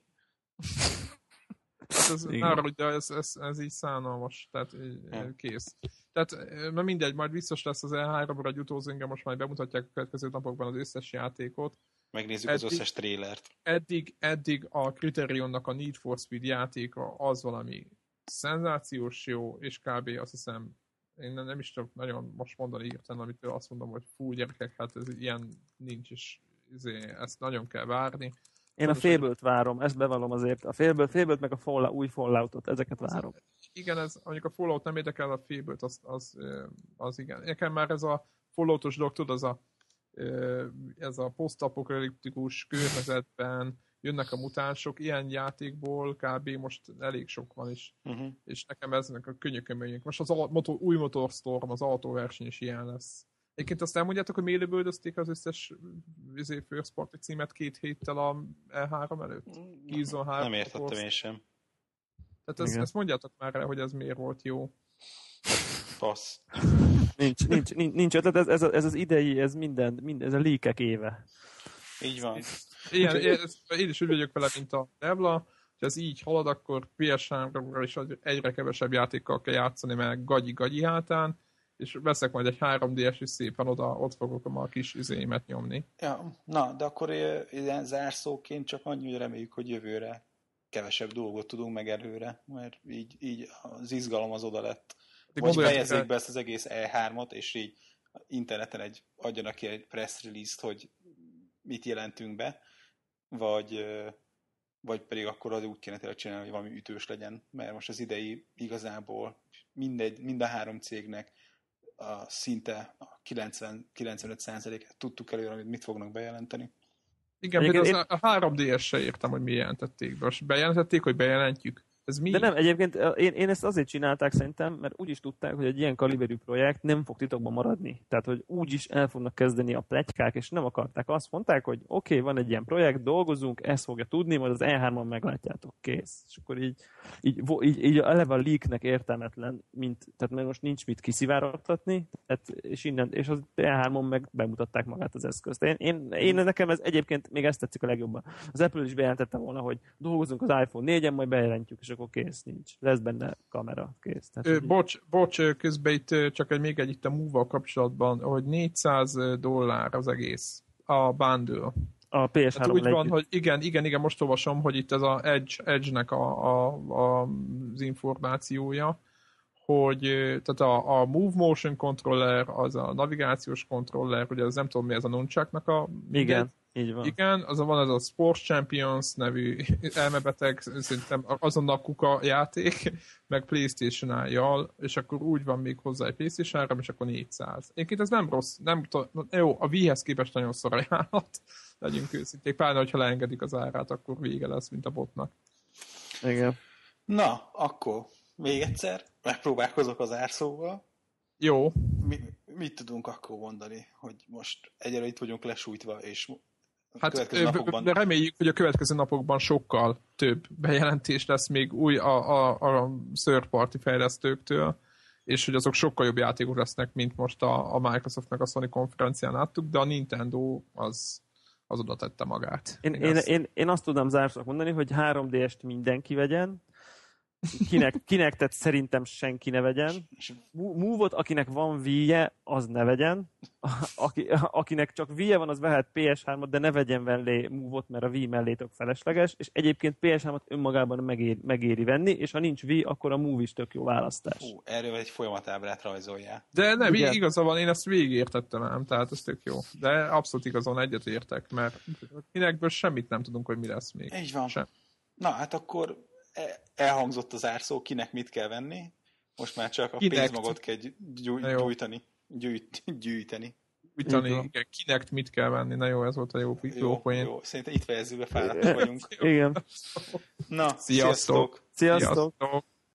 Hát ez, nára, ugye, ez, ez, ez így szánalmas, tehát így, kész. Tehát mert mindegy, majd biztos lesz az E háromra egy utózenge, most majd bemutatják a következő napokban az összes játékot. Megnézzük eddig, az összes trélert. Eddig, eddig a Criterionnak a Need for Speed játéka az valami szenzációs jó, és kb. Azt hiszem, én nem is tudom nagyon most mondani értelme, amitől azt mondom, hogy fú gyerekek, hát ez ilyen nincs, és ezt nagyon kell várni. Én a Fable-t várom, ezt bevallom azért. A Fable-t, Fable-t meg a Fallout, új Falloutot, ezeket várom. Igen, ez, mondjuk a Fallout nem érdekel, a Fable-t, az, az, az igen. Nekem már ez a Falloutos dolog, tudod, az a, ez a posztapokaliptikus környezetben jönnek a mutánsok, ilyen játékból kb. Most elég sok van is. Uh-huh. És nekem eznek a könnyökömények. Most az a, motor, új MotorStorm, az autóverseny is ilyen lesz. Egyébként azt elmondjátok, hogy miért bődözték az összes first party címet két héttel a E három előtt? Killzone három. Nem értettem én sem. Tehát ezt, ezt mondjátok már el, hogy ez miért volt jó. Fasz. Nincs, nincs, nincs ötlet, ez, ez, ez az idei, ez minden, mind, ez a leakek éve. Így van. Ilyen, én, én is úgy vagyok vele, mint a Devla. Ha ez így halad, akkor pé es három-ra is egyre kevesebb játékkal kell játszani, mert gagyi-gagyi hátán. És veszek majd egy három dé-es, és szépen oda, ott fogok a kis izémet nyomni. Ja, na, de akkor ilyen zárszóként csak annyira reméljük, hogy jövőre kevesebb dolgot tudunk meg előre, mert így, így az izgalom az oda lett. Hogy fejezzék be ezt az egész E hármat, és így interneten egy, adjanak ki egy press release-t, hogy mit jelentünk be, vagy, vagy pedig akkor az úgy kéne tényleg csinálni, hogy valami ütős legyen, mert most az idei igazából mindegy, mind a három cégnek a szinte a kilencven-kilencvenöt százalékát tudtuk előre, amit mit fognak bejelenteni. Igen, például én... a három dé-es se értem, hogy mi jelentették be. Bejelentették, hogy bejelentjük. Ez mi? De nem, egyébként én, én ezt azért csinálták szerintem, mert úgy is tudták, hogy egy ilyen kaliberű projekt nem fog titokban maradni. Tehát, hogy úgy is el fognak kezdeni a pletykák, és nem akarták. Azt mondták, hogy oké, okay, van egy ilyen projekt, dolgozunk, ezt fogja tudni, majd az E hármon meglátjátok, kész. És akkor így, így, így, így eleve a leaknek értelmetlen, mint, tehát mert most nincs mit kiszivárogtatni, tehát, és, innen, és az E hármon meg bemutatták magát az eszközt. Én, én, én nekem ez egyébként még ezt tetszik a legjobban. Az Apple is bejelentette volna, hogy dolgozunk az iPhone négyen, majd bejelentjük, és akkor kész, nincs. Lesz benne kamera, kész. Tehát, Ö, bocs, bocs, közben itt csak egy, még egy itt a Move-val kapcsolatban, hogy négyszáz dollár az egész a bundle. a pé es három hát úgy van, együtt. Hogy igen, igen, igen, most olvasom, hogy itt ez a Edge, Edge-nek a, a, a, az információja, hogy tehát a, a Move Motion Controller, az a navigációs kontroller, ugye az nem tudom mi, ez a nunchaknak a... Igen, mindegy. Így van. Igen, az a, van ez a Sports Champions nevű elmebeteg, szerintem azonnal kuka játék, meg PlayStation-jal, és akkor úgy van még hozzá egy PlayStation három, és akkor négyszáz. Egyébként ez nem rossz, nem tudom, jó, a Wii-hez képest nagyon szor ajánlat, legyünk őszintén, pláne, hogyha leengedik az árát, akkor vége lesz, mint a botnak. Igen. Na, akkor... Még egyszer, megpróbálkozok az árszóval. Jó. Mi, mit tudunk akkor mondani, hogy most egyelőre itt vagyunk lesújtva, és hát, következő napokban... Reméljük, hogy a következő napokban sokkal több bejelentés lesz még új a, a, a third party fejlesztőktől, és hogy azok sokkal jobb játékok lesznek, mint most a, a Microsoftnak a Sony konferencián láttuk, de a Nintendo az... az oda tette magát. Én, én, én, én azt tudom zárszónak mondani, hogy három dé est mindenki vegyen, Kinect, Kinectet szerintem senki ne vegyen. Move-ot, akinek van Wii-je, az ne vegyen. Aki, akinek csak Wii-je van, az vehet pé es hármat, de ne vegyen mellé Move-ot, mert a Wii mellé tök felesleges, és egyébként pé es hármat önmagában megéri, megéri venni, és ha nincs Wii, akkor a Move is tök jó választás. Hú, erről egy folyamatábrát rajzoljál. De nem, igen. Igaza van, én ezt végigértettem ám, tehát ez tök jó. De abszolút igazon egyet értek, mert Kinectből semmit nem tudunk, hogy mi lesz még. Így van. Sem. Na, hát akkor... elhangzott az árszó, kinek mit kell venni, most már csak a Kinect. Pénzmagot kell gyúj, gyújtani. Gyűjt, gyűjteni. Gyújtani, igen. Kinect mit kell venni, na jó, ez volt a jó, jó, jó poén. Jó, szerintem itt fejezzük be, fáradtak vagyunk. Igen. Na, sziasztok! Sziasztok! Sziasztok.